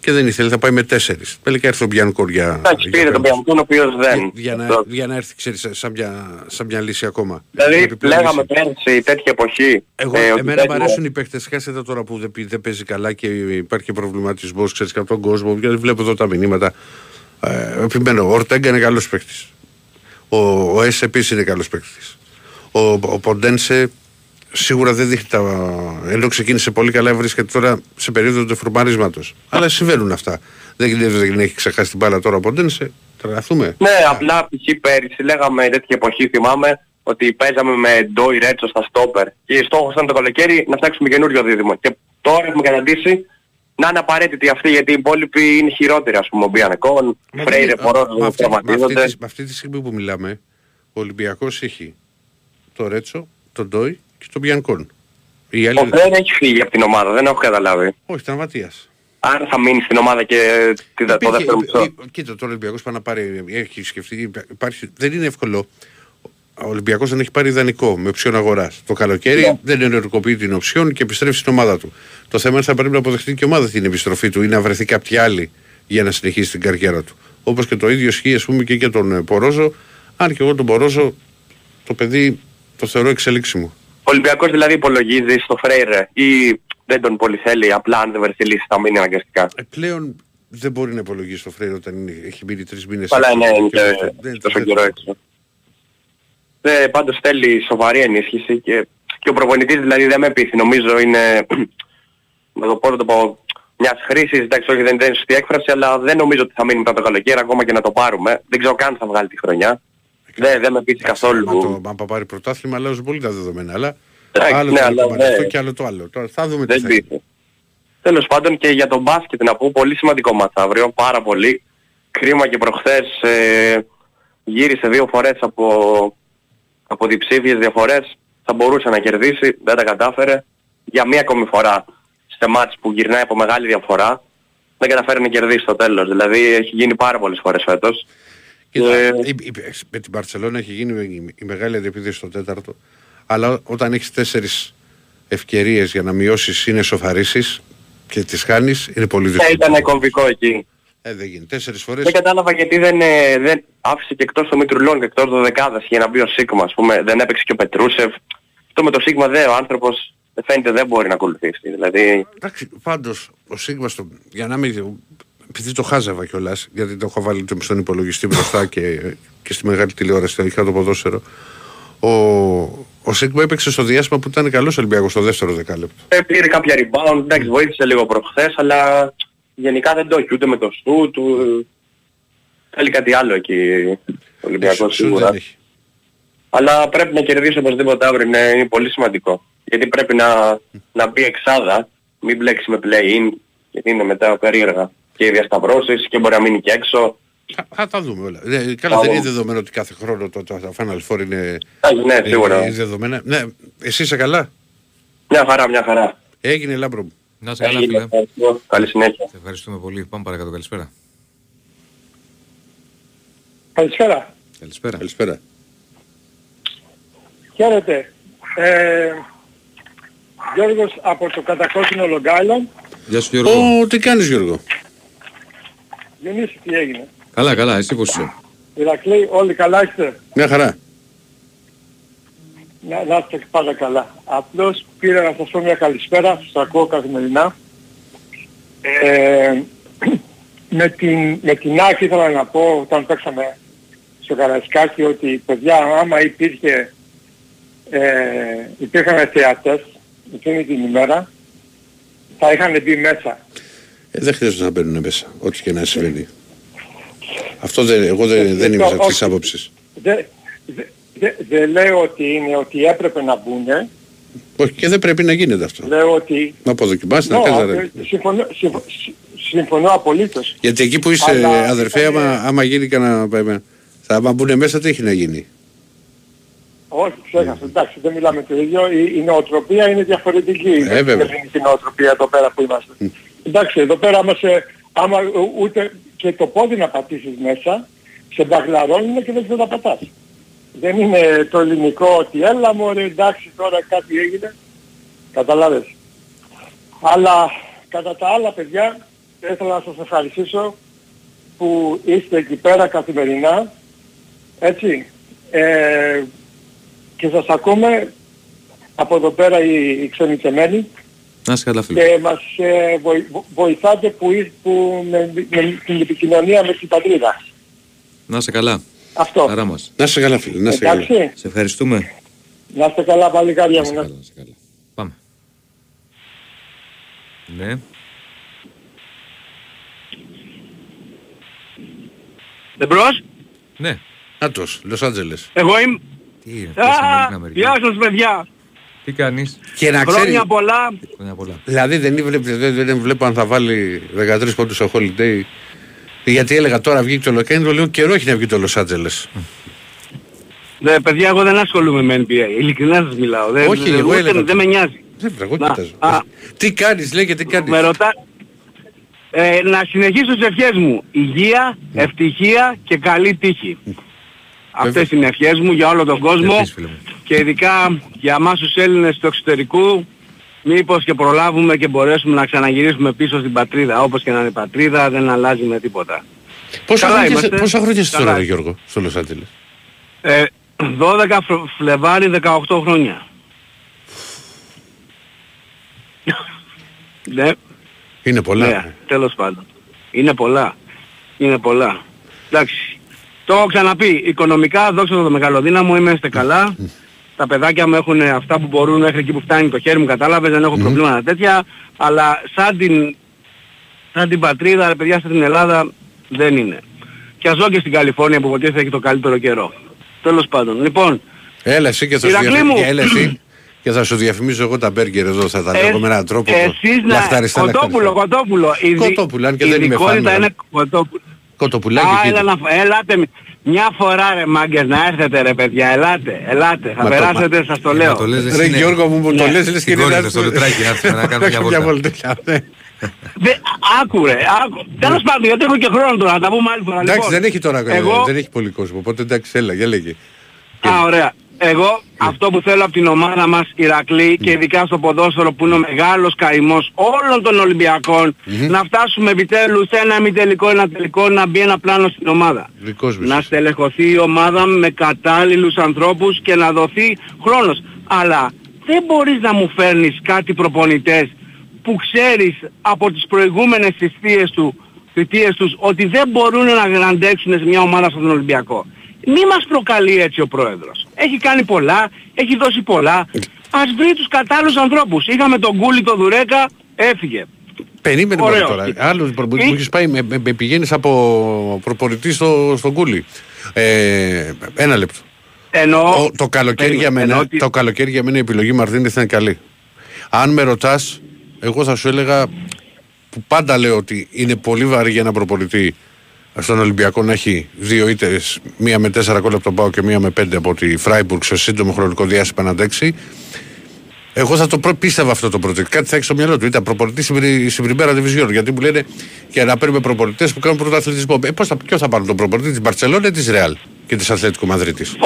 και δεν ήθελε, θα πάει με 4. Τελικά έρθει ο Μπιανκόρ για. Εντάξει, πήρε τον Μπιανκόρ, ο οποίος δεν. Για να έρθει, ξέρεις, σαν μια λύση ακόμα. Δηλαδή, λέγαμε πέρσι τέτοια εποχή. Εμένα μου αρέσουν οι παίκτες, χάσετε τώρα που δεν παίζει καλά και υπάρχει προβληματισμός, ξέρεις, από τον κόσμο. Γιατί βλέπω εδώ τα μηνύματα. Επιμένω, ο Ορτέγκα είναι καλός παίκτης. Ο Ες επίσης είναι καλός παίκτης. Ο Ποντένσε. Σίγουρα δεν δείχνει τα. Ενώ ξεκίνησε πολύ καλά, βρίσκεται τώρα σε περίοδο του φορμαρίσματος. Αλλά συμβαίνουν αυτά. Δεν έχει ξεχάσει την μπάλα τώρα ο Ποντένσε. Τρελαθούμε. Ναι, απλά π.χ. πέρυσι λέγαμε τέτοια εποχή, θυμάμαι, ότι παίζαμε με Ντόι Ρέτσο στα στόπερ. Και στόχος ήταν το καλοκαίρι να φτιάξουμε καινούριο δίδυμο. Και τώρα έχουμε καταντήσει να είναι απαραίτητοι αυτοί, γιατί οι υπόλοιποι είναι χειρότεροι, ας πούμε. Ο Μπιανεκόν, Φρέιρε, Πορόζο, τραυματίζονται. Με αυτή τη στιγμή που μιλάμε, ο Ολυμπιακός έχει το Ρέτσο, τον Ντόι. Στον Πιανκόν. Ο Φρέν έχει φύγει από την ομάδα, δεν έχω καταλάβει. Όχι, τραυματίας. Αν θα μείνει στην ομάδα και το δεύτερο μισό. Κοίτα, τώρα ο Ολυμπιακός πάει να πάρει, έχει σκεφτεί, δεν είναι εύκολο. Ο Ολυμπιακός δεν έχει πάρει ιδανικό με οψιόν αγοράς. Το καλοκαίρι δεν ενεργοποιεί την οψιόν και επιστρέφει στην ομάδα του. Το θέμα είναι θα πρέπει να αποδεχτεί και η ομάδα την επιστροφή του ή να βρεθεί κάποια άλλη για να συνεχίσει την καριέρα του. Όπως και το ίδιο ισχύει, ας πούμε, και για τον Πορόζο. Αν και εγώ τον Πορόζο, το παιδί το θεωρώ εξελίξιμο. Ο Ολυμπιακός δηλαδή υπολογίζει στο Φρέιρε ή δεν τον πολύ θέλει, απλά αν δεν βρεθεί λύση θα μείνει αναγκαστικά? Πλέον δεν μπορεί να υπολογίσει το Φρέιρ όταν είναι, έχει μπει 3 μήνες. Αλλά ναι, είναι τόσο καιρό έξω. Πάντως θέλει σοβαρή ενίσχυση και ο προπονητής δηλαδή δεν με πείθει. Νομίζω είναι, να το πω, μιας χρήσης, εντάξει, όχι δεν είναι σωστή έκφραση, αλλά δεν νομίζω ότι θα μείνει μετά το καλοκαίρι ακόμα και να το πάρουμε. Δεν ξέρω καν θα βγάλει τη χρονιά. Δεν με πείθει καθόλου. Αν πάρει πρωτάθλημα, λέω πολύ τα δεδομένα, αλλά άλλο αυτό και άλλο το άλλο. Θα δούμε τι θα γίνει. Τέλος πάντων, και για τον μπάσκετ να πω, πολύ σημαντικό μάτς αύριο, πάρα πολύ. Κρίμα και προχθές γύρισε 2 φορές από διψήφιες διαφορές. Θα μπορούσε να κερδίσει, δεν τα κατάφερε. Για μία ακόμη φορά σε μάτς που γυρνάει από μεγάλη διαφορά, δεν καταφέρει να κερδίσει στο τέλος. Δηλαδή έχει γίνει πάρα πολλές φορές φέτος. Με την Μπαρσελόνα έχει γίνει η μεγάλη αντεπίθεση στο 4ο. Αλλά όταν έχεις 4 ευκαιρίες για να μειώσεις ή να σοφαρίσεις και τις χάνεις, είναι πολύ δύσκολο. Ήταν κομβικό εκεί. Δεν γίνει. 4 φορές. Δεν κατάλαβα γιατί δεν άφησε και εκτός το Μητρουλών και εκτός το δεκάδας για να μπει ο Σίγμα, ας πούμε. Δεν έπαιξε και ο Πετρούσεφ. Αυτό με το Σίγμα ο άνθρωπος φαίνεται δεν μπορεί να ακολουθήσει. Δηλαδή... Εντάξει, πάντως ο Σίγμα, για να μην... Επειδή το χάζευα κιόλας, γιατί το έχω βάλει στον υπολογιστή μπροστά και στη μεγάλη τηλεόραση, τελικά το ποδόσφαιρο. Ο Σίγμα έπαιξε στο διάστημα που ήταν καλός Ολυμπιακός, στο δεύτερο δεκάλεπτο. Πήρε κάποια rebound, εντάξει, βοήθησε λίγο προχθές, αλλά γενικά δεν το έχει ούτε με το σου του. Θέλει κάτι άλλο εκεί ο Ολυμπιακός σίγουρα. Αλλά πρέπει να κερδίσει οπωσδήποτε αύριο, είναι πολύ σημαντικό. Γιατί πρέπει να μπει εξάδα, μην μπλέξει με play-in, γιατί είναι μετά περίεργα. Και οι διασταυρώσεις και μπορεί να μείνει και έξω. Θα τα δούμε όλα. Καλά, δεν είναι δεδομένο ότι κάθε χρόνο το Final Four είναι... Ναι, σίγουρα. Ναι, εσύ είσαι καλά? Μια χαρά. Έγινε, Λάμπρο μου. Να σε καλά, φίλε. Καλή συνέχεια. Σε ευχαριστούμε πολύ. Πάμε παρακάτω. Καλησπέρα. Χαίρετε. Γιώργος από το κατακόκκινο Λογκάιλον. Γεια σου, Γιώργο. Τι κάνεις, Γιώργο? Γεννήσει τι έγινε? Καλά, εσύ πώς είσαι? Ηρακλή, όλοι καλά είστε? Μια χαρά. Να είστε πάντα καλά. Απλώς πήρα να σας πω μια καλησπέρα, σας ακούω καθημερινά. Με την ΑΕΚ ήθελα να πω όταν παίξαμε στο Καραϊσκάκι ότι παιδιά, άμα υπήρχαν θεατές εκείνη την ημέρα, θα είχαν μπει μέσα. Δεν χρειάζεται να μπαίνουν μέσα, ό,τι και να συμβαίνει. Αυτό εγώ δεν είμαι αυτή τη άποψη. Δεν λέω ότι έπρεπε να μπουνε. Όχι, και δεν πρέπει να γίνεται αυτό. Λέω ότι... Να αποδοκιμάσεις, να κάνεις αρέα. Συμφωνώ απολύτως. Γιατί εκεί που είσαι, αδερφέ, άμα γίνει κανένα... Θα μπουνε μέσα, τι έχει να γίνει? Όχι, ξέχασα, εντάξει, δεν μιλάμε το ίδιο. Η νοοτροπία είναι διαφορετική. Δεν είναι η νοοτροπία εδώ πέρα που είμαστε. Εντάξει, εδώ πέρα άμα ούτε και το πόδι να πατήσεις μέσα, σε μπαγλαρώνουν και δεν θα πατάς. Δεν είναι το ελληνικό ότι έλα μωρέ, εντάξει τώρα κάτι έγινε. Καταλάβες. Αλλά κατά τα άλλα, παιδιά, ήθελα να σας ευχαριστήσω που είστε εκεί πέρα καθημερινά. Έτσι. Και σας ακούμε από εδώ πέρα οι ξενιτεμένοι. Και μας βοηθάτε που με την επικοινωνία με την πατρίδα. Να είσαι καλά. Αυτό. Χαρά μας. Να είσαι καλά, φίλε. Εντάξει. Σε ευχαριστούμε. Να είστε καλά, παλικάρια μου. Να είστε καλά. Πάμε. Ναι. Εμπρός. Ναι. Άτος, Λος Άντζελες. Εγώ είμαι. Γεια σας, παιδιά. Τι κάνεις? Και να ξέρεις, χρόνια πολλά. Δηλαδή δεν βλέπω αν θα βάλει 13 πόντους στο Holiday. Γιατί έλεγα τώρα βγήκε το Λοκέντρο, λίγο καιρό έχει να βγει το Λος Άντζελες. Ναι, παιδιά, εγώ δεν ασχολούμαι με NBA. Ειλικρινά σας μιλάω. Δεν με νοιάζει. Τι κάνεις, λέγε, τι κάνεις? Με ρωτά... να συνεχίσω τις ευχές μου. Υγεία, ευτυχία και καλή τύχη. Αυτές είναι οι ευχές μου για όλο τον κόσμο. Και ειδικά για εμάς τους Έλληνες του εξωτερικού, μήπως και προλάβουμε και μπορέσουμε να ξαναγυρίσουμε πίσω στην πατρίδα. Όπως και να είναι η πατρίδα, δεν αλλάζει με τίποτα. Πόσα χρόνια είσαι τώρα, Γιώργο, στο Λος Άντζελες? 12 Φλεβάρι, 18 χρόνια. Ναι. Είναι πολλά. Ναι, τέλος πάντων. Είναι πολλά. Είναι πολλά. Εντάξει. Το έχω ξαναπεί. Οικονομικά, δόξα το μεγαλοδύναμο, είμαστε καλά. Τα παιδάκια μου έχουν αυτά που μπορούν μέχρι εκεί που φτάνει το χέρι μου, κατάλαβες, δεν έχω προβλήματα τέτοια. Αλλά σαν την πατρίδα, ρε παιδιά, στην Ελλάδα δεν είναι. Και ας ζω και στην Καλιφόρνια που ποτέ θα έχει το καλύτερο καιρό. Τέλος πάντων. Λοιπόν, έλα εσύ και θα σου διαφημίσω, και θα σου διαφημίσω εγώ τα μπέργκερ εδώ, θα τα λέω με έναν τρόπο. Εσείς να... Κοτόπουλο, αν και δεν είμαι φαν. Είναι κοτόπουλο. Κοτοπουλάκι. Ελάτε μια φορά ρε μάγκες να έρθετε ρε παιδιά, ελάτε, θα περάσετε, σας το λέω. Ρε Γιώργο μου, το λες, λες και δεν έρθει. Να κάνουμε μια βολτέλα. Άκουρε, τέλος πάντων, γιατί έχω και χρόνο τώρα, να τα πούμε άλλη φορά. Εντάξει, δεν έχει τώρα, δεν έχει πολύ κόσμο, οπότε εντάξει, έλα, για λέγε. Α, ωραία. Εγώ αυτό που θέλω από την ομάδα μας Ηρακλή και ειδικά στο ποδόσφαιρο που είναι ο μεγάλος καημός όλων των Ολυμπιακών, να φτάσουμε επιτέλους σε ένα ημιτελικό, ένα τελικό, να μπει ένα πλάνο στην ομάδα. Να στελεχωθεί η ομάδα με κατάλληλους ανθρώπους και να δοθεί χρόνος. Αλλά δεν μπορείς να μου φέρνεις κάτι προπονητές που ξέρεις από τις προηγούμενες θητείες τους ότι δεν μπορούν να αντέξουν σε μια ομάδα στον Ολυμπιακό. Μη μας προκαλεί έτσι ο πρόεδρος. Έχει κάνει πολλά, έχει δώσει πολλά. Ας βρει τους κατάλληλους ανθρώπους. Είχαμε τον Κούλι, τον Δουρέκα, έφυγε. Περίμενε μόνο τώρα. Άλλος προπονητής μου έχεις πάει, με πηγαίνεις από προπονητή στον Κούλι. Ένα λεπτό. Το καλοκαίρι για μένα η επιλογή Μαρτίνες ήταν καλή. Αν με ρωτάς, εγώ θα σου έλεγα, που πάντα λέω ότι είναι πολύ βαρύ για ένα προπονητή στον Ολυμπιακό να έχει δύο ήττες, μία με 4 γκολ από τον ΠΑΟΚ και μία με 5 από τη Φράιμπουργκ σε σύντομο χρονικό διάστημα να αντέξει. Εγώ θα το πίστευα αυτό το project. Κάτι θα έχει στο μυαλό του. Ήταν προπονητή στην Πριμέρα Division. Γιατί μου λένε για να παίρνουμε προπονητές που κάνουν πρωταθλητισμό. Ποιο θα πάρει τον προπονητή της Μπαρσελόνα ή της Ρεάλ και της Αθλέτικο Μαδρίτης?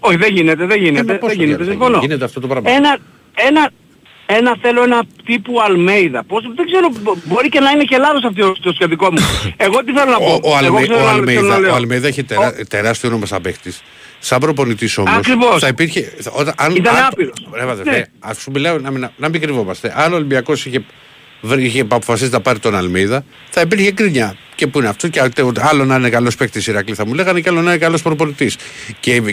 Όχι, δεν γίνεται. Συμφωνώ. Γίνεται αυτό το πράγμα. Ένα θέλω ένα τύπου Αλμέιδα. Πώς, δεν ξέρω, μπορεί και να είναι και λάθος αυτό το σχετικό μου. Εγώ τι θέλω να πω. Ο Αλμέιδα έχει τεράστιο όνομα σαν παίχτης. Σαν προπονητής όμως. Ακριβώς. Ήταν άπειρος. Ας σου μιλάω να μην κρυβόμαστε. Αν ο Ολυμπιακός είχε αποφασίσει να πάρει τον Αλμέιδα, θα υπήρχε κρίνια. Και πού είναι αυτό, και άλλο να είναι καλός παίχτης Ηρακλή θα μου λέγανε, και άλλο να είναι καλός προπονητής.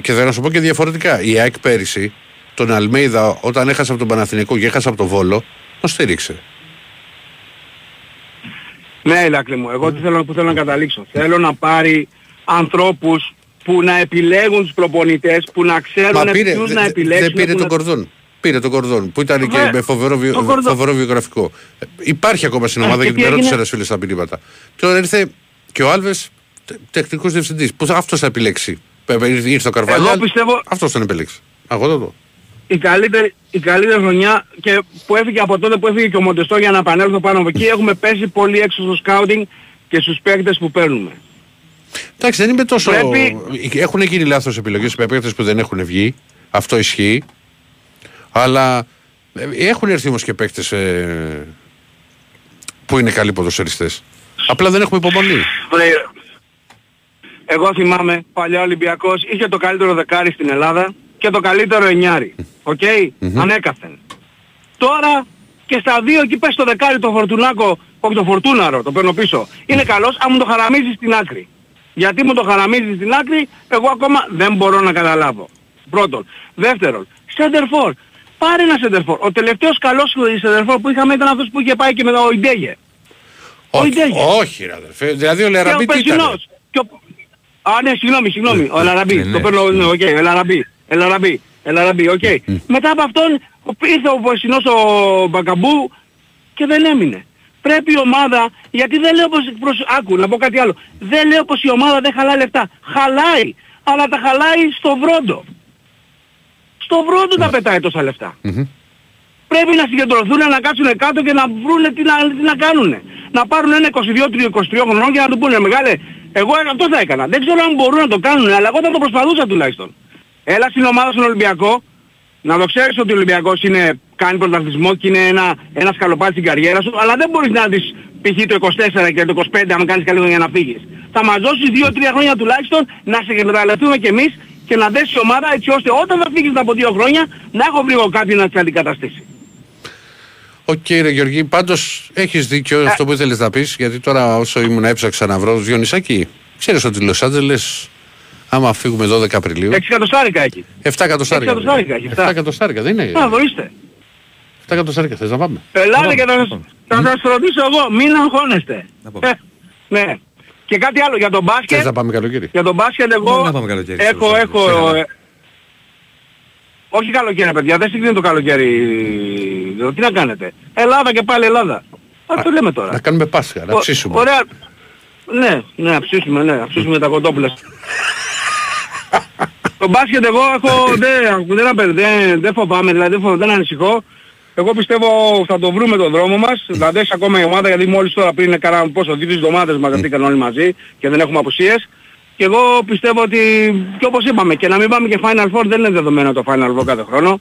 Και θα σου πω και διαφορετικά. Η ΑΕΚ πέρυσι τον Αλμέιδα, όταν έχασε από τον Παναθηναϊκό και έχασε από τον Βόλο, τον στήριξε. Ναι, Ηρακλή μου, εγώ τι θέλω να καταλήξω. Θέλω να πάρει ανθρώπους που να επιλέγουν τους προπονητές, που να ξέρουν ποιους να επιλέξουν. Δεν πήρε τον Κορδόν. Πήρε τον Κορδόν, που ήταν και με φοβερό βιογραφικό. υπάρχει ακόμα στην ομάδα, γιατί με ρώτησε ένας φίλος στα πινήματα. Τώρα ήρθε και ο Άλβες, τεχνικός διευθυντής, που αυτός θα επιλέξει. Ήρθε ο Καρβαλιάλ, αυτός τον επιλέξει. Η καλύτερη χρονιά και που έφυγε από τότε που έφυγε και ο Μοντεστό, για να επανέλθω πάνω από εκεί, έχουμε πέσει πολύ έξω στο σκάουτινγκ και στους παίκτες που παίρνουμε. Εντάξει, δεν είμαι τόσο... Έχουν γίνει λάθος επιλογές με παίκτες που δεν έχουν βγει, αυτό ισχύει, αλλά έχουν έρθει όμως και παίκτες που είναι καλοί ποδοσφαιριστές. Απλά δεν έχουμε υπομονή. Εγώ θυμάμαι, παλιά Ολυμπιακός είχε το καλύτερο δεκάρι στην Ελλάδα και το καλύτερο εννιάρι. Οκ, ανέκαθεν. Τώρα και στα δύο εκεί πες το δεκάρι το Φορτουνάκο, όχι το Φορτούναρο, το παίρνω πίσω. Είναι καλός, αν μου το χαραμίζει στην άκρη. Γιατί μου το χαραμίζει στην άκρη, εγώ ακόμα δεν μπορώ να καταλάβω. Πρώτον. Δεύτερον, σεντερφόρ. Πάρε ένα σεντερφόρ. Ο τελευταίος καλός σεντερφόρ που είχαμε ήταν αυτός που είχε πάει και μετά ο Ιντέγε. Όχι, ρε αδερφέ. Δηλαδή ο Λαραμπί τι ήταν? Α, ναι, συγγνώμη. Ο Λαραμπί. Το παίρνω, οκ, ο Λαραμπί. Ελαραμπή, οκ. Μετά από αυτόν ήρθε ο Βοσινός ο Μπακαμπού και δεν έμεινε. Πρέπει η ομάδα, γιατί δεν λέω πως... Άκου, να πω κάτι άλλο. Δεν λέω πως η ομάδα δεν χαλάει λεφτά. Χαλάει, αλλά τα χαλάει στο βρόντο. Στο βρόντο τα πετάει τόσα λεφτά. Πρέπει να συγκεντρωθούν, να κάτσουν κάτω και να βρούνε τι να κάνουνε. Να πάρουν ένα 22-23 χρονών και να του πούνε, μεγάλε, εγώ αυτό θα έκανα. Δεν ξέρω αν μπορούν να το κάνουν, αλλά εγώ θα το προσπαθούσα τουλάχιστον. Έλα στην ομάδα στον Ολυμπιακό, να το ξέρεις ότι ο Ολυμπιακός κάνει πρωταθλητισμό και είναι ένα σκαλοπάτι στην καριέρα σου, αλλά δεν μπορείς να δεις π.χ. το 24 και το 25 αν κάνεις καλύτερο για να φύγεις. Θα μας δώσεις 2-3 χρόνια τουλάχιστον να σε εκμεταλλευτούμε κι εμείς και να δέσεις η ομάδα έτσι ώστε όταν θα φύγεις από 2 χρόνια να έχω βρει εγώ κάποιον να σε αντικαταστήσει. Οκ, ρε Γεωργή, πάντως έχεις δίκιο αυτό που ήθελες να πεις, γιατί τώρα όσο ήμουν έψαξα να βρω Διονυσάκη, ξέρεις ότι Λος Άντζελες, άμα φύγουμε 12 Απριλίου... 6 εκατοστάρικα εκεί. 7 εκατοστάρικα. 7 εκατοστάρικα, δεν είναι. Α, βοήστε. 7 εκατοστάρικα, θες να πάμε. Ελάτε και θα σας ρωτήσω εγώ, μην αγχώνεστε. Ναι. Και κάτι άλλο για τον μπάσκετ. Θες να πάμε καλοκαίρι? Για τον μπάσκετ εγώ έχω... Όχι καλοκαίρι, παιδιά, δεν συγκρίνει το καλοκαίρι. Τι να κάνετε. Ελλάδα και πάλι Ελλάδα. Α, το λέμε τώρα. Να κάνουμε Πάσχα, να ψήσουμε. Ωραία. Ναι, ναι, να ψήσουμε, ναι, να ψήσουμε τα κοντόπουλα. Το μπάσκετ εγώ έχω, δεν φοβάμαι, δηλαδή δεν ανησυχώ. Εγώ πιστεύω θα το βρούμε τον δρόμο μας, θα δέσει ακόμα η ομάδα, γιατί μόλις τώρα πριν κάναμε πόσο, 2-3 εβδομάδες μαζευτήκαν όλοι μαζί και δεν έχουμε απουσίες. Και εγώ πιστεύω ότι, και όπως είπαμε, και να μην πάμε και Final Four, δεν είναι δεδομένο το Final Four κάθε χρόνο,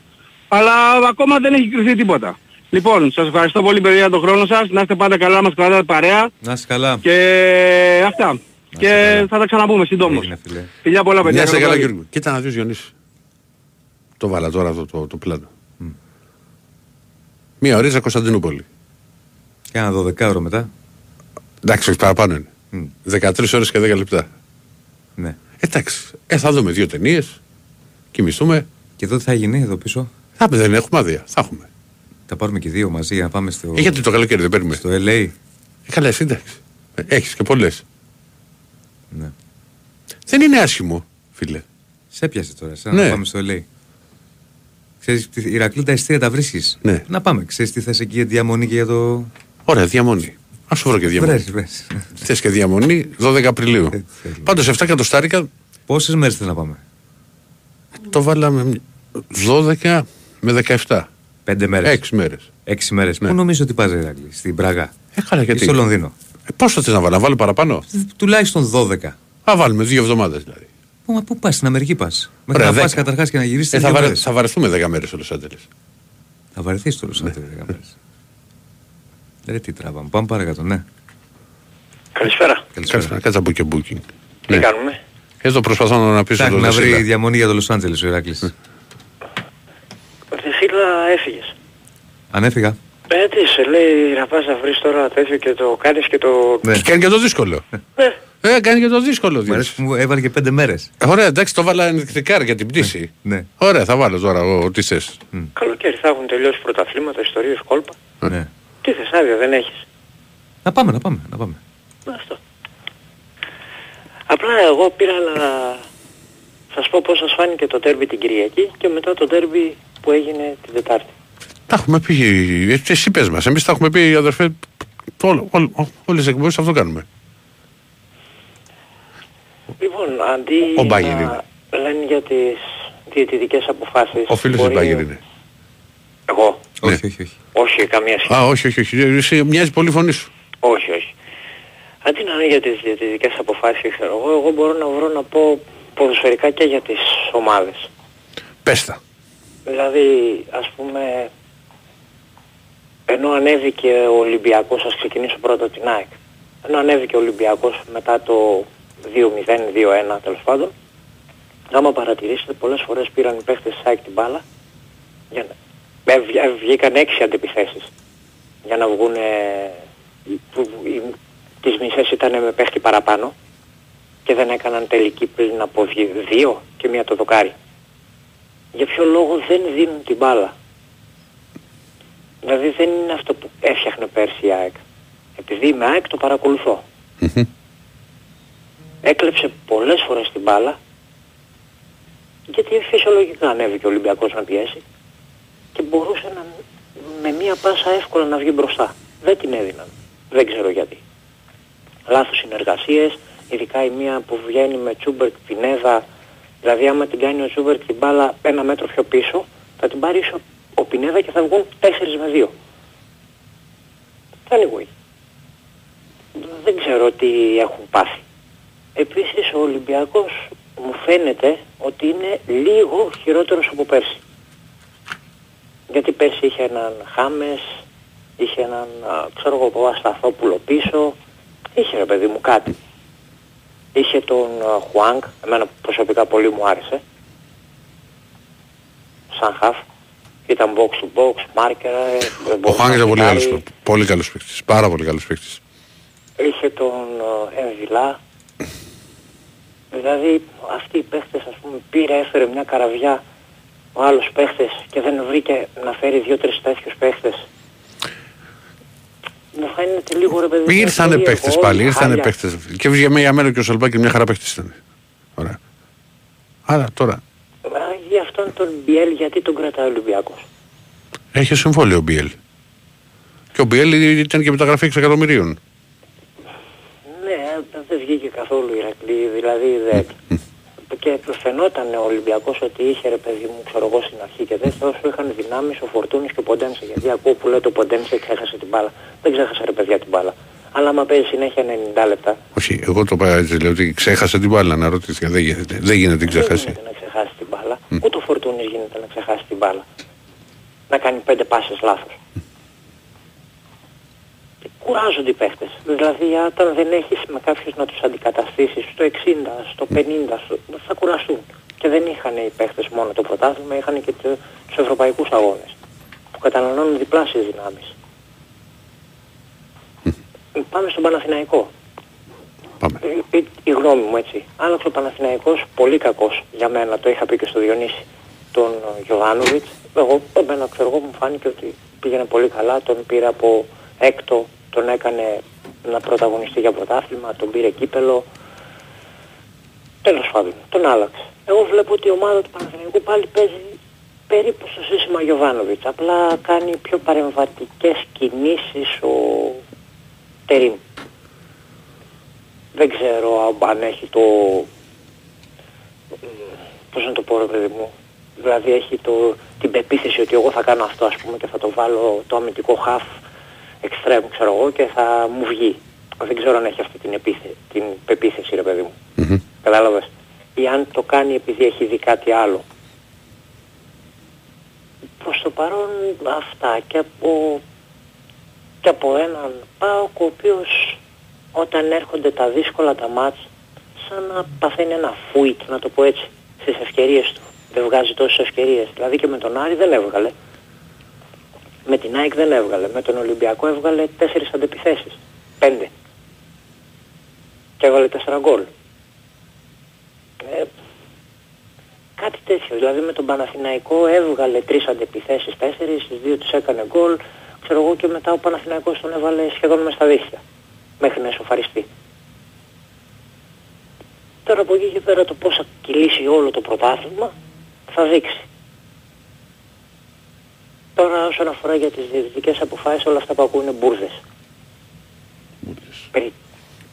αλλά ακόμα δεν έχει κρυφθεί τίποτα. Λοιπόν, σας ευχαριστώ πολύ παιδιά για τον χρόνο σας, να είστε πάντα καλά, να μας κρατάτε παρέα. Να είστε καλά. Και αυτά. Να και καλά. Θα τα ξαναπούμε συντόμως. Φιλιά πολλά παιδιά. Να είστε καλά Γιώργο. Κοίτα να δεις Γιονύση. Το βάλα τώρα αυτό το πλάνο. Μία ωρίτσα Κωνσταντινούπολη. Και ένα 12ωρο μετά. Εντάξει, όχι παραπάνω είναι. 13 ώρες και 10 λεπτά. Ναι. Εντάξει, θα δούμε δύο ταινίες, κοιμηθούμε. Και εδώ τι θα γίνει εδώ πίσω? Θα δεν έχουμε άδεια, θα έχουμε. Θα πάρουμε και δύο μαζί, να πάμε στο... γιατί το καλοκαίρι δεν παίρνουμε. Στο LA. Καλά, εντάξει. Έχεις και πολλές. Ναι. Δεν είναι άσχημο, φίλε. Σε πιάσε τώρα, σαν να πάμε στο LA. Ξέρεις, η Ηρακλή τα εστία τα βρίσκεις. Ναι. Να πάμε, ξέρεις τι θες εκεί, διαμονή και για το... Ωραία, διαμονή. Ας σου βρω και διαμονή. Θες και διαμονή 12 Απριλίου. Πάντως 7 εκατοστάρικα. Πόσες μέρες θες να πάμε? Το βάλαμε 12 με 17. 5 μέρες. 6 μέρες. 6 μέρες. Ναι. Πού νομίζω ότι πας Ηρακλή? Στην Πράγα. Καλά, γιατί. Στο Λονδίνο. Πόσο θες να βάλω, να βάλω παραπάνω? Τουλάχιστον 12. Α, βάλουμε 2 εβδομάδες δηλαδή. Πού πας, στην Αμερική πας? Μέχρι να πας καταρχάς και να γυρίσεις. Θα βαρεθούμε 10 μέρες στο Λος Άντζελες. Θα βαρεθείς στο Λος Άντζελες 10 μέρες. Ρε τι τράβαμε, πάμε παρακάτω, ναι. Καλησπέρα. Καλησπέρα, κάτσα από και booking. Τι κάνουμε? Εδώ προσπαθώ να πείσω τον Δεσίλα. Να βρει διαμονή για το Λος Άντζελες ο Ηράκλης. Ο Δεσίλα έφυγες. Αν έφυγα. Τι σε λέει να πας να βρεις τώρα τέτοιο και το κάνεις και το... Ναι. Και κάνει και το δύσκολο. Ναι. Κάνει και το δύσκολο. Μου αρέσει που μου έβαλε και 5 μέρες. Ωραία, εντάξει, το βάλα ενδεικτικά για την πτήση. Ναι. Ωραία, θα βάλω τώρα εγώ τι θες. Καλοκαίρι θα έχουν τελειώσει πρωταθλήματα, ιστορίες, κόλπα. Ναι. Τι θες, άδεια δεν έχεις? Να πάμε, να πάμε. Αυτό. Απλά εγώ πήρα να σας πω πώς σας φάνηκε το τέρμπι την Κυριακή και μετά το τέρμπι που έγινε την Τετάρτη. Τα έχουμε πει, εσύ πες μας, εμείς τα έχουμε πει αδερφέ, όλες τις εκπομπές αυτό κάνουμε. Λοιπόν, αντί να λένε για τις διαιτητικές αποφάσεις... Ο φίλος μπορεί... είναι. Εγώ. Ναι. Όχι, καμία σχέση. Α, όχι. Μοιάζει πολύ η φωνή σου. Όχι. Αντί να είναι για τις διαιτητικές αποφάσεις, ξέρω εγώ μπορώ να βρω να πω ποδοσφαιρικά και για τις ομάδες. Πες τα. Δηλαδή, ας πούμε, ενώ ανέβηκε ο Ολυμπιακός, ας ξεκινήσω πρώτα την ΑΕΚ, ενώ ανέβηκε ο Ολυμπιακός μετά το 2-0, 2-1 τέλος πάντων, άμα παρατηρήσετε πολλές φορές πήραν οι παίχτες της ΑΕΚ την μπάλα για να... Βγήκαν 6 αντιπιθέσεις για να βγουν, τις μισές ήταν με παίχτη παραπάνω και δεν έκαναν τελική πριν από 2 και μία το δοκάρι. Για ποιο λόγο δεν δίνουν την μπάλα? Δηλαδή δεν είναι αυτό που έφτιαχνε πέρσι η ΑΕΚ. Επειδή είμαι ΑΕΚ το παρακολουθώ. Έκλεψε πολλές φορές την μπάλα γιατί φυσιολογικά ανέβηκε ο Ολυμπιακός να πιέσει και μπορούσε να, με μία πάσα εύκολα να βγει μπροστά. Δεν την έδιναν. Δεν ξέρω γιατί. Λάθος συνεργασίες, ειδικά η μία που βγαίνει με Τσούμπερκ Πινέδα, δηλαδή άμα την κάνει ο Τσούμπερκ την μπάλα 1 μέτρο πιο πίσω, θα την πάρει ο Πινέδα και θα βγουν 4 με 2. Anyway. Δεν ξέρω τι έχουν πάθει. Επίσης ο Ολυμπιακός μου φαίνεται ότι είναι λίγο χειρότερος από πέρσι. Γιατί πέρσι είχε έναν Χάμες, είχε έναν ξέρω εγώ Ασταθόπουλο πίσω, είχε ρε παιδί μου κάτι. Είχε τον Χουάνγκ, εμένα προσωπικά πολύ μου άρεσε, σαν χαφ. Ήταν box to box, μάρκερ. Ο Χουάντσο ήταν πολύ καλός, πολύ καλός παίκτης. Πάρα πολύ καλός παίκτης. Είχε τον Εμβιλά. Δηλαδή αυτοί οι παίχτες, ας πούμε, πήρε, έφερε μια καραβιά ο άλλος παίχτες και δεν βρήκε να φέρει 2-3 τέτοιους παίχτες. Μου φαίνεται λίγο ρε παιδί. Ήρθανε παίχτες πάλι, ήρθανε παίχτες. Και βγήκε για μένα και ο Σαλπάκη μια χαρά παίχτης ήταν. Ωραία. Άρα τώρα. Γι' αυτόν τον Μπιέλ γιατί τον κρατάει ο Ολυμπιακός. Έχει συμβόλαιο ο Μπιέλ. Και ο Μπιέλ ήταν και μεταγραφή 6 εκατομμυρίων. Δεν βγήκε καθόλου η Ηρακλή, δηλαδή δεν. Και φαινόταν ο Ολυμπιακός ότι είχε ρε παιδί μου, ξέρω εγώ στην αρχή και δεύτερο όσο είχαν δυνάμεις ο Φορτούνης και ο Ποντένσε. Γιατί ακούω που λέει το Ποντένσε ξέχασε την μπάλα. Δεν ξέχασε ρε παιδιά την μπάλα. Αλλά άμα παίζει συνέχεια 90 λεπτά. Όχι, εγώ το πάω έτσι, λέω ότι ξέχασε την μπάλα, να ρωτήθηκα. Δεν γίνεται, δεν γίνεται, ξεχάσει. Δεν γίνεται να ξεχάσει την μπάλα. Ούτε ο Φορτούνης γίνεται να ξεχάσει την μπάλα. Να κάνει 5 πάσες λάθος. Κουράζονται οι παίχτες. Δηλαδή όταν δεν έχεις με κάποιους να τους αντικαταστήσεις στο 60, στο 50, θα κουραστούν. Και δεν είχαν οι παίχτες μόνο το πρωτάθλημα, είχαν και τους ευρωπαϊκούς αγώνες που καταναλώνουν διπλάσιες δυνάμεις. Πάμε στον Παναθηναϊκό. Πάμε. Η γνώμη μου έτσι. Άλλαξε ο Παναθηναϊκός, πολύ κακός για μένα, το είχα πει και στο Διονύση, τον Γιοβάνοβιτς. Εγώ εμένα ξέρω εγώ μου φάνηκε ότι πήγαινε πολύ καλά, τον πήρα από έκτο. Τον έκανε να πρωταγωνιστεί για πρωτάθλημα, τον πήρε κύπελο. Τέλος πάντων, τον άλλαξε. Εγώ βλέπω ότι η ομάδα του Παναθηναϊκού πάλι παίζει περίπου στο σύστημα Γιοβάνοβιτς. Απλά κάνει πιο παρεμβατικές κινήσεις ο Τερίμ. Δεν ξέρω αν έχει το... πώς να το πω ρε παιδί μου. Δηλαδή έχει την πεποίθηση ότι εγώ θα κάνω αυτό ας πούμε και θα το βάλω το αμυντικό χαφ εξτρέμ, ξέρω εγώ, και θα μου βγει. Δεν ξέρω αν έχει αυτή την πεποίθηση, ρε παιδί μου. Κατάλαβες. Ή αν το κάνει επειδή έχει δει κάτι άλλο. Προς το παρόν αυτά. Και από έναν ΠΑΟΚ ο οποίος όταν έρχονται τα δύσκολα τα μάτς σαν να παθαίνει ένα φουίτ, να το πω έτσι, στις ευκαιρίες του. Δεν βγάζει τόσες ευκαιρίες. Δηλαδή και με τον Άρη δεν έβγαλε. Με την ΑΕΚ δεν έβγαλε, με τον Ολυμπιακό έβγαλε 4 αντεπιθέσεις, 5. Και έβγαλε 4 γκολ. Κάτι τέτοιο, δηλαδή με τον Παναθηναϊκό έβγαλε 3 αντεπιθέσεις, 4, στις 2 τους έκανε γκολ, ξέρω εγώ, και μετά ο Παναθηναϊκός τον έβαλε σχεδόν μες στα δίχτυα, μέχρι να εσωφαριστεί. Τώρα από εκεί και πέρα το πώς θα κυλήσει όλο το πρωτάθλημα θα δείξει. Τώρα όσον αφορά για τις διαιτητικές αποφάσεις, όλα αυτά που ακούνε μπουρδες.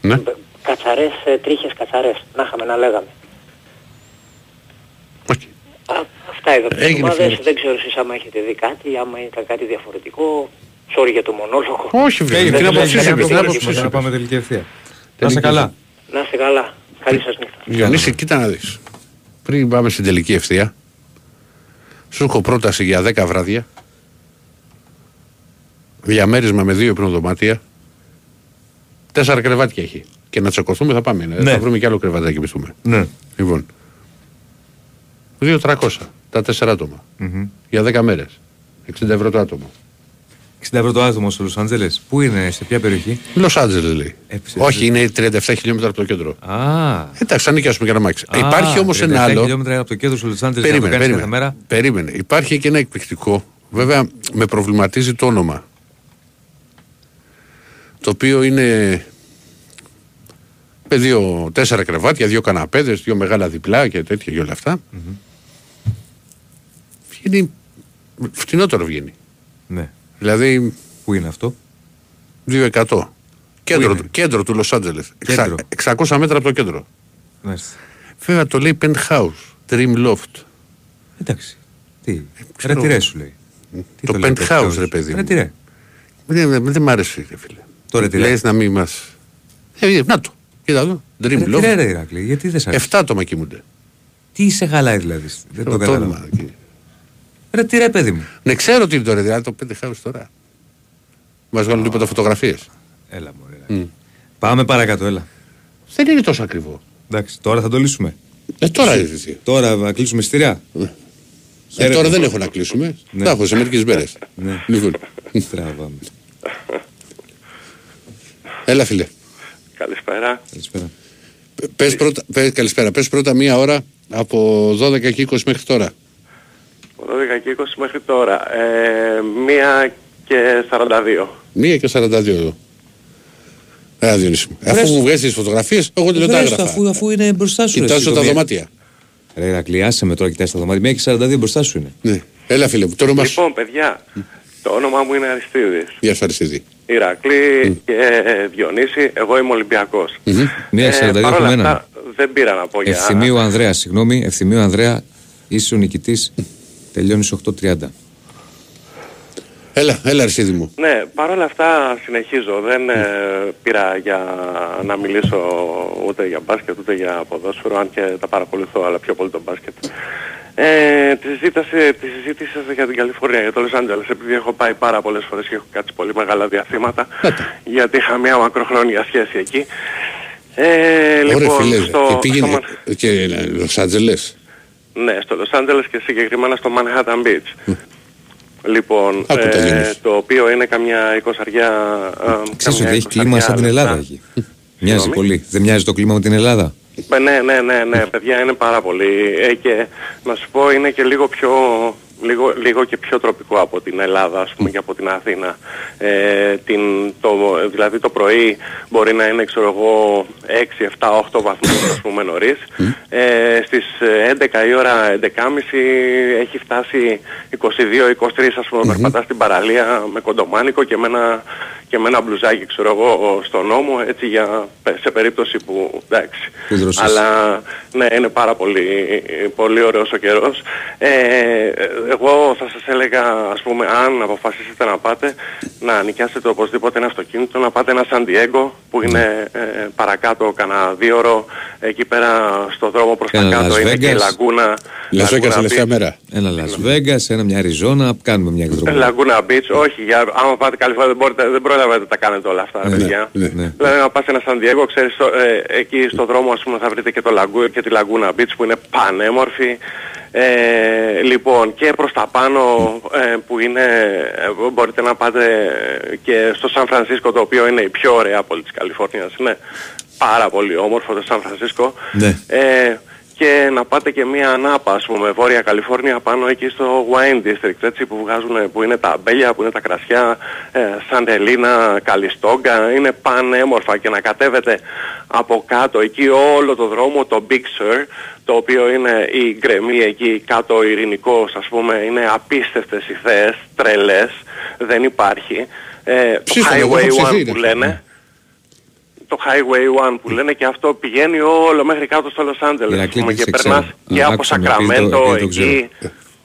Ναι. Κατσαρές, τρίχες κατσαρές. Να είχαμε να λέγαμε. Okay. Αυτά είδα. Δεν ξέρω εσείς άμα έχετε δει κάτι, άμα ήταν κάτι διαφορετικό. Sorry για το μονόλογο. Όχι βέβαια. Να πάμε τελική ευθεία. Να είσαι καλά. Να είσαι καλά. Καλή σας νύχτα. Γιονίση, κοίτα να δεις. Πριν πάμε στην τελική ευθεία, σου έχω πρόταση για 10 βράδια. Διαμέρισμα με 2 υπνοδωμάτια. 4 κρεβάτια έχει. Και να τσακωθούμε θα πάμε. Ναι. Θα βρούμε κι άλλο κρεβάτια και πιστούμε. Ναι. Λοιπόν. 2.300 τα 4 άτομα. Για 10 μέρες. 60 ευρώ το άτομο. 60 ευρώ το άτομο στο Λος Άντζελες. Πού είναι, σε ποια περιοχή? Λος Άντζελες λέει. Όχι, είναι 37 χιλιόμετρα από το κέντρο. Εντάξει, ανήκει α πούμε και να μάξει. Υπάρχει όμως ένα άλλο. 37 χιλιόμετρα από το κέντρο του Λος Άντζελες. Περίμενε. Υπάρχει και ένα εκπληκτικό. Βέβαια με προβληματίζει το όνομα. Το οποίο είναι με 4 κρεβάτια, 2 καναπέδες, 2 μεγάλα διπλά και τέτοια και όλα αυτά. Βγαίνει. Φτηνότερο βγαίνει. Ναι. Δηλαδή. Πού είναι αυτό? 200. Κέντρο του Λος Άντζελες. 600 μέτρα από το κέντρο. Μάλιστα. Βέβαια το λέει penthouse, dream loft. Εντάξει. Τι. Ρετυρέ σου λέει. Το penthouse ρε παιδί. Ρετυρέ. Δεν μ' αρέσει ρε φίλε. Το ρετυρέ. Λες να μην μας. Να το. Κοίτα εδώ. Dream loft. Ρετυρέ ρε Ηρακλή. Γιατί δεν σ' αρέσει? 7 άτομα κοιμούνται. Τι σε χαλάει δηλαδή? Δεν το κατάλαβα. Ρε τι ρε παιδί μου. Ναι, ξέρω τι είναι το ρε, δηλαδή το 5 τώρα. Μας βγάλουν τίποτα φωτογραφίες. Έλα μωρέ. Πάμε παρακάτω, έλα. Δεν είναι τόσο ακριβό. Εντάξει, τώρα θα το λύσουμε. Τώρα κλείσουμε εισιτήρια. Τώρα δεν έχω να κλείσουμε. Τα έχω σε μερικές μέρες. Λοιπόν. Έλα, φίλε. Καλησπέρα. Πες πρώτα μία ώρα από 12 και 20 μέχρι τώρα. Από 12 και 20 μέχρι τώρα. 1 και 42. 1 και 42 εδώ. Αφού μου βγάζεις τις φωτογραφίες, εγώ δεν τα έγραφα. Αφού είναι μπροστά σου. Κοιτάζω τα δωμάτια. Ρε Ηρακλή, άσε με τώρα, κοιτάς τα δωμάτια. 1 και 42 μπροστά σου είναι. Ναι. Έλα, φίλε μου. Λοιπόν, παιδιά, το όνομά μου είναι Αριστίδης. Γεια σου, Αριστίδη. Ηρακλή και Διονύση, εγώ είμαι Ολυμπιακός. 1 και 42 έχουμε έναν. Δεν πήρα να πω για... Ευθυμίου Ανδρέα, συγγνώμη. Ευθυμίου Ανδρέα, είσαι ο νικητής. Τελειώνεις 8:30. Έλα Αρισίδη μου. Ναι, παρόλα αυτά συνεχίζω. Δεν πήρα για να μιλήσω ούτε για μπάσκετ ούτε για ποδόσφαιρο, αν και τα παρακολουθώ, αλλά πιο πολύ το μπάσκετ. Τη συζήτηση για την Καλιφόρνια, για το Λος Άντζελες, επειδή έχω πάει πάρα πολλές φορές και έχω κάτσει πολύ μεγάλα διαθήματα, γιατί είχα μια μακροχρόνια σχέση εκεί. Λοιπόν, φίλε, και Λος Άντζελες. Ναι, στο Λος Άντζελες και συγκεκριμένα στο Manhattan Beach. Λοιπόν, το οποίο είναι καμιά 20αριά... Ξέρεις ότι έχει κλίμα σαν την Ελλάδα εκεί. Μοιάζει πολύ. Δεν μοιάζει το κλίμα με την Ελλάδα. Ναι, παιδιά, είναι πάρα πολύ. Και να σου πω, είναι και λίγο πιο... Λίγο και πιο τροπικό από την Ελλάδα, ας πούμε, και από την Αθήνα. Δηλαδή το πρωί μπορεί να είναι, ξέρω εγώ, 6, 7, 8 βαθμούς, ας πούμε, νωρίς. Στις 11 η ώρα, 11.30 έχει φτάσει 22, 23, ας πούμε, περπατά στην παραλία με κοντομάνικο και με ένα μπλουζάκι, ξέρω εγώ, στον νόμο, έτσι, σε περίπτωση που, εντάξει. Αλλά, ναι, είναι πάρα πολύ, πολύ ωραίος ο καιρός. Εγώ θα σας έλεγα, ας πούμε, αν αποφασίσετε να πάτε, να νοικιάσετε οπωσδήποτε ένα αυτοκίνητο, να πάτε ένα Σαν Ντιέγκο, που είναι παρακάτω κανένα 2ωρο, εκεί πέρα στο δρόμο προς τα κάτω είναι και η Λαγκούνα. Λασβέγκας τελευταία μέρα. Ένα Λασβέγκας, μια Αριζόνα, κάνουμε μια εκδρομή. Λαγκούνα Μπιτς, όχι, άμα πάτε Καλιφόρνια δεν προλαβαίνετε τα κάνετε όλα αυτά, παιδιά. Δηλαδή, να πας ένα Σαν Ντιέγκο, ξέρεις, εκεί στο δρόμο, ας πούμε, θα βρείτε και τη Λαγκούνα Μπιτς που είναι πανέμορφη. Λοιπόν, και προς τα πάνω που είναι, μπορείτε να πάτε και στο Σαν Φρανσίσκο, το οποίο είναι η πιο ωραία πόλη της Καλιφόρνιας, είναι πάρα πολύ όμορφο το Σαν Φρανσίσκο, και να πάτε και μία ανάπα, ας πούμε, Βόρεια Καλιφόρνια, πάνω εκεί στο Wine District, έτσι, που βγάζουν, που είναι τα αμπέλια, που είναι τα κρασιά, Σαντελίνα, Καλιστόγκα, είναι πανέμορφα, και να κατέβετε από κάτω εκεί όλο το δρόμο, το Big Sur, το οποίο είναι η γκρεμή εκεί κάτω, ειρηνικός, ας πούμε, είναι απίστευτες οι θέες, τρελές, δεν υπάρχει. Highway 1 που λένε. Το Highway 1 που λένε, και αυτό πηγαίνει όλο μέχρι κάτω στο Λος Άντζελες, και περνάς και από Σακραμέντο εκεί.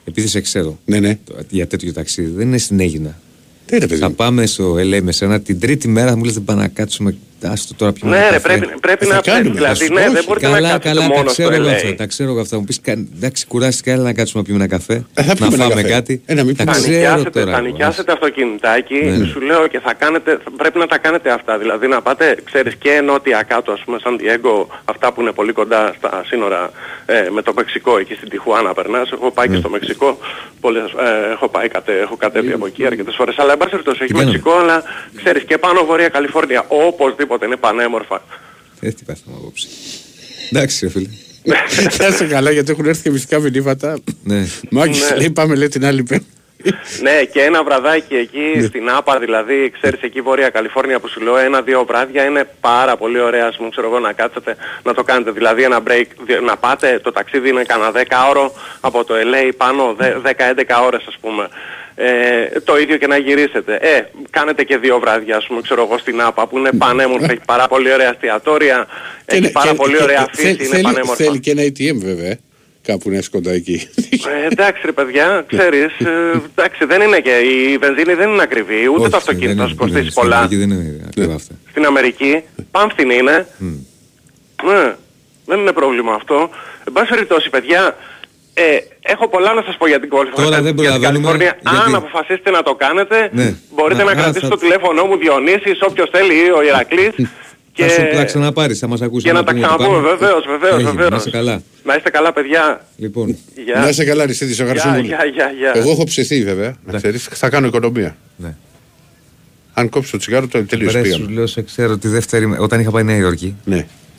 Επειδή σε ξέρω, για τέτοιο ταξίδι δεν είναι στην Έγινα. Θα πάμε στο Ελέ με σένα την τρίτη μέρα, μου λες δεν πάμε να κάτσουμε, άστο τώρα πιο μετά. Ναι ρε, πρέπει να κάνουμε, δηλαδή δεν μπορείτε να κάτσετε μόνο στο Ελέ. Τα ξέρω αυτά, μου πεις εντάξει κουράστηκα, έλα να κάτσουμε να πιούμε ένα καφέ, να φάμε κάτι. Θα νοικιάσετε αυτοκινητάκι, σου λέω, και πρέπει να τα κάνετε αυτά, δηλαδή να πάτε, ξέρεις, και νότια κάτω, ας πούμε, Σαν Διέγκο, αυτά που είναι πολύ κοντά στα σύνορα με το Μεξικό, εκεί στην Τιχουάνα περνάς, έχω πάει και στο Μεξικό, έχω κατέβει από εκεί αρκετές φορές. Μπαρσελόνα, έχει Μεξικό, αλλά ξέρεις, και πάνω Βορεια Καλιφόρνια, οπωσδήποτε είναι πανέμορφα. Τι πάθαμε απόψε. Εντάξει, φίλε. Θα είσαι καλά, γιατί έχουν έρθει και μυστικά μηνύματα. Μάκης λέει πάμε, λέει την άλλη πέρα. Ναι, και ένα βραδάκι εκεί στην Άπα, δηλαδή, ξέρεις, εκεί Βόρεια Καλιφόρνια που σου λέω, 1-2 βράδια είναι πάρα πολύ ωραία, ας πούμε, ξέρω εγώ, να κάτσετε, να το κάνετε, δηλαδή ένα break, να πάτε, το ταξίδι είναι κανένα 10ωρο από το LA πάνω, 10-11 ώρες, ας πούμε. Το ίδιο και να γυρίσετε. Κάνετε και 2 βράδια, ας πούμε, ξέρω εγώ, στην Άπα, που είναι πανέμορφα, έχει πάρα πολύ ωραία εστιατόρια, έχει πάρα πολύ ωραία φύση, είναι πανέμορφα. Θέλει και ένα ATM βέβαια. Κάπου είναι κοντά εκεί. Εντάξει ρε παιδιά, ξέρεις, εντάξει, δεν είναι και η βενζίνη δεν είναι ακριβή, ούτε το αυτοκίνητο σου κοστίζει πολλά. Στην Αμερική, πάμφθινη είναι. Ναι, δεν είναι πρόβλημα αυτό. Εν πάση περιπτώσει, παιδιά, έχω πολλά να σας πω για την Καλιφόρνια. Αν αποφασίσετε να το κάνετε, μπορείτε να κρατήσετε το τηλέφωνό μου, Διονύσης, όποιος θέλει, ο Ηρακλής. Θα σου πλάξα να πάρεις, θα μας ακούσεις. Για να τα ξαναπώ, βεβαίως. Να είστε καλά, παιδιά. Λοιπόν, να είστε καλά, Αριστίδη, σε ευχαριστώ πολύ. Εγώ έχω ψηθεί, βέβαια. Θα κάνω οικονομία. Αν κόψει το τσιγάρο, το τελείωσε. Σου λέω, σε ξέρω τη δεύτερη, όταν είχα πάει Νέα Υόρκη,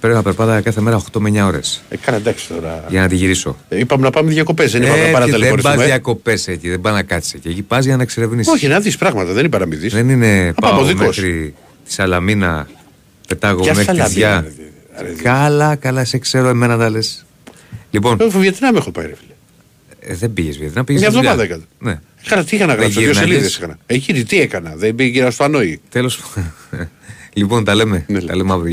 πρέπει να περπάταγα κάθε μέρα 8 με 9 ώρες. Κάνε εντάξει τώρα. Για να τη γυρίσω. Είπαμε να πάμε διακοπές, δεν είπαμε να παρατελεφωνήσουμε. Δεν πας διακοπές εκεί, δεν πας να κάτσεις εκεί. Εκεί πας για να εξερευνήσεις. Όχι, να δεις πράγματα, δεν είναι παραμυθείς. Δεν είναι μέχρι τη Σαλαμίνα, πετάγω μέχρι τη Διά. Καλά, καλά, σε ξέρω εμένα να λες. Λοιπόν. Βιετνάμ έχω πάει, ρε φίλε. Δεν πήγες Βιετνάμ, πήγες. Μια εβδομάδα έκανα. Ναι. Τι είχα να γράψω, 2 σελίδες έκανα. Εκεί τι έκανα, δεν πήγα στο Ανόη. Τέλος. Λοιπόν, τα λέμε αύριο.